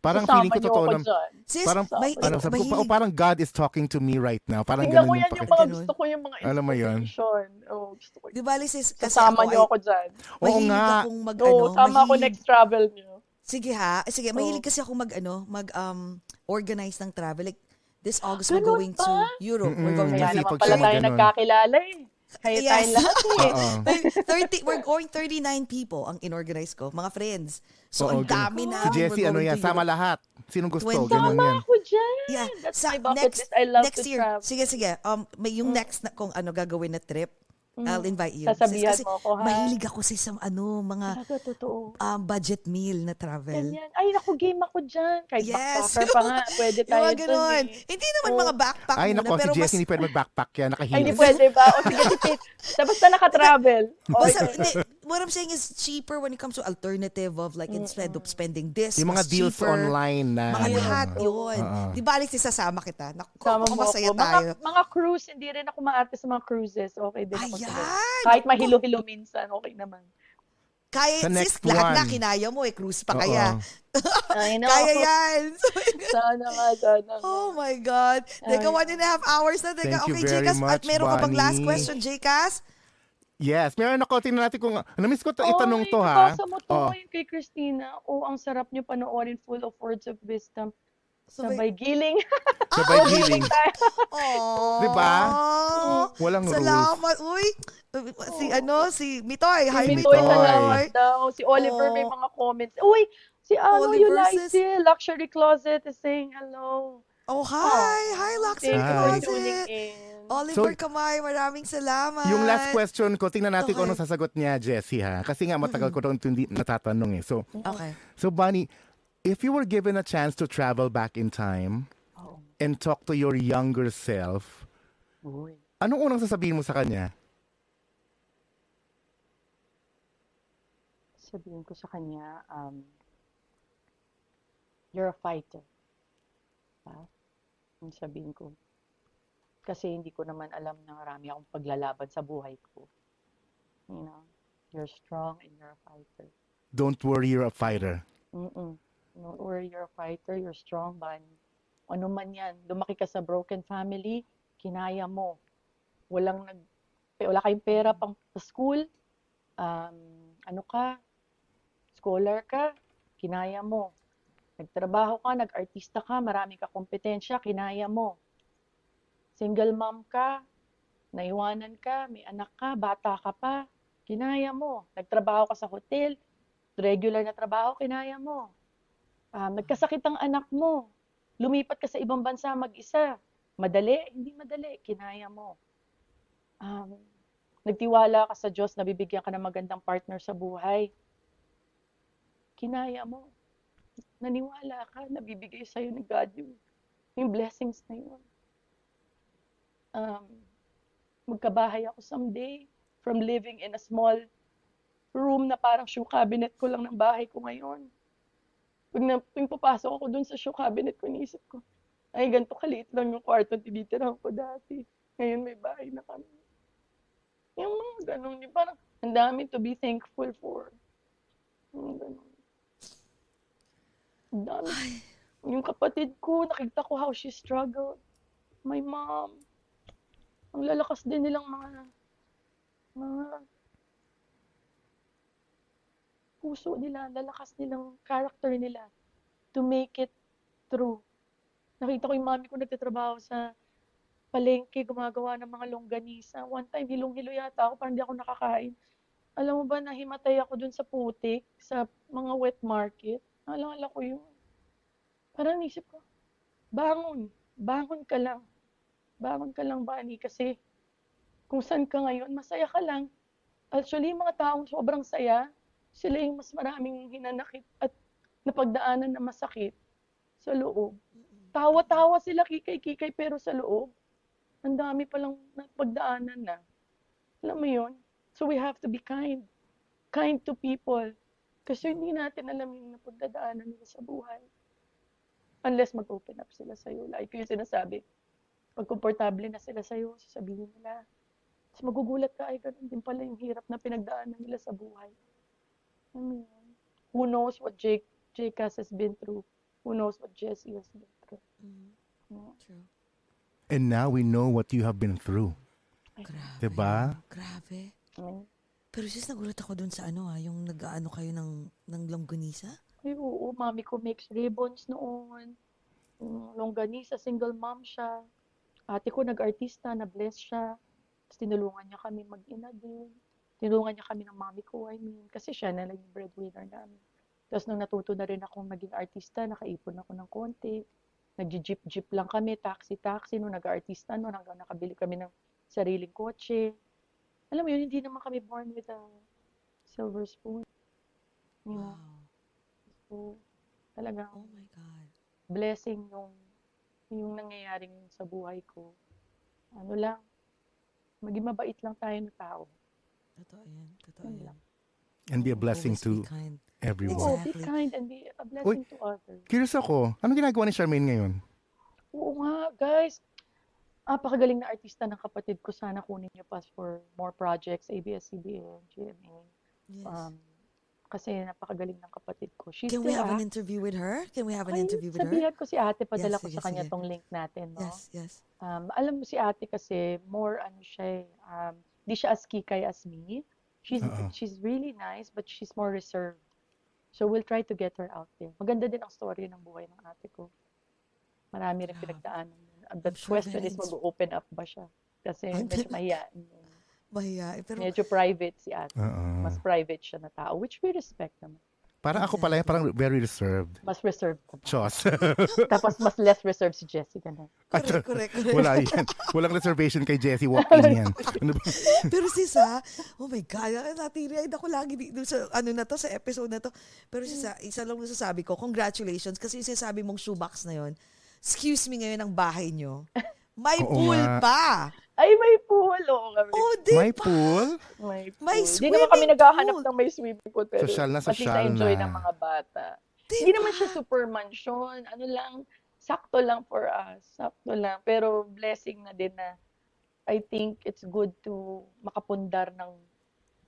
Parang Sama feeling ko totoo lang. Sis, parang, may, ano, sabi ko, oh, parang God is talking to me right now. Parang tingnan ganun mo yan yung, yung mga gusto ko yung mga inspiration. Oh, gusto ko. Di ba, sis? Kasama niyo ako dyan. Oo nga. Mag, oh, ano, tama ako next travel niyo. Sige ha. Sige, mahilig kasi ako mag, ano, mag, um, organize ng travel. Like, this August, we're going to Europe. Mm-hmm. We're going to Europe. Kaya naman pala tayo nagkakilala eh. Kaya yes. tayo lahat eh. thirty, we're going thirty-nine people ang inorganize ko. Mga friends. So, oh, ang dami na. Si Jessie, ano yan? Sama lahat. Sinong gusto? twenty Ganun yan. Tama ako dyan. Yeah. That's Sa, my bucket next, list. I love next to year. Travel. Sige, sige. Um, may yung mm. next na, kung ano gagawin na trip, mm. I'll invite you. Sasabihan sis, kasi mo ako, ha? Mahilig ako sa isang ano, mga um, budget meal na travel. Ganyan. Ay, naku, game ako dyan. Kahit yes. backpacker pa nga. Pwede tayo dyan. Eh. Hindi naman oh. mga backpack Ay, muna. Ay, naku, si Jessie mas... hindi pwede mag-backpack yan. Nakahilos. Ay, hindi pwede ba? O sige, sige. Basta nakatravel. Okay. What I'm saying is cheaper when it comes to alternative of like instead of spending this. Yung mga deals cheaper, online na. Mga lahat yun. Uh-huh. Di ba, Alex, sasama kita. Naku, masaya tayo. Mga, mga cruise, hindi rin ako maarte sa mga cruises. Okay din ako sa rin. Kahit mahilo-hilo minsan, okay naman. Kahit sis, lahat one. Na kinaya mo eh. Cruise pa uh-oh. Kaya. I know. Kaya yan. Sana nga, sana nga. Oh my God. Teka, one and a half hours na. Teka, okay, Jay Cass. At meron ka bang last question, Jay Cass? Yes, meron ako, tingnan natin kung, namiss ko itanong to ha. Nakasa mo to yung kay Christina, oh, ang sarap niyo panoorin, full of words of wisdom. Sabay giling. Sabay giling. Oh, diba? Walang rules. Salamat, uy. Si ano, si Mitoy. Hi, Mitoy. Salamat daw. Si Oliver may mga comments. Uy, si ano, you like the luxury closet is saying hello. Oh, hi. Hi, luxury closet. Oliver so, Kamay, maraming salamat. Yung last question ko, tingnan natin okay. kung ano sasagot niya, Jessie, ha? Kasi nga matagal mm-hmm. ko ito hindi natatanong eh. So, okay. so Bunny, if you were given a chance to travel back in time oh. and talk to your younger self, Uy. Anong unang sasabihin mo sa kanya? Sabihin ko sa kanya, um, you're a fighter. Ha? Yung sabihin ko. Kasi hindi ko naman alam na marami akong paglalaban sa buhay ko. You know, you're strong and you're a fighter. Don't worry, you're a fighter. Mm-mm. Don't worry, you're a fighter. You're strong, Bunny. Ano man yan, lumaki ka sa broken family, kinaya mo. Walang nag... Wala kayong pera pang sa school. Um, ano ka? Scholar ka? Kinaya mo. Nagtrabaho ka, nag-artista ka, marami ka kompetensya, kinaya mo. Single mom ka, naiwanan ka, may anak ka, bata ka pa, kinaya mo. Nagtrabaho ka sa hotel, regular na trabaho, kinaya mo. Uh, nagkasakit ang anak mo, lumipat ka sa ibang bansa mag-isa. Madali, hindi madali, kinaya mo. Um, Nagtiwala ka sa Diyos na bibigyan ka ng magandang partner sa buhay. Kinaya mo. Naniwala ka, nabibigay sa'yo ni God yung, yung blessings na yun. Um, magkabahay ako someday from living in a small room na parang shoe cabinet ko lang ng bahay ko ngayon. Pag na, pag papasok ako dun sa shoe cabinet ko, niisip ko, ay, ganito kaliit lang yung kwarto na tinitirahan ko dati. Ngayon may bahay na kami. Yung mga ganun, di parang ang dami to be thankful for. Yung ganun. Ang dami. Yung kapatid ko, nakita ko how she struggled. My mom. Ang lalakas din nilang mga mga puso nila, lalakas nilang character nila to make it through. Nakita ko yung mami ko nagtatrabaho sa palengke, gumagawa ng mga longganisa. One time, hilong-hilo yata ako, parang hindi ako nakakain. Alam mo ba, nahimatay ako dun sa putik, sa mga wet market. Naalala ko yun. Parang nisip ko, bangon. Bangon ka lang. Bangon ka lang, Bunny, kasi kung saan ka ngayon, masaya ka lang. Actually, mga taong sobrang saya, sila yung mas maraming hinanakit at napagdaanan na masakit sa loob. Tawa-tawa sila, kikay-kikay, pero sa loob, ang dami palang napagdaanan na. Alam mo yun? So we have to be kind. Kind to people. Kasi hindi natin alam yung napagdadaanan nila sa buhay. Unless mag-open up sila sa'yo. Like yung sinasabi, pag komportable na sila sa'yo, sasabihin nila. Tapos magugulat ka, ay ganun din pala yung hirap na pinagdaanan nila sa buhay. Ano yun? Who knows what Jay, Jay Cass has been through? Who knows what Jesse has been through? Mm-hmm. No? True. And now we know what you have been through. Grabe. Diba? Grabe. Mm-hmm. Pero sis, nagulat ako dun sa ano ha, yung nag-ano kayo ng, ng longganisa? Ay, oo, mami ko makes ribbons noon. Longganisa, single mom siya. Ate ko nag-artista, na-bless siya. Tapos tinulungan niya kami mag-ina din. Tinulungan niya kami ng mami ko, I mean. Kasi siya na lang yung breadwinner namin. Tapos nung natuto na rin akong maging artista, nakaipon ako ng konti. Nag-jeep-jeep lang kami, taxi-taxi. Nung nag-artista, nung hanggang nakabili kami ng sariling kotse. Alam mo yun, hindi naman kami born with a silver spoon. Wow. So, talagang oh my God. Blessing yung, yung nangyayari ngayon sa buhay ko. Ano lang, maging mabait lang tayo na tao. Totoo yan. Totoo yan. And be a blessing to everyone. Oh, be kind and be a blessing to others. Curious ako, anong ginagawa ni Charmaine ngayon? Oo nga, guys. Ah, pakagaling na artista ng kapatid ko. Sana kunin niyo pa for more projects, A B S C B N, G M A. Yes. Um, kasi napakagaling ng kapatid ko. She's Can we have act. an interview with her? Can we have an Ay, interview with her? Sabihan ko si ate, padala yes, ko yes, sa kanya yes, tong link natin. No? Yes, yes. Um, alam mo si ate kasi, more ano siya, um, di siya as kikay as me. She's, uh-oh. she's really nice, but she's more reserved. So we'll try to get her out there. Maganda din ang story ng buhay ng ate ko. Marami rin pinagdaanan. The sure question is, mag-open up ba siya? Kasi medyo mahiyain. Mahiyain. Pero medyo private si ate. Uh-uh. Mas private siya na tao, which we respect naman. Parang ako pala, parang very reserved. Mas reserved ko. Chos. Tapos mas less reserved si Jesse. Correct, correct, correct. Wala yan. Walang reservation kay Jesse. Walk-in yan. Pero sisa, oh my God, natiriyan ako lagi dito sa, ano na to, sa episode na to. Pero sisa, isa lang nasasabi ko, congratulations, kasi yung sinasabi mong shoebox na yon. Excuse me, ngayon ang bahay nyo. May oo, pool nga. pa. Ay, may pool. Oo, kami. Oh, diba? May pool? May pool. May swimming pool. Hindi naman kami naghahanap ng may swimming pool. Pero social na, social na. Enjoy ng mga bata. Hindi diba? Naman siya super mansion. Ano lang, sakto lang for us. Sakto lang. Pero blessing na din na I think it's good to makapundar ng,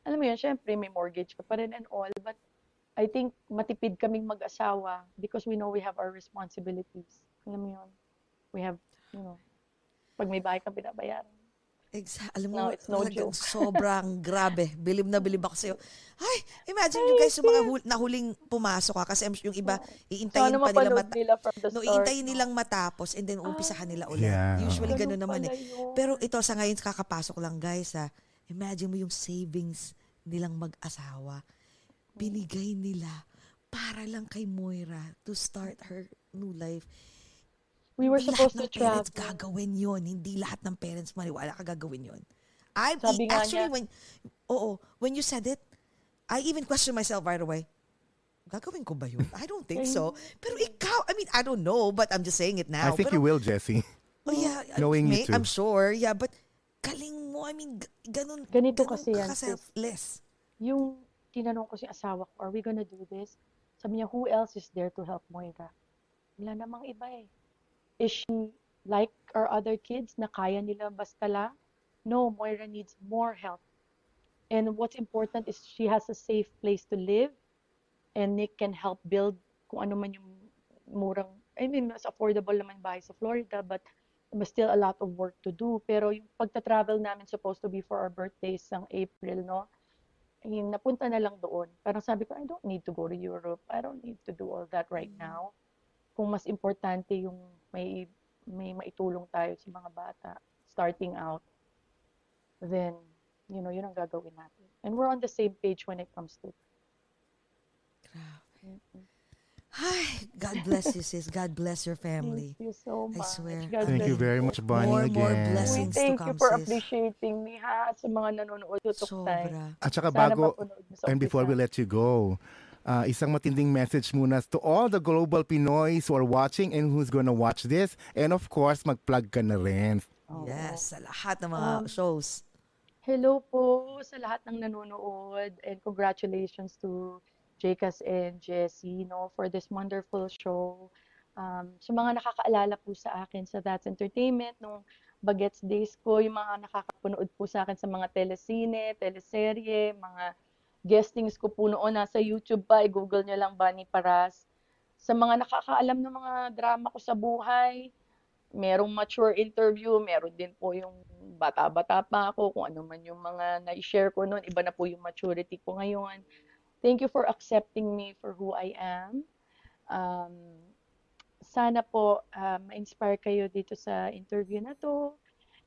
alam mo yun, syempre may mortgage ka pa rin and all. But I think matipid kaming mag-asawa because we know we have our responsibilities. Alam mo yun, we have, you know, pag may bahay kang pinabayaran. Exactly. Alam mo, no, it's no joke. Sobrang grabe. Bilib na bilib ako sa'yo. Ay, imagine you guys, yung mga hul- nahuling pumasok ka, kasi yung iba, iintayin so, ano pa nila, mata- nila no, iintayin nilang matapos and then umpisahan nila ulit. Yeah. Usually, ganun, ganun naman eh. Yun. Pero ito, sa ngayon, kakapasok lang guys ha, imagine mo yung savings nilang mag-asawa. Binigay nila para lang kay Moira to start her new life. We were supposed to travel. Hindi lahat ng parents gagawin yun. Hindi lahat ng parents maniwala ka gagawin yun. I Sabi actually niya, when oh, oh when you said it, I even questioned myself right away. Gagawin ko ba yun? I don't think so. Pero ikaw, I mean, I don't know, but I'm just saying it now. I think Pero, you will, Jesse. Oh yeah, knowing may, you too. I'm sure. Yeah, but galing mo, I mean, ganun, ganito ganun kasi yan. Selfless. Yung tinanong ko si asawa ko, are we gonna do this? Sabi niya, who else is there to help Moira? Wala namang iba eh. Is she like our other kids na kaya nila basta lang? No, Moira needs more help. And what's important is she has a safe place to live, and Nick can help build kung ano man yung murang, I mean, mas affordable naman bahay sa Florida, but mas still a lot of work to do. Pero yung pagta-travel namin supposed to be for our birthdays ng April, no? Yung napunta na lang doon. Parang sabi ko, I don't need to go to Europe. I don't need to do all that right now. Kung mas importante yung may, may maitulong tayo sa mga bata starting out, then, you know, yun ang gagawin natin. And we're on the same page when it comes to it. Grabe. Hi, God bless you, sis. God bless your family. Thank you so much. I swear. God thank you very much, Bunny, more, again. More blessings thank to come, sis. Thank you for appreciating me, ha, sa mga nanonood. Sobra. At saka bago, and before we let you go, Uh, isang matinding message muna to all the global Pinoys who are watching and who's gonna watch this. And of course, mag-plug ka na rin. Oh. Yes, sa lahat ng mga um, shows. Hello po sa lahat ng nanonood, and congratulations to Jay Cass and Jesse, no, for this wonderful show. Um, sa mga nakakaalala po sa akin sa That's Entertainment, nung Bagets Days ko, yung mga nakakapunood po sa akin sa mga telesine, teleserye, mga guestings ko po noon, nasa YouTube pa, i-google nyo lang Bunny Paras. Sa mga nakakaalam ng mga drama ko sa buhay, merong mature interview, meron din po yung bata-bata pa ako, kung ano man yung mga na-share ko noon, iba na po yung maturity ko ngayon. Thank you for accepting me for who I am. Um, sana po uh, ma-inspire kayo dito sa interview na to.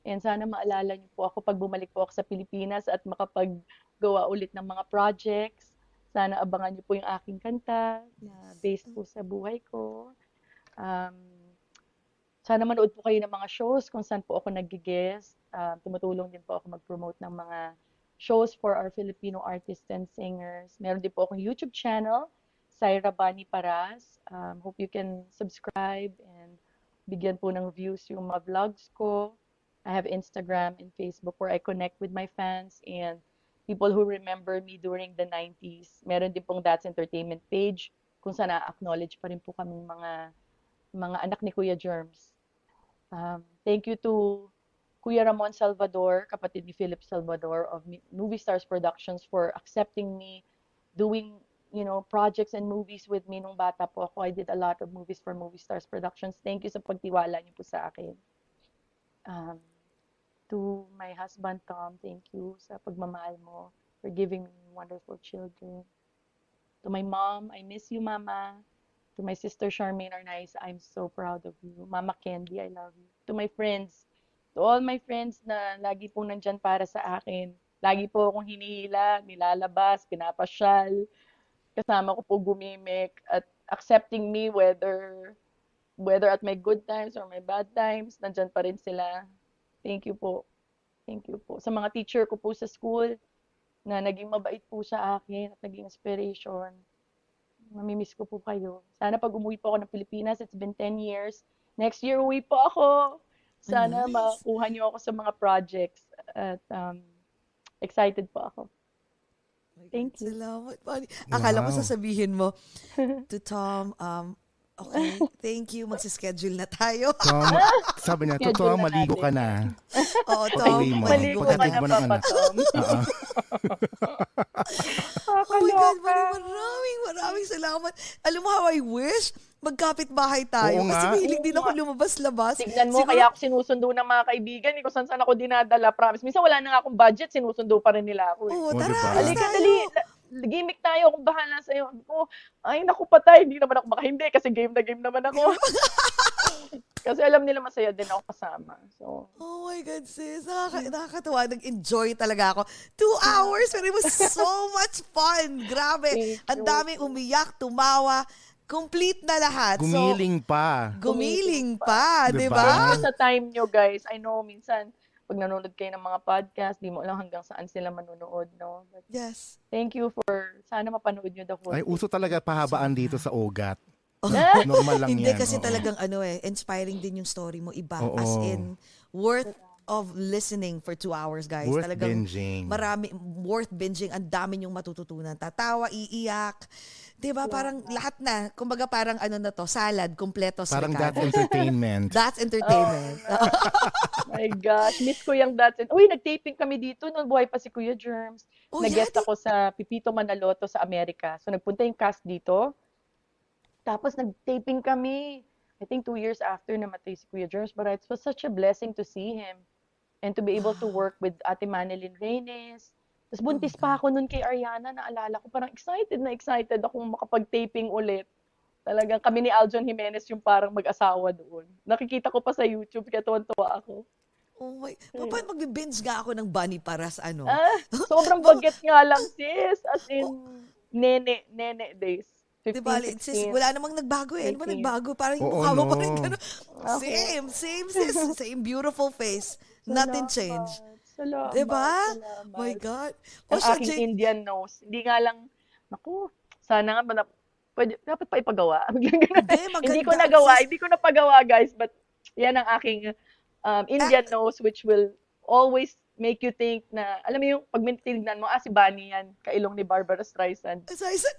And sana maalala niyo po ako pag bumalik po ako sa Pilipinas at makapag gawa ulit ng mga projects. Sana abangan niyo po yung aking kanta na based po sa buhay ko. Um, sana manood po kayo ng mga shows kung saan po ako nag-guest. Uh, tumutulong din po ako mag-promote ng mga shows for our Filipino artists and singers. Meron din po akong YouTube channel, Saira Bunny Paras. Um, hope you can subscribe and bigyan po ng views yung mga vlogs ko. I have Instagram and Facebook where I connect with my fans and people who remember me during the nineties. Meron din pong That's Entertainment page kung saan na-acknowledge pa rin po kami mga mga anak ni Kuya Germs. Um, thank you to Kuya Ramon Salvador, kapatid ni Philip Salvador of Movie Stars Productions for accepting me, doing, you know, projects and movies with me nung bata po ako. I did a lot of movies for Movie Stars Productions. Thank you sa pagtiwala niyo po sa akin. Um, To my husband, Tom, thank you sa pagmamahal mo for giving me wonderful children. To my mom, I miss you, Mama. To my sister, Charmaine Arnaiz, I'm so proud of you. Mama Candy, I love you. To my friends, to all my friends na lagi po nandyan para sa akin. Lagi po akong hinihila, nilalabas, pinapasyal. Kasama ko po gumimik at accepting me whether, whether at my good times or my bad times, nandyan pa rin sila. Thank you po. Thank you po. Sa mga teacher ko po sa school na naging mabait po sa akin at naging inspiration. Mamimiss ko po kayo. Sana pag umuwi po ako ng Pilipinas, it's been ten years. Next year, uwi po ako. Sana nice. Makuha niyo ako sa mga projects. At um, excited po ako. Thank you. Salamat, Bunny. Akala wow. ko sasabihin mo to Tom, um, okay, thank you. Magsischedule na tayo. Tom, sabi niya, totoo, maligo ka na. Oo, Tom, maligo ka na, Papa Tom. Oh my God, maraming, maraming salamat. Alam mo how I wish magkapit-bahay tayo. Oo, kasi mahilig din ako lumabas-labas. Tignan mo, siguro, kaya ako sinusundo ng mga kaibigan. Hindi ko saan-saan ako dinadala, promise. Minsan wala na nga akong budget, sinusundo pa rin nila ako. Eh. Oo, tara, tara. Halika, dali. Gimmick tayo, kung bahala sa'yo. Oh, ay, naku patay, hindi naman ako makahindi kasi game na game naman ako. Kasi alam nila masaya din ako kasama. So. Oh my God, sis. Nakaka nakakatawa. Nag-enjoy talaga ako. Two hours, but it was so much fun. Grabe. Ang daming umiyak, tumawa. Complete na lahat. Gumiling so, pa. Gumiling pa, pa. Diba? Diba? Sa time nyo, guys. I know, minsan, pag nanonood kayo ng mga podcast, di mo alam hanggang saan sila manunood, no? But yes. Thank you for, sana mapanood nyo the whole Ay, uso talaga pahabaan so, dito sa O G A T. Oh. Normal lang Hindi yan. Hindi kasi oh. talagang ano eh, inspiring din yung story mo, iba. Oh, as oh. in, worth of listening for two hours, guys. Worth talagang binging. Marami, worth binging. Ang dami nyong matututunan. Tatawa, iiyak. Diba? Parang lahat na. Kumbaga parang ano na to, salad, kompleto sa Parang That's Entertainment. That's Entertainment. Oh, my gosh. Miss ko yung That's Entertainment. Uy, nag-taping kami dito nung buhay pa si Kuya Germs. Oh, nag-guest yeah, ako sa Pipito Manaloto sa Amerika. So, nagpunta yung cast dito. Tapos, nag-taping kami. I think two years after namatay si Kuya Germs. But it was such a blessing to see him and to be able to work with Ate Manilyn Reynes. Tapos buntis pa ako nun kay Ariana, naalala ko, parang excited na excited akong makapag-taping ulit. Talagang kami ni Aljon Jimenez yung parang mag-asawa doon. Nakikita ko pa sa YouTube, kaya tuwan-tuwa ako. Oh my, paano yeah. mag-binge nga ako ng Bunny Paras, ano? Ah, sobrang bagget nga lang, sis. As in, oh. nene, nene days. fifteen, diba, sis, wala namang nagbago eh. Ano ba nagbago? Parang yung mukha mo pa rin gano'n. Same, same sis. Same beautiful face. Nothing changed. Salamat. Diba? Salamat. My God. Ang aking Jay... Indian nose. Hindi nga lang, naku, sana nga, pwede, dapat pa ipagawa. Hindi ko nagawa. Sis. Hindi ko napagawa, guys. But yan ang aking um, Indian At... nose, which will always make you think na, alam mo yung pag mintinignan mo, ah, si Bunny yan, kailong ni Barbara Streisand.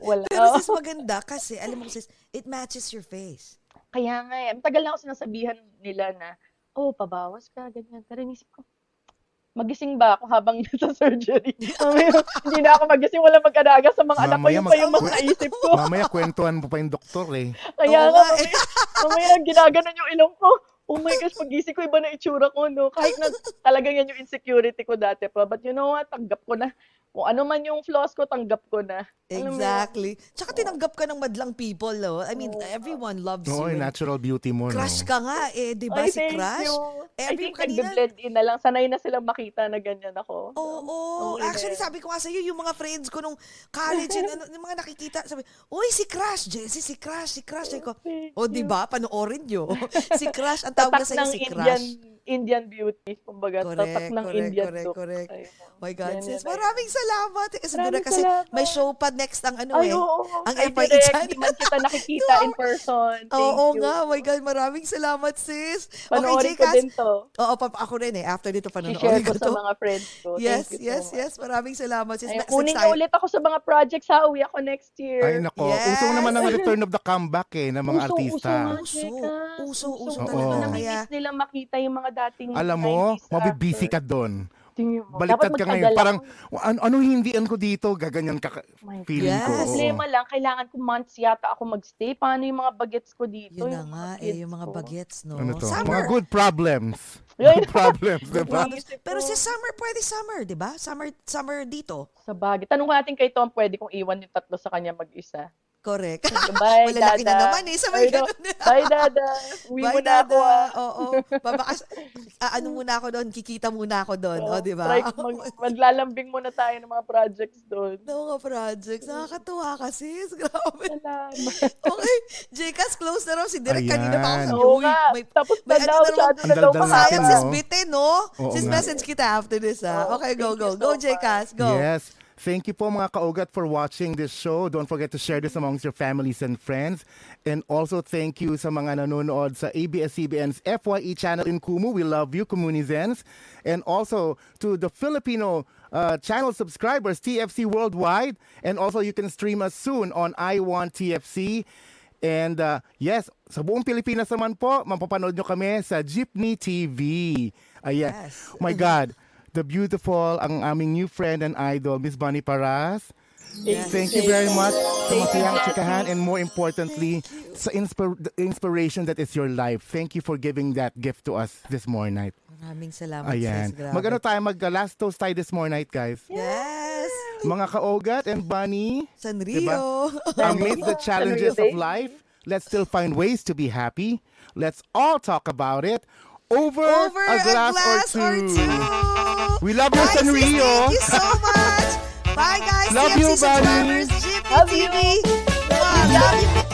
Wala. Pero sis, maganda kasi, alam mo sis, it matches your face. Kaya nga eh. Matagal na ako sinasabihan nila na, oh, pabawas ka, ganyan. Pero nisip ko, magising ba ako habang nasa surgery? Hindi na ako magising, walang mag-adaga sa mga anak ko. Yun pa yung mga naisip ko. Mamaya, kwentuhan mo pa yung doktor eh. Kaya nga, mamaya, ginaganon yung ilong ko. Oh my gosh, pag-isip ko, iba na itsura ko, no? Kahit na talagang yan yung insecurity ko dati pa. But you know what, tanggap ko na. Kung ano man yung flaws ko, tanggap ko na. Alam exactly. Mo? Tsaka tinanggap ka ng madlang people, no? I mean, oh. everyone loves no, you. No, natural beauty mo, Crush no? ka nga, eh. Diba Ay, si Crush? I think nag-blend in na lang. Sanay na silang makita na ganyan ako. Oo. Oh, oh. okay. Actually, sabi ko nga sa'yo, yung mga friends ko nung college, and, yung mga nakikita, sabi, uy, si Crush, Jessie, si Crush, si Crush. Ay ko, oh, diba? Panoorin nyo. Si Crush, ang tawag na sa'yo, si Crush. Indian, Indian beauty, kumbaga, correct, tatak ng correct, Indian correct, look. Correct, correct, correct. My God, sis, maraming salamat. Kasi maraming kasi salamat. May show pa next ang ano Ay, eh. Oo, ang F I E dyan. Hindi man kita nakikita in person. Thank oo, oo nga, my God, maraming salamat, sis. Panoorin okay, Jay Cass, ko din to. Oo, ako rin eh. After dito, panoorin ko to. I-share ko sa mga friends ko. Yes, so yes, yes. Maraming salamat, sis. Ay, kunin na ulit ako sa mga projects, ha? Uwi ako next year. Ay, nako. Yes. Uso naman ang return of the comeback eh, ng mga uso, artista. Uso, uso, uso talaga. Namimiss nilang makita yung mga dating alam mo, mabibisi ka doon. Baliktad ka ngayon. Parang, an anong hindian ko dito? Gaganyan ka, feeling yes. ko. Problema lang, kailangan ko months yata ako magstay. Paano yung mga bagets ko dito? Yun na nga, yung, eh, yung mga bagets, no? Ano mga good problems. Good problems, diba? Pero si summer, pwede summer, diba? Summer, summer dito. Sa bagay. Tanong ko natin kay Tom, pwede kong iwan yung tatlo sa kanya mag-isa. Correct. Bye, Malalaki Dada. Na naman eh. Sabay ganun. Bye, Dada. Uwi mo na ako ah. Oo. Babakas, uh, ano muna ako doon? Kikita muna ako doon. O, oh, oh, diba? Like, mag, maglalambing muna tayo ng mga projects doon. Ng mga projects. Nakakatuwa ka, sis. Grabe. Salamat. Okay. Jay Cass, close na raw. Si Direk kanina pa ako. Oo nga. Tapos na daw. Sayang sis bitin, no? Sis message kita after this ah. Okay, go, go. Go, Jay Cass. Go. Yes. Thank you po mga ka-O G A T for watching this show. Don't forget to share this amongst your families and friends. And also thank you sa mga nanonood sa A B S C B N's F Y E channel in Kumu. We love you, Kumunizens. And also to the Filipino uh, channel subscribers, T F C Worldwide. And also you can stream us soon on I Want T F C. And uh, yes, sa buong Pilipinas naman po, mapapanood nyo kami sa Jeepney T V. Ayan. Yes. Oh my God. The beautiful, ang aming new friend and idol, Miss Bunny Paras. Yes. Thank you very much sa masayang tsikahan and more importantly, sa inspir the inspiration that is your life. Thank you for giving that gift to us this morning. Maraming salamat. Ayan. Mag-ano tayo, mag-last toast tayo this morning, guys. Yes! Mga ka-O G A T and Bunny. Sanrio. Diba? Amidst the challenges of life, let's still find ways to be happy. Let's all talk about it. Over, Over a, glass a glass or two. Or two. We love you, Sanrio. Thank you so much. Bye, guys. Love T F C you, buddy. Love you. Love you.